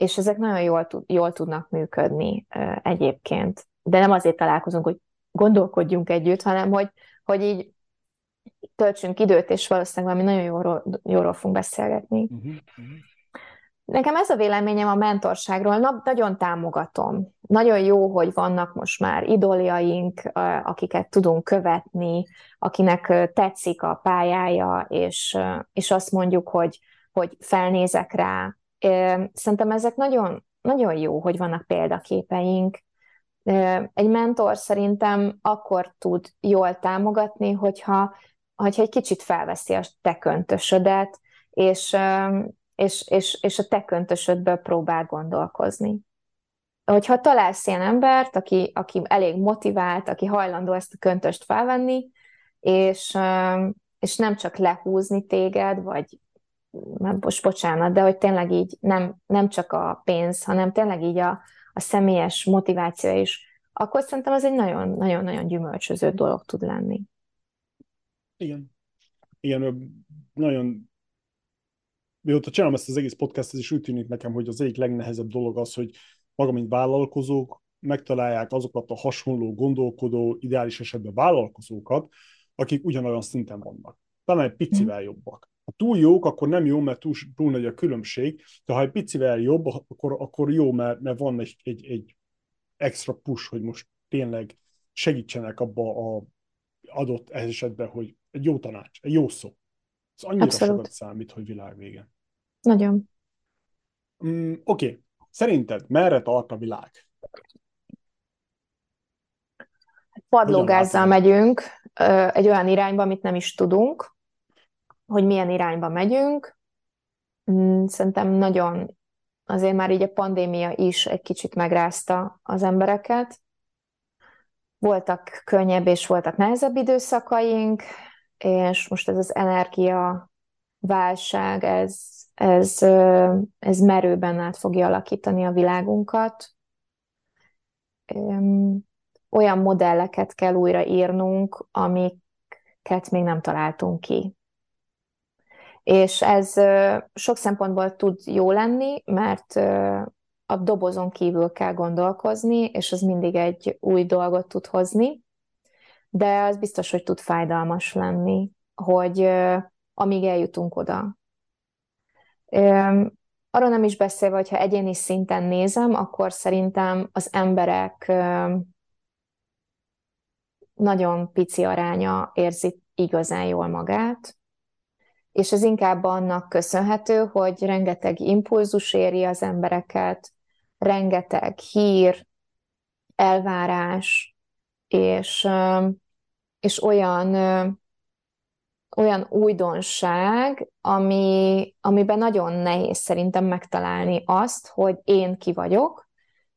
és ezek nagyon jól tudnak működni egyébként. De nem azért találkozunk, hogy gondolkodjunk együtt, hanem hogy így töltsünk időt, és valószínűleg valami nagyon jóról fogunk beszélgetni. Uh-huh. Nekem ez a véleményem a mentorságról. Nagyon támogatom. Nagyon jó, hogy vannak most már idóliaink, akiket tudunk követni, akinek tetszik a pályája, és azt mondjuk, hogy felnézek rá. Szerintem ezek nagyon, nagyon jó, hogy vannak példaképeink. Egy mentor szerintem akkor tud jól támogatni, hogyha egy kicsit felveszi a te köntösödet, és a te köntösödből próbál gondolkozni. Hogyha találsz ilyen embert, aki elég motivált, aki hajlandó ezt a köntöst felvenni, és nem csak lehúzni téged, vagy most bocsánat, de hogy tényleg így nem csak a pénz, hanem tényleg így a személyes motiváció is, akkor szerintem ez egy nagyon-nagyon gyümölcsöző dolog tud lenni. Igen, nagyon... Mióta csinálom ezt az egész podcastet, és úgy tűnik nekem, hogy az egyik legnehezebb dolog az, hogy maga, mint vállalkozók, megtalálják azokat a hasonló, gondolkodó, ideális esetben vállalkozókat, akik ugyanolyan szinten vannak. Talán egy picivel jobbak. Ha túl jók, akkor nem jó, mert túl nagy a különbség, de ha egy picivel jobb, akkor jó, mert van egy extra push, hogy most tényleg segítsenek abba a adott esetben, hogy egy jó tanács, egy jó szó. Ez annyira abszolút sokat számít, hogy világvége. Nagyon. Oké. Szerinted merre tart a világ? Padlógázzal megyünk egy olyan irányba, amit nem is tudunk, hogy milyen irányba megyünk. Szerintem nagyon, azért már így a pandémia is egy kicsit megrázta az embereket. Voltak könnyebb és voltak nehezebb időszakaink, és most ez az energiaválság, ez merőben át fogja alakítani a világunkat. Olyan modelleket kell újraírnunk, amiket még nem találtunk ki. És ez sok szempontból tud jó lenni, mert a dobozon kívül kell gondolkozni, és ez mindig egy új dolgot tud hozni. De az biztos, hogy tud fájdalmas lenni, hogy amíg eljutunk oda. Arról nem is beszélve, hogyha egyéni szinten nézem, akkor szerintem az emberek nagyon pici aránya érzi igazán jól magát, és ez inkább annak köszönhető, hogy rengeteg impulzus éri az embereket, rengeteg hír, elvárás, és olyan újdonság, amiben nagyon nehéz szerintem megtalálni azt, hogy én ki vagyok,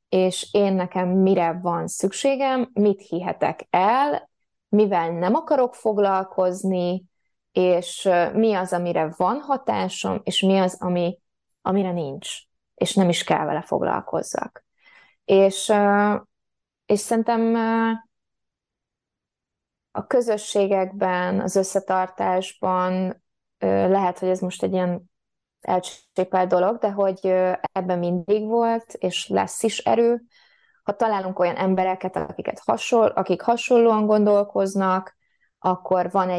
és én nekem mire van szükségem, mit hihetek el, mivel nem akarok foglalkozni, és mi az, amire van hatásom, és mi az, amire nincs, és nem is kell vele foglalkozzak. És szerintem a közösségekben, az összetartásban lehet, hogy ez most egy ilyen elcsépelt dolog, de hogy ebben mindig volt, és lesz is erő. Ha találunk olyan embereket, akik hasonlóan gondolkoznak, akkor van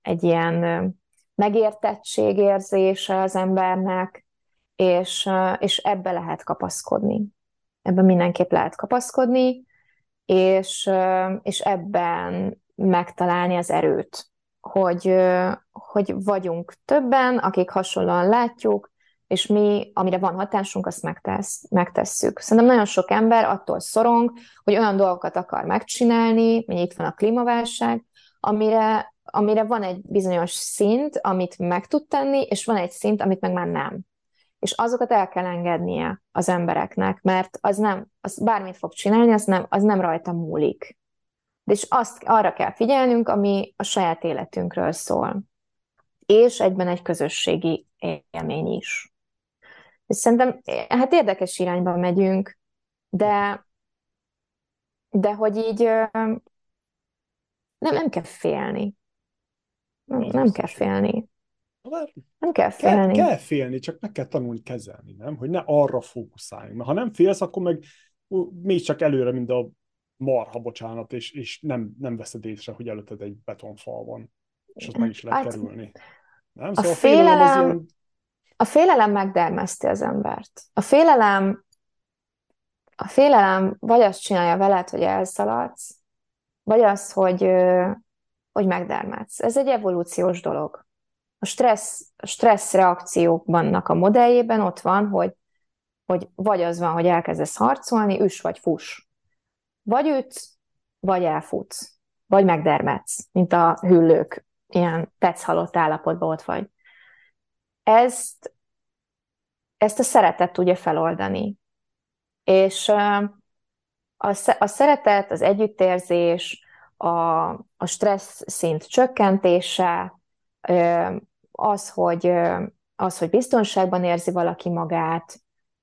egy ilyen megértettségérzése az embernek, és ebbe lehet kapaszkodni. Ebben mindenképp lehet kapaszkodni, és ebben megtalálni az erőt, hogy vagyunk többen, akik hasonlóan látjuk, és mi, amire van hatásunk, azt megtesszük. Szerintem nagyon sok ember attól szorong, hogy olyan dolgokat akar megcsinálni, mint itt van a klímaválság, amire van egy bizonyos szint, amit meg tud tenni, és van egy szint, amit meg már nem. És azokat el kell engednie az embereknek, mert az bármit fog csinálni, az nem rajta múlik. De és arra kell figyelnünk, ami a saját életünkről szól. És egyben egy közösségi élmény is. És szerintem, hát érdekes irányba megyünk, de hogy így nem kell félni. Nem kell félni. Nem kell félni. Kell félni, csak meg kell tanulni kezelni, nem? Hogy ne arra fókuszáljunk. Mert ha nem félsz, akkor meg még csak előre, mint a marha, bocsánat, és nem veszed észre, hogy előtted egy betonfal van. És azt meg is lehet kerülni. Nem? Szóval a félelem megdermeszti az embert. A félelem vagy azt csinálja veled, hogy elszaladsz, vagy az, hogy megdermedsz. Ez egy evolúciós dolog. A stressz reakciók vannak a modelljében, ott van, hogy vagy az van, hogy elkezdesz harcolni, üss vagy fuss. Vagy ütsz, vagy elfutsz, vagy megdermedsz, mint a hüllők, ilyen tetszhalott állapotban ott vagy. Ezt a szeretet tudja feloldani. És a szeretet, az együttérzés, a stressz szint csökkentése, az, hogy biztonságban érzi valaki magát,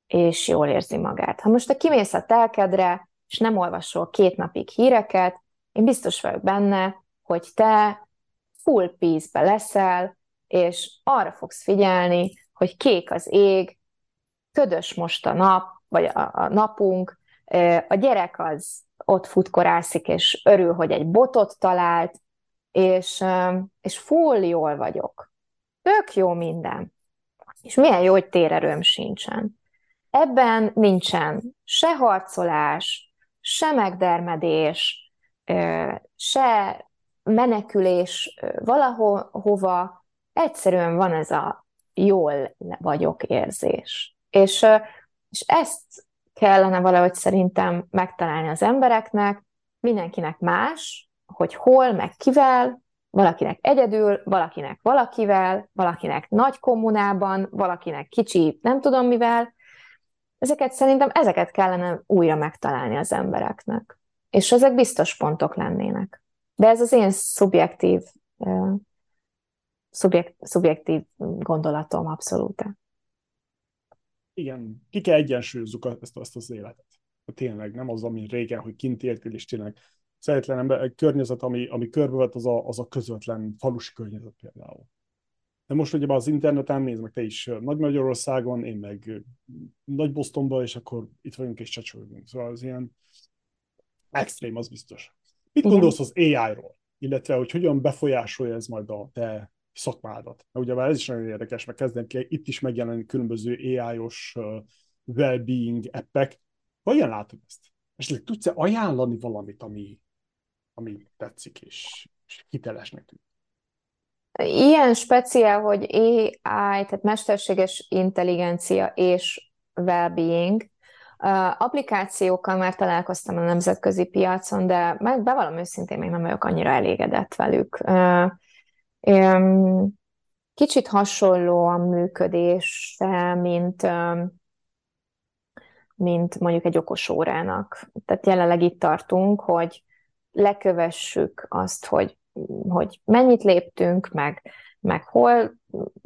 és jól érzi magát. Ha most te kimész a telkedre, és nem olvasol 2 napig híreket, én biztos vagyok benne, hogy te full peace-be leszel, és arra fogsz figyelni, hogy kék az ég, ködös most a nap, vagy a napunk, a gyerek az ott futkorászik, és örül, hogy egy botot talált, és full jól vagyok. Tök jó minden. És milyen jó, hogy térerőm sincsen. Ebben nincsen se harcolás, se megdermedés, se menekülés valahova. Egyszerűen van ez a jól vagyok érzés. És ezt kellene valahogy szerintem megtalálni az embereknek, mindenkinek más, hogy hol, meg kivel, valakinek egyedül, valakinek valakivel, valakinek nagy kommunában, valakinek kicsi, nem tudom mivel. Ezeket kellene újra megtalálni az embereknek. És ezek biztos pontok lennének. De ez az én szubjektív gondolatom abszolút. Igen, ki kell egyensúlyozzuk ezt az életet. Tényleg nem az, ami régen, hogy kint éltél, és tényleg szeretlen ember, környezet, ami körbevet, az a közvetlen falusi környezet például. De most ugye az interneten nézd meg, te is Nagy-Magyarországon, én meg Nagy-Bostonban, és akkor itt vagyunk és csacsolgunk. Szóval az ilyen extrém, az biztos. Mit gondolsz az AI-ról? Illetve, hogy hogyan befolyásolja ez majd a te szakmádat? Mert ugye már ez is nagyon érdekes, mert kezdenként itt is megjelenni különböző AI-os well-being appek. Hogyan látod ezt? És tudsz-e ajánlani valamit, ami tetszik és hitelesnek tűnik? Ilyen speciál, hogy AI, tehát mesterséges intelligencia és well-being. Applikációkkal már találkoztam a nemzetközi piacon, de bevallom őszintén, még nem vagyok annyira elégedett velük. Kicsit hasonló a működés, mint mondjuk egy okos órának. Tehát jelenleg itt tartunk, hogy lekövessük azt, hogy mennyit léptünk, meg hol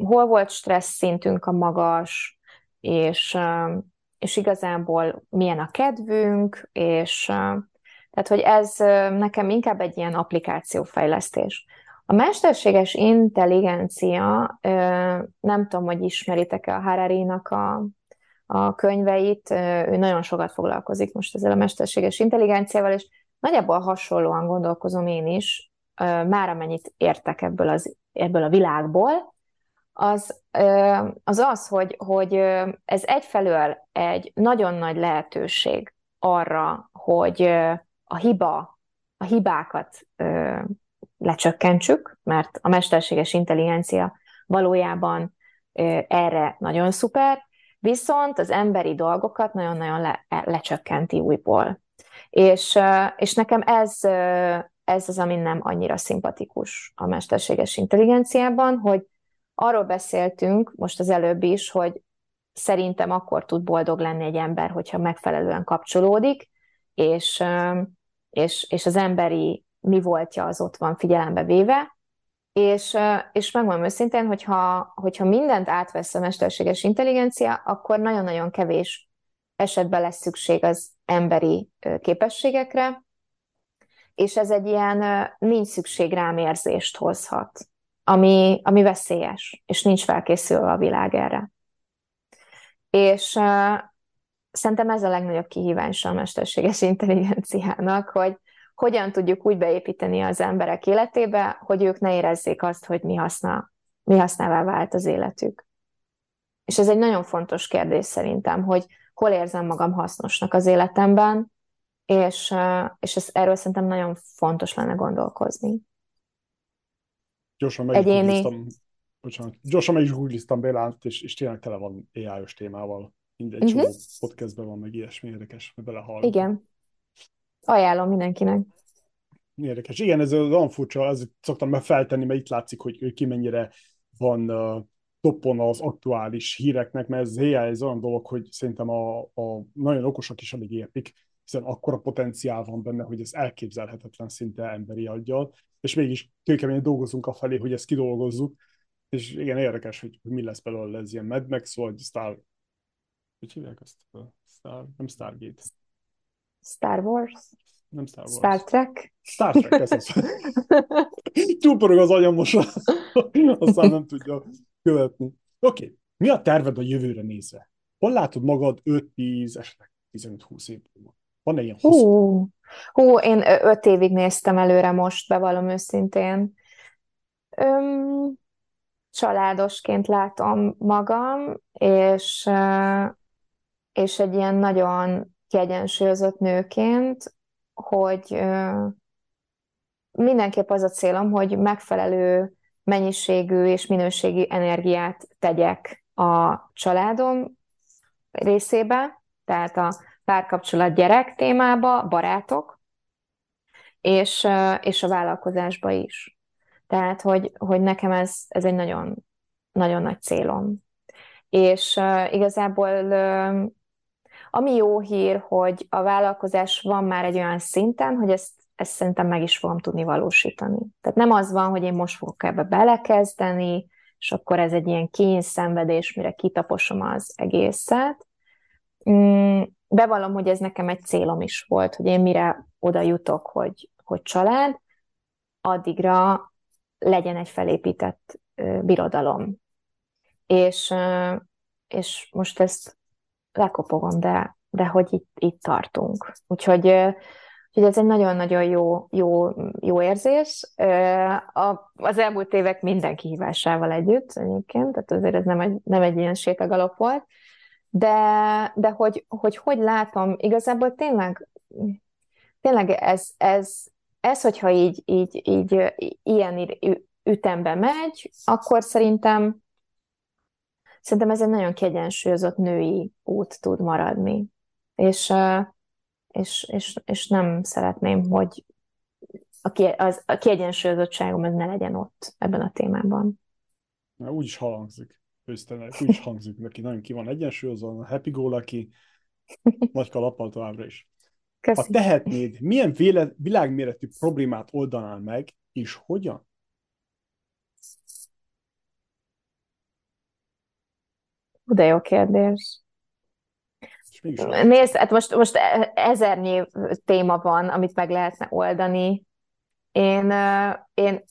volt stressz szintünk a magas, és igazából milyen a kedvünk, és tehát, hogy ez nekem inkább egy ilyen applikációfejlesztés. A mesterséges intelligencia, nem tudom, hogy ismeritek-e a Harari-nak a könyveit, ő nagyon sokat foglalkozik most ezzel a mesterséges intelligenciával, és nagyjából hasonlóan gondolkozom én is, már amennyit értek ebből a világból, az, hogy ez egyfelől egy nagyon nagy lehetőség arra, hogy a hibákat lecsökkentsük, mert a mesterséges intelligencia valójában erre nagyon szuper, viszont az emberi dolgokat nagyon-nagyon lecsökkenti újból. És nekem ez az, ami nem annyira szimpatikus a mesterséges intelligenciában, hogy arról beszéltünk most az előbb is, hogy szerintem akkor tud boldog lenni egy ember, hogyha megfelelően kapcsolódik, és az emberi mi voltja az ott van figyelembe véve, és megmondom őszintén, hogyha mindent átvesz a mesterséges intelligencia, akkor nagyon-nagyon kevés esetben lesz szükség az emberi képességekre, és ez egy ilyen nincs szükség rám érzést hozhat. ami veszélyes, és nincs felkészülve a világ erre. És szerintem ez a legnagyobb kihívása a mesterséges intelligenciának, hogy hogyan tudjuk úgy beépíteni az emberek életébe, hogy ők ne érezzék azt, hogy mi hasznává vált az életük. És ez egy nagyon fontos kérdés szerintem, hogy hol érzem magam hasznosnak az életemben, és erről szerintem nagyon fontos lenne gondolkozni. Gyorsan meg is googliztam Bélát, és tényleg tele van AI-os témával. Mindegy, csomó podcastben van, meg ilyesmi érdekes, hogy belehallgatom. Igen. Ajánlom mindenkinek. Érdekes. Igen, ez olyan furcsa, ezt szoktam már feltenni, mert itt látszik, hogy ki mennyire van toppon az aktuális híreknek, mert ez AI ez olyan dolog, hogy szerintem a nagyon okosak is alig értik, hiszen akkora potenciál van benne, hogy ez elképzelhetetlen szinte emberi aggyal, és mégis kőkeményen dolgozunk afelé, hogy ezt kidolgozzuk, és igen, érdekes, hogy mi lesz belőle, ez ilyen Mad Max, vagy Star... Hogy hívják azt? Nem Stargate. Star Wars? Nem Star Wars. Star Trek? Star Trek, ez az. Túlporog az agyam most, aztán nem tudja követni. Oké. Mi a terved a jövőre nézve? Hol látod magad 5-10, esetleg 15-20 év múlva? Van-e ilyen hosszú? Én 5 évig néztem előre most, bevallom őszintén. Családosként látom magam, és egy ilyen nagyon kiegyensúlyozott nőként, hogy mindenképp az a célom, hogy megfelelő mennyiségű és minőségi energiát tegyek a családom részébe, tehát a párkapcsolat gyerek témába, barátok, és a vállalkozásba is. Tehát, hogy nekem ez egy nagyon, nagyon nagy célom. És igazából ami jó hír, hogy a vállalkozás van már egy olyan szinten, hogy ezt szerintem meg is fogom tudni valósítani. Tehát nem az van, hogy én most fogok ebbe belekezdeni, és akkor ez egy ilyen kényszenvedés, mire kitaposom az egészet. Bevallom, hogy ez nekem egy célom is volt, hogy én mire oda jutok, hogy család, addigra legyen egy felépített birodalom. És most ezt lekopogom, de hogy itt tartunk. Úgyhogy ez egy nagyon-nagyon jó érzés. Az elmúlt évek minden kihívásával együtt egyébként, tehát azért ez nem egy ilyen sétagalop volt, de hogy látom, igazából tényleg ez hogyha így ilyen ütembe megy, akkor szerintem ez egy nagyon kiegyensúlyozott női út tud maradni. És nem szeretném, hogy a kiegyensúlyozottságom ez ne legyen ott ebben a témában. Na, úgy is hangzik. Neki nagyon ki van egyensúlyozva, happy go lucky, nagy kalappal továbbra is. Köszönöm. Ha tehetnéd, milyen világméretű problémát oldanál meg, és hogyan? De jó kérdés. Nézd, hát most ezernyi téma van, amit meg lehetne oldani. Én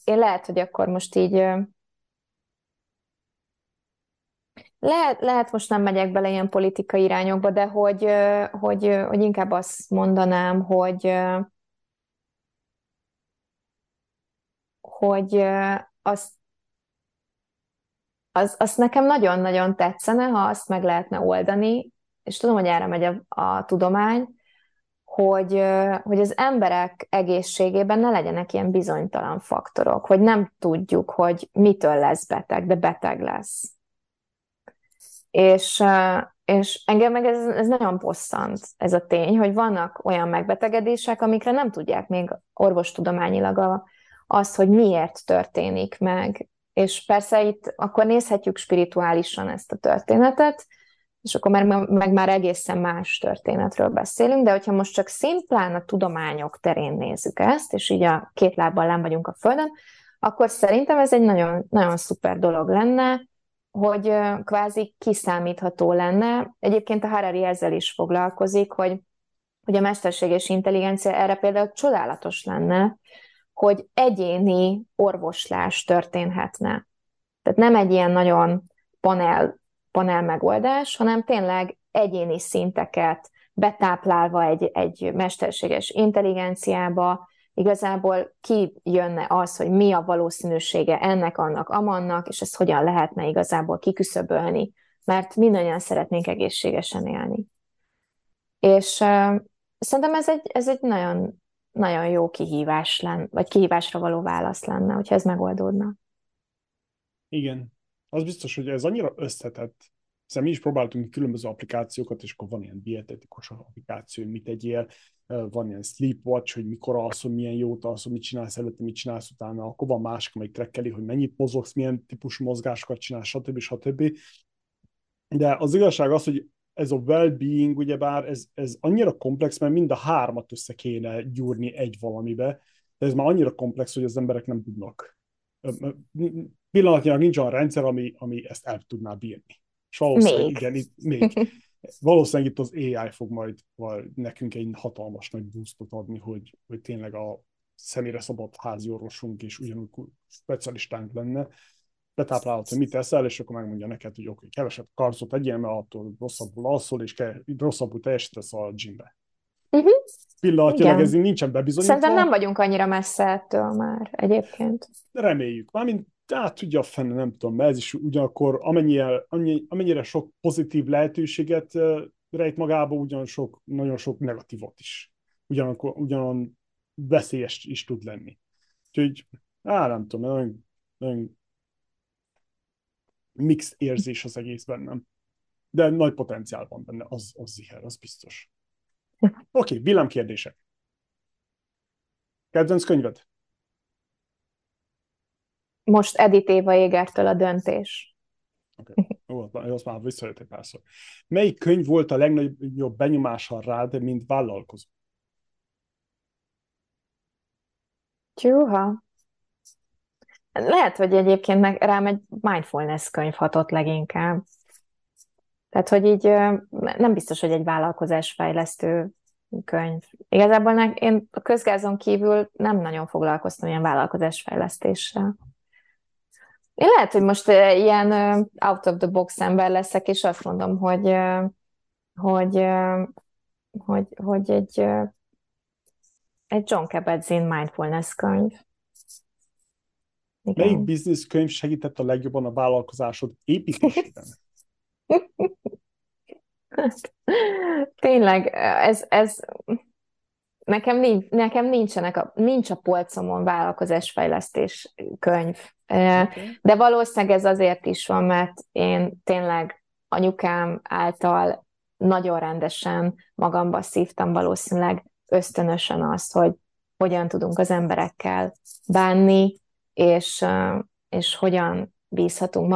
lehet, hogy akkor most így... Lehet most nem megyek bele ilyen politikai irányokba, de hogy inkább azt mondanám, hogy azt nekem nagyon-nagyon tetszene, ha azt meg lehetne oldani, és tudom, hogy erre megy a tudomány, hogy az emberek egészségében ne legyenek ilyen bizonytalan faktorok, hogy nem tudjuk, hogy mitől lesz beteg, de beteg lesz. És engem meg ez nagyon bosszant, ez a tény, hogy vannak olyan megbetegedések, amikre nem tudják még orvostudományilag azt, hogy miért történik meg. És persze itt akkor nézhetjük spirituálisan ezt a történetet, és akkor már egészen más történetről beszélünk, de hogyha most csak szimplán a tudományok terén nézzük ezt, és így a két lábbal lám vagyunk a földön, akkor szerintem ez egy nagyon, nagyon szuper dolog lenne, hogy kvázi kiszámítható lenne. Egyébként a Harari ezzel is foglalkozik, hogy a mesterséges intelligencia erre például csodálatos lenne, hogy egyéni orvoslás történhetne. Tehát nem egy ilyen nagyon panel megoldás, hanem tényleg egyéni szinteket betáplálva egy mesterséges intelligenciába, igazából kijönne az, hogy mi a valószínűsége ennek, annak, amannak, és ezt hogyan lehetne igazából kiküszöbölni, mert mindannyian szeretnénk egészségesen élni. És szerintem ez egy nagyon, nagyon jó kihívás lenne, vagy kihívásra való válasz lenne, hogyha ez megoldódna. Igen. Az biztos, hogy ez annyira összetett, hiszen mi is próbáltunk különböző applikációkat, és akkor van ilyen dietetikus applikáció, mit egyél, van ilyen sleepwatch, hogy mikor alszol, milyen jót alszol, mit csinálsz előtte, mit csinálsz utána, akkor van másik, amelyik trekkeli, hogy mennyit mozogsz, milyen típusú mozgásokat csinálsz, stb. De az igazság az, hogy ez a well-being, ugyebár ez annyira komplex, mert mind a hármat össze kéne gyúrni egy valamibe, de ez már annyira komplex, hogy az emberek nem tudnak. Pillanatnyilag nincs olyan rendszer, ami ezt el tudná bírni. És valószínűleg, igen, még. Valószínűleg itt az AI fog majd nekünk egy hatalmas nagy boostot adni, hogy tényleg a személyre szabott házi orvosunk és ugyanúgy specialistánk lenne. Betáplálhatsz, hogy mit eszel, és akkor megmondja neked, hogy oké, kevesebb karcot egyél, mert attól rosszabbul alszol, és rosszabbul teljesítesz a gymbe. Uh-huh. Pillanatilag ez nincsen bebizonyítva. Szerintem nem vagyunk annyira messze ettől már egyébként. Reméljük. Mármint, hát tudja fenn, nem tudom, mert ez is ugyanakkor amennyire sok pozitív lehetőséget rejt magába, nagyon sok negatívot is. Ugyanon veszélyes is tud lenni. Úgyhogy, nem tudom, nagyon mixed érzés az egész bennem. De nagy potenciál van benne, az biztos. Oké, villámkérdések. Kedvenc könyved? Most Edith Éva Égertől A döntés. Okay. Azt már visszajött egy párszor. Melyik könyv volt a legnagyobb benyomással rád, mint vállalkozó? Tjúha. Lehet, hogy egyébként rám egy mindfulness könyv hatott leginkább. Tehát, hogy így nem biztos, hogy egy vállalkozásfejlesztő könyv. Igazából én a közgázon kívül nem nagyon foglalkoztam ilyen vállalkozásfejlesztéssel. Én lehet, hogy most ilyen out of the box ember leszek, és azt mondom, hogy egy John Kabat-Zinn mindfulness könyv. Igen. Melyik business könyv segített a legjobban a vállalkozásod építésében? Tényleg, ez nekem nincs a polcomon vállalkozásfejlesztés könyv. Okay. De valószínűleg ez azért is van, mert én tényleg anyukám által nagyon rendesen magamba szívtam valószínűleg ösztönösen azt, hogy hogyan tudunk az emberekkel bánni, és hogyan bízhatunk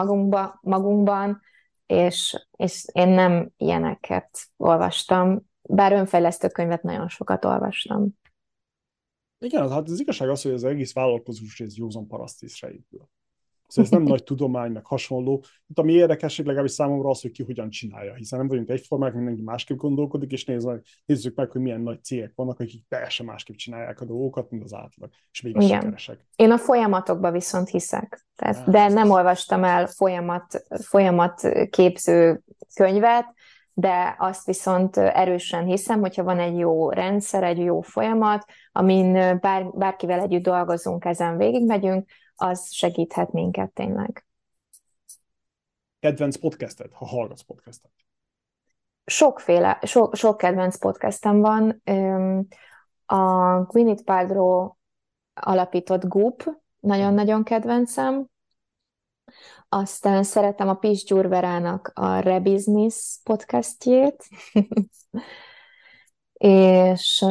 magunkban, és én nem ilyeneket olvastam, bár önfejlesztő könyvet nagyon sokat olvastam. Igen, hát az igazság az, hogy az egész vállalkozós rész józan parasztészre épül. Szóval ez nem nagy tudomány, meg hasonló. Hát ami érdekesség legalábbis számomra az, hogy ki hogyan csinálja, hiszen nem vagyunk egyformák, mindenki másképp gondolkodik, és nézzük meg, hogy milyen nagy cégek vannak, akik teljesen másképp csinálják a dolgokat, mint az átlag, és mégis sikeresek. Én a folyamatokba viszont hiszek. Tehát, de nem olvastam el folyamatképző könyvet, de azt viszont erősen hiszem, hogyha van egy jó rendszer, egy jó folyamat, amin bárkivel együtt dolgozunk, ezen végigmegyünk, az segíthet minket tényleg. Kedvenc podcasted, ha hallgatsz podcastet? Sokféle, sok kedvenc podcastem van. A Gwyneth Paltrow alapított Goop, nagyon-nagyon kedvencem. Aztán szeretem a Pís Gyurverának a ReBusiness podcastjét. És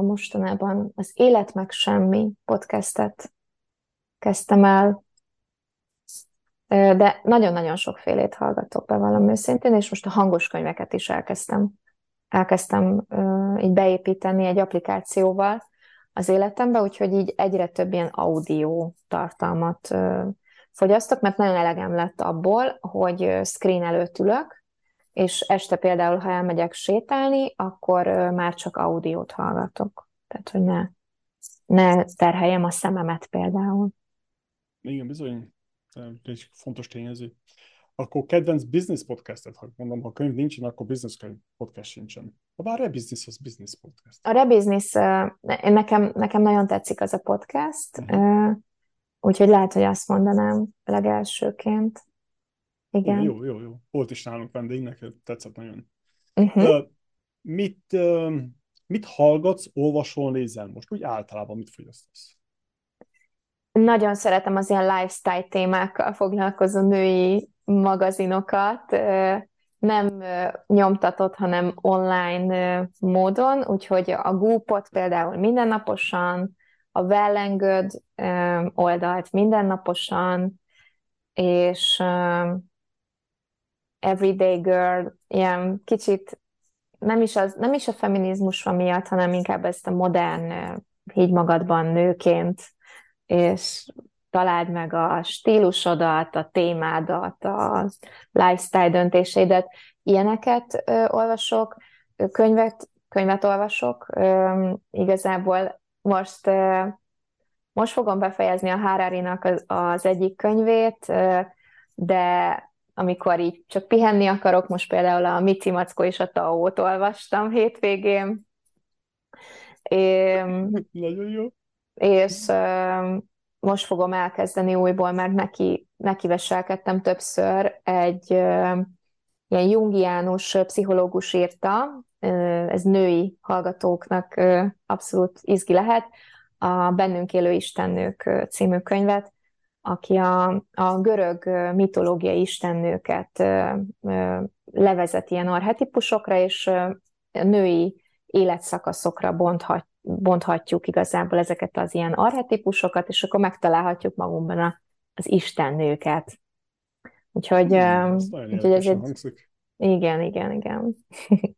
mostanában az Élet meg semmi podcastet kezdtem el, de nagyon-nagyon sokfélét hallgatok be valami őszintén, és most a hangos könyveket is elkezdtem így beépíteni egy applikációval az életembe, úgyhogy így egyre több ilyen audio tartalmat fogyasztok, mert nagyon elegem lett abból, hogy screen előtt ülök, és este például, ha elmegyek sétálni, akkor már csak audiót hallgatok. Tehát, hogy ne terheljem a szememet például. Igen, bizony. Egy fontos tényező. Akkor kedvenc business podcastet, ha mondom, ha könyv nincsen, akkor business könyv podcast sincsen. A ReBusiness az business podcast. A ReBusiness, nekem nagyon tetszik az a podcast, úgyhogy lehet, hogy azt mondanám legelsőként. Igen. Jó. Volt is nálunk vendégnek, tetszett nagyon. Mit hallgatsz, olvasol, nézel most? Úgy általában mit fogyasztasz? Nagyon szeretem az ilyen lifestyle témákkal foglalkozó női magazinokat. Nem nyomtatott, hanem online módon, úgyhogy a Goopot például mindennaposan, a Wellengöd oldalt mindennaposan, és Everyday Girl, ilyen kicsit nem is a feminizmusra miatt, hanem inkább ezt a modern higgy magadban nőként, és találd meg a stílusodat, a témádat, a lifestyle döntéseidet. Ilyeneket olvasok, könyvet olvasok. Igazából most fogom befejezni a Hararinak az egyik könyvét, de amikor így csak pihenni akarok, most például a Mici Mackó és a Tao-t olvastam hétvégén. Nagyon jó. És most fogom elkezdeni újból, mert neki veselkedtem többször, egy ilyen Jung János pszichológus írta, ez női hallgatóknak abszolút izgi lehet, a Bennünk élő istennők című könyvet, aki a görög mitológiai istennőket levezet ilyen archetipusokra, és női életszakaszokra bonthatjuk igazából ezeket az ilyen archetipusokat, és akkor megtalálhatjuk magunkban az istennőket. Úgyhogy ez egy... Igen.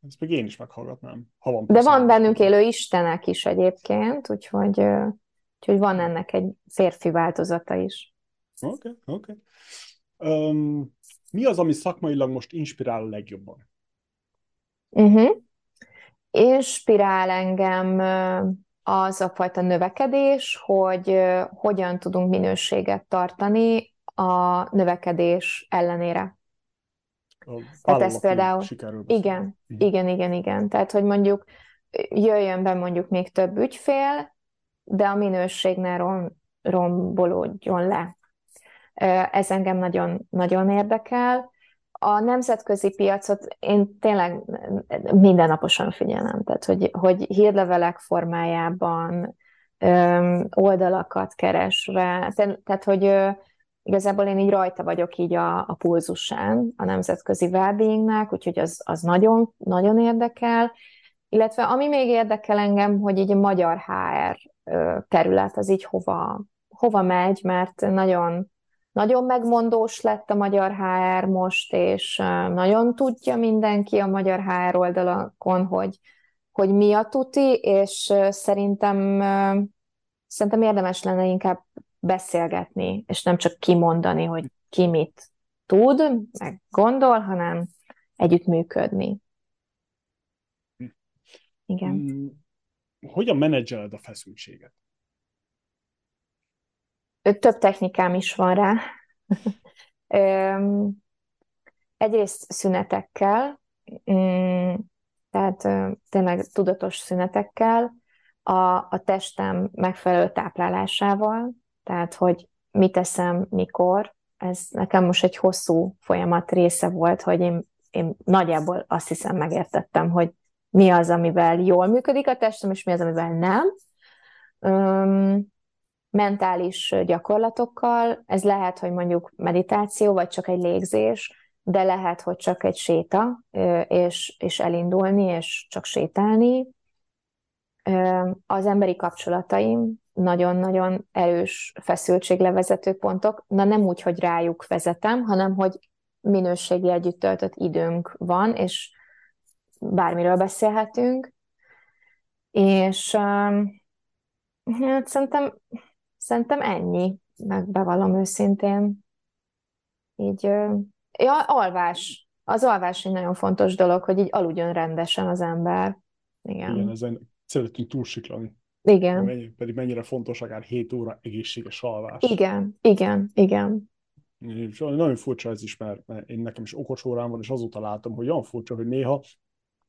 Ezt még én is meghallgatnám. De van bennünk élő istenek is egyébként, úgyhogy van ennek egy férfi változata is. Oké. Mi az, ami szakmailag most inspirál a legjobban? Inspirál engem az a fajta növekedés, hogy hogyan tudunk minőséget tartani a növekedés ellenére. Tehát ez például... Igen. Tehát, hogy mondjuk jöjjön be mondjuk még több ügyfél, de a minőség ne rombolódjon le. Ez engem nagyon, nagyon érdekel. A nemzetközi piacot én tényleg mindennaposan figyelem, tehát hogy hírlevelek formájában, oldalakat keresve, tehát hogy igazából én így rajta vagyok így a pulzusán a nemzetközi wellbeingnek, úgyhogy az nagyon, nagyon érdekel, illetve ami még érdekel engem, hogy így a magyar HR terület az így hova megy, mert nagyon megmondós lett a magyar HR most, és nagyon tudja mindenki a magyar HR oldalakon, hogy mi a tuti, és szerintem érdemes lenne inkább beszélgetni, és nem csak kimondani, hogy ki mit tud, meg gondol, hanem együttműködni. Igen. Hogyan menedzseled a feszültséget? Több technikám is van rá. Egyrészt szünetekkel, tehát tényleg tudatos szünetekkel, a testem megfelelő táplálásával, tehát hogy mit eszem, mikor. Ez nekem most egy hosszú folyamat része volt, hogy én nagyjából azt hiszem megértettem, hogy mi az, amivel jól működik a testem, és mi az, amivel nem. Mentális gyakorlatokkal, ez lehet, hogy mondjuk meditáció, vagy csak egy légzés, de lehet, hogy csak egy séta, és elindulni, és csak sétálni. Az emberi kapcsolataim nagyon-nagyon erős feszültséglevezető pontok, nem úgy, hogy rájuk vezetem, hanem, hogy minőségi együtt töltött időnk van, és bármiről beszélhetünk, és hát szerintem ennyi, meg bevallom őszintén. Így, ja, alvás. Az alvás egy nagyon fontos dolog, hogy így aludjon rendesen az ember. Igen, ez szeretünk túlsiklani. Igen. Pedig mennyire fontos akár 7 óra egészséges alvás. Igen. És nagyon furcsa ez is, mert én nekem is okos órám van, és azóta látom, hogy olyan furcsa, hogy néha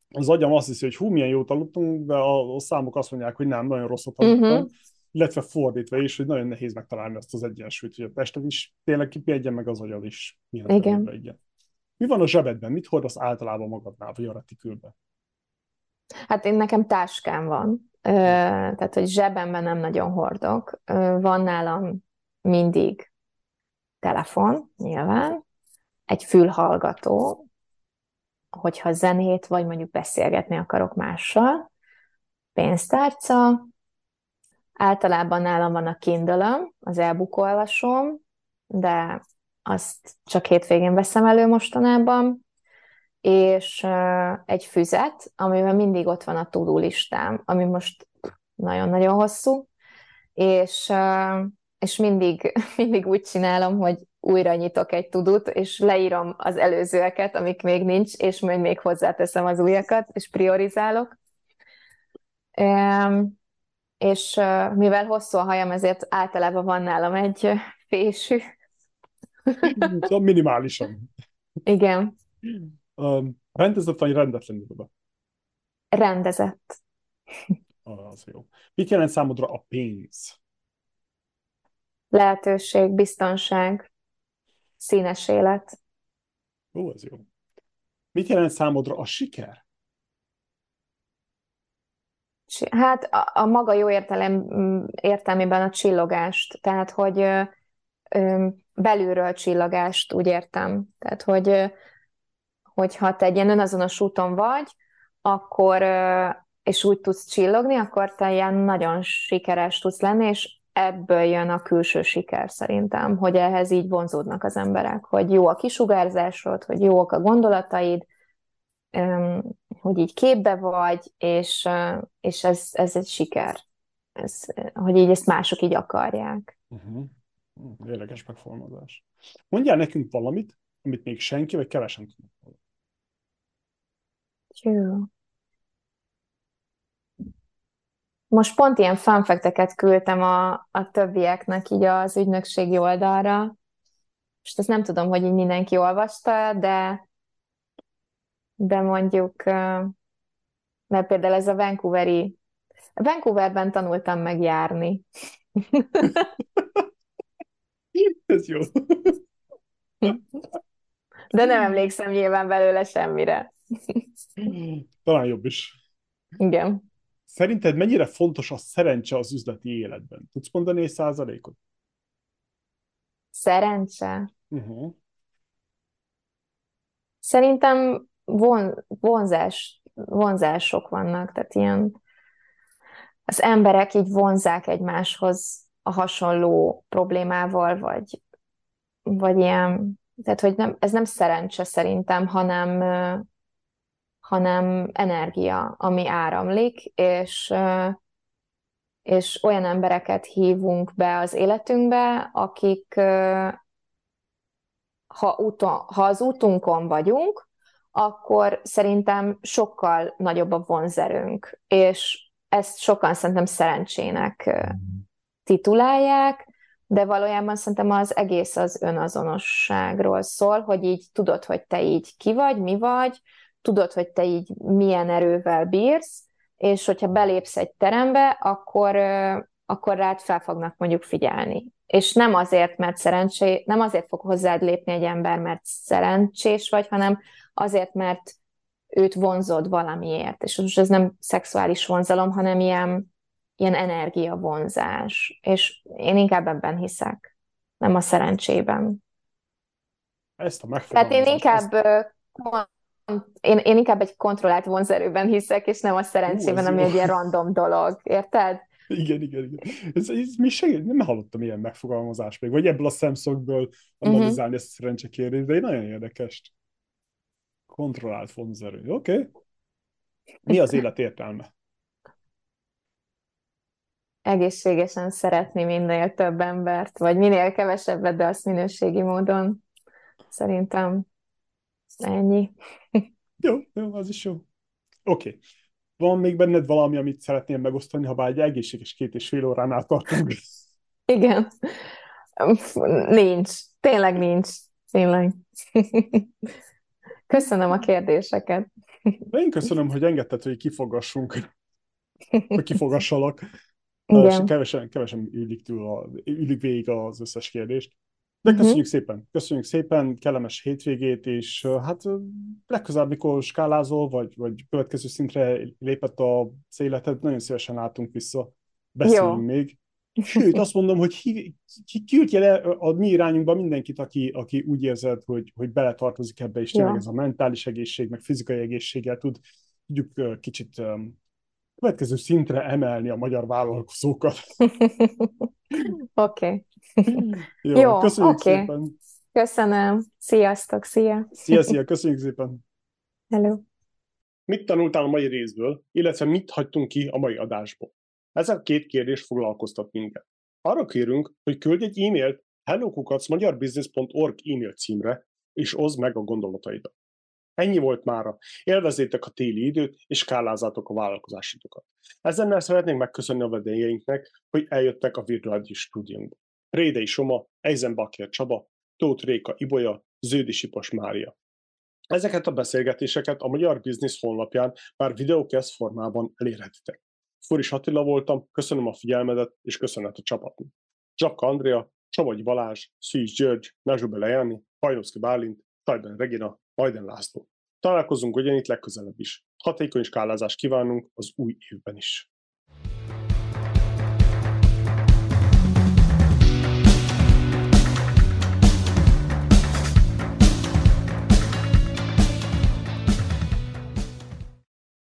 az agyam azt hiszi, hogy hú, milyen jót aludtunk, de a számok azt mondják, hogy nem, nagyon rosszat aludtunk. Uh-huh. Illetve fordítva is, hogy nagyon nehéz megtalálni ezt az egyensúlyt, hogy a tested is tényleg kipiedjen, meg az agyad is. Igen. Mi van a zsebedben? Mit hordasz általában magadnál, vagy a retikülben? Hát nekem táskám van. Tehát, hogy zsebemben nem nagyon hordok. Van nálam mindig telefon, nyilván, egy fülhallgató, hogyha zenét, vagy mondjuk beszélgetni akarok mással, pénztárca, általában nálam van a Kindle-öm, az e-book olvasom, de azt csak hétvégén veszem elő mostanában, és egy füzet, amiben mindig ott van a to-do listám, ami most nagyon-nagyon hosszú, és mindig úgy csinálom, hogy újra nyitok egy to-do-t, és leírom az előzőeket, amik még nincs, és még hozzáteszem az újakat, és priorizálok. És mivel hosszú a hajam, ezért általában van nálam egy fésű. Minimálisan. Igen. Rendezett vagy rendetlen iroda? Rendezett. Az jó. Mit jelent számodra a pénz? Lehetőség, biztonság, színes élet. Ó, az jó. Mit jelent számodra a siker? Hát a maga jó értelmében a csillogást, tehát hogy belülről csillogást, úgy értem. Tehát, hogy ha te egy ilyen önazonos úton vagy, akkor, és úgy tudsz csillogni, akkor te ilyen nagyon sikeres tudsz lenni, és ebből jön a külső siker szerintem, hogy ehhez így vonzódnak az emberek, hogy jó a kisugárzásod, hogy jók a gondolataid, hogy így képbe vagy, és ez egy siker. Ez, hogy így ezt mások így akarják. Uh-huh. Érdekes megfogalmazás. Mondjál nekünk valamit, amit még senki, vagy kevesen tudnak. Jó. Most pont ilyen fun fact-eket küldtem a többieknek így az ügynökségi oldalra. Most ezt nem tudom, hogy így mindenki olvasta, de mondjuk, mert például ez a Vancouverben tanultam meg járni. Ez jó. De nem emlékszem nyilván belőle semmire. Talán jobb is. Igen. Szerinted mennyire fontos a szerencse az üzleti életben? Tudsz mondani egy százalékot? Szerencse? Uh-huh. Szerintem vonzások vannak, tehát ilyen az emberek így vonzák egymáshoz a hasonló problémával, vagy ilyen, tehát hogy nem, ez nem szerencse szerintem, hanem energia, ami áramlik, és olyan embereket hívunk be az életünkbe, akik, ha az útunkon vagyunk, akkor szerintem sokkal nagyobb a vonzerőnk, és ezt sokan szerintem szerencsének titulálják, de valójában szerintem az egész az önazonosságról szól, hogy így tudod, hogy te így ki vagy, mi vagy, tudod, hogy te így milyen erővel bírsz, és hogyha belépsz egy terembe, akkor rád fel fognak mondjuk figyelni. És nem azért, mert nem azért fog hozzád lépni egy ember, mert szerencsés vagy, hanem azért, mert őt vonzod valamiért. És most ez nem szexuális vonzalom, hanem ilyen energiavonzás. És én inkább ebben hiszek, nem a szerencsében. Ezt a megfogalmazást. Tehát én inkább egy kontrollált vonzerőben hiszek, és nem a szerencsében, ami egy ilyen random dolog. Érted? Igen. Ez még segít, nem hallottam ilyen megfogalmazást még, vagy ebből a szemszögből analizálni ezt a szerencse kérdést, de nagyon érdekes. Kontrollált vonzerő. Oké. Mi az élet értelme? Egészségesen szeretni minél több embert, vagy minél kevesebbet, de azt minőségi módon. Szerintem ennyi. Jó, az is jó. Oké. Van még benned valami, amit szeretnél megosztani, ha bár egy egészséges 2,5 óránál tartunk? Igen. Nincs. Tényleg nincs. Tényleg. Köszönöm a kérdéseket. Én köszönöm, hogy engedted, hogy kifogassalak. Igen. Kevesen ülik végig az összes kérdést. De köszönjük szépen. Köszönjük szépen, kellemes hétvégét, és hát legközelebb, mikor skálázol, vagy következő szintre lépett az életed, nagyon szívesen álltunk vissza. Beszélünk még. Sőt, azt mondom, hogy küldj el a mi irányunkba mindenkit, aki úgy érzed, hogy beletartozik ebbe, és tényleg ez a mentális egészség, meg fizikai egészséggel tudjuk kicsit következő szintre emelni a magyar vállalkozókat. Oké. Jó, köszönjük szépen. Köszönöm. Sziasztok, szia. Szia, köszönjük szépen. Hello. Mit tanultál a mai részből, illetve mit hagytunk ki a mai adásból? Ezen két kérdés foglalkoztat minket. Arra kérünk, hogy küldj egy e-mailt hello@magyarbusiness.org e-mail címre, és oszd meg a gondolataidat. Ennyi volt mára. Élvezétek a téli időt, és skálázzátok a vállalkozásokat. Ezennel szeretnénk megköszönni a vendégeinknek, hogy eljöttek a virtuális stúdiónkba. Rédei Soma, Eisenbaker Csaba, Tóth Réka Ibolya, Ződi Sipos Mária. Ezeket a beszélgetéseket a Magyar Biznesz honlapján már videókeszt formában elérhetitek. Foris Attila voltam, köszönöm a figyelmedet, és köszönet a csapatnak. Zsakka Andrea, Csavagy Balázs, Szűz György, Názsbele Jáni, Hajnowski Bálint, Tajben Regina, Majden László. Találkozunk ugyanitt legközelebb is. Hatékony skálázás kívánunk az új évben is.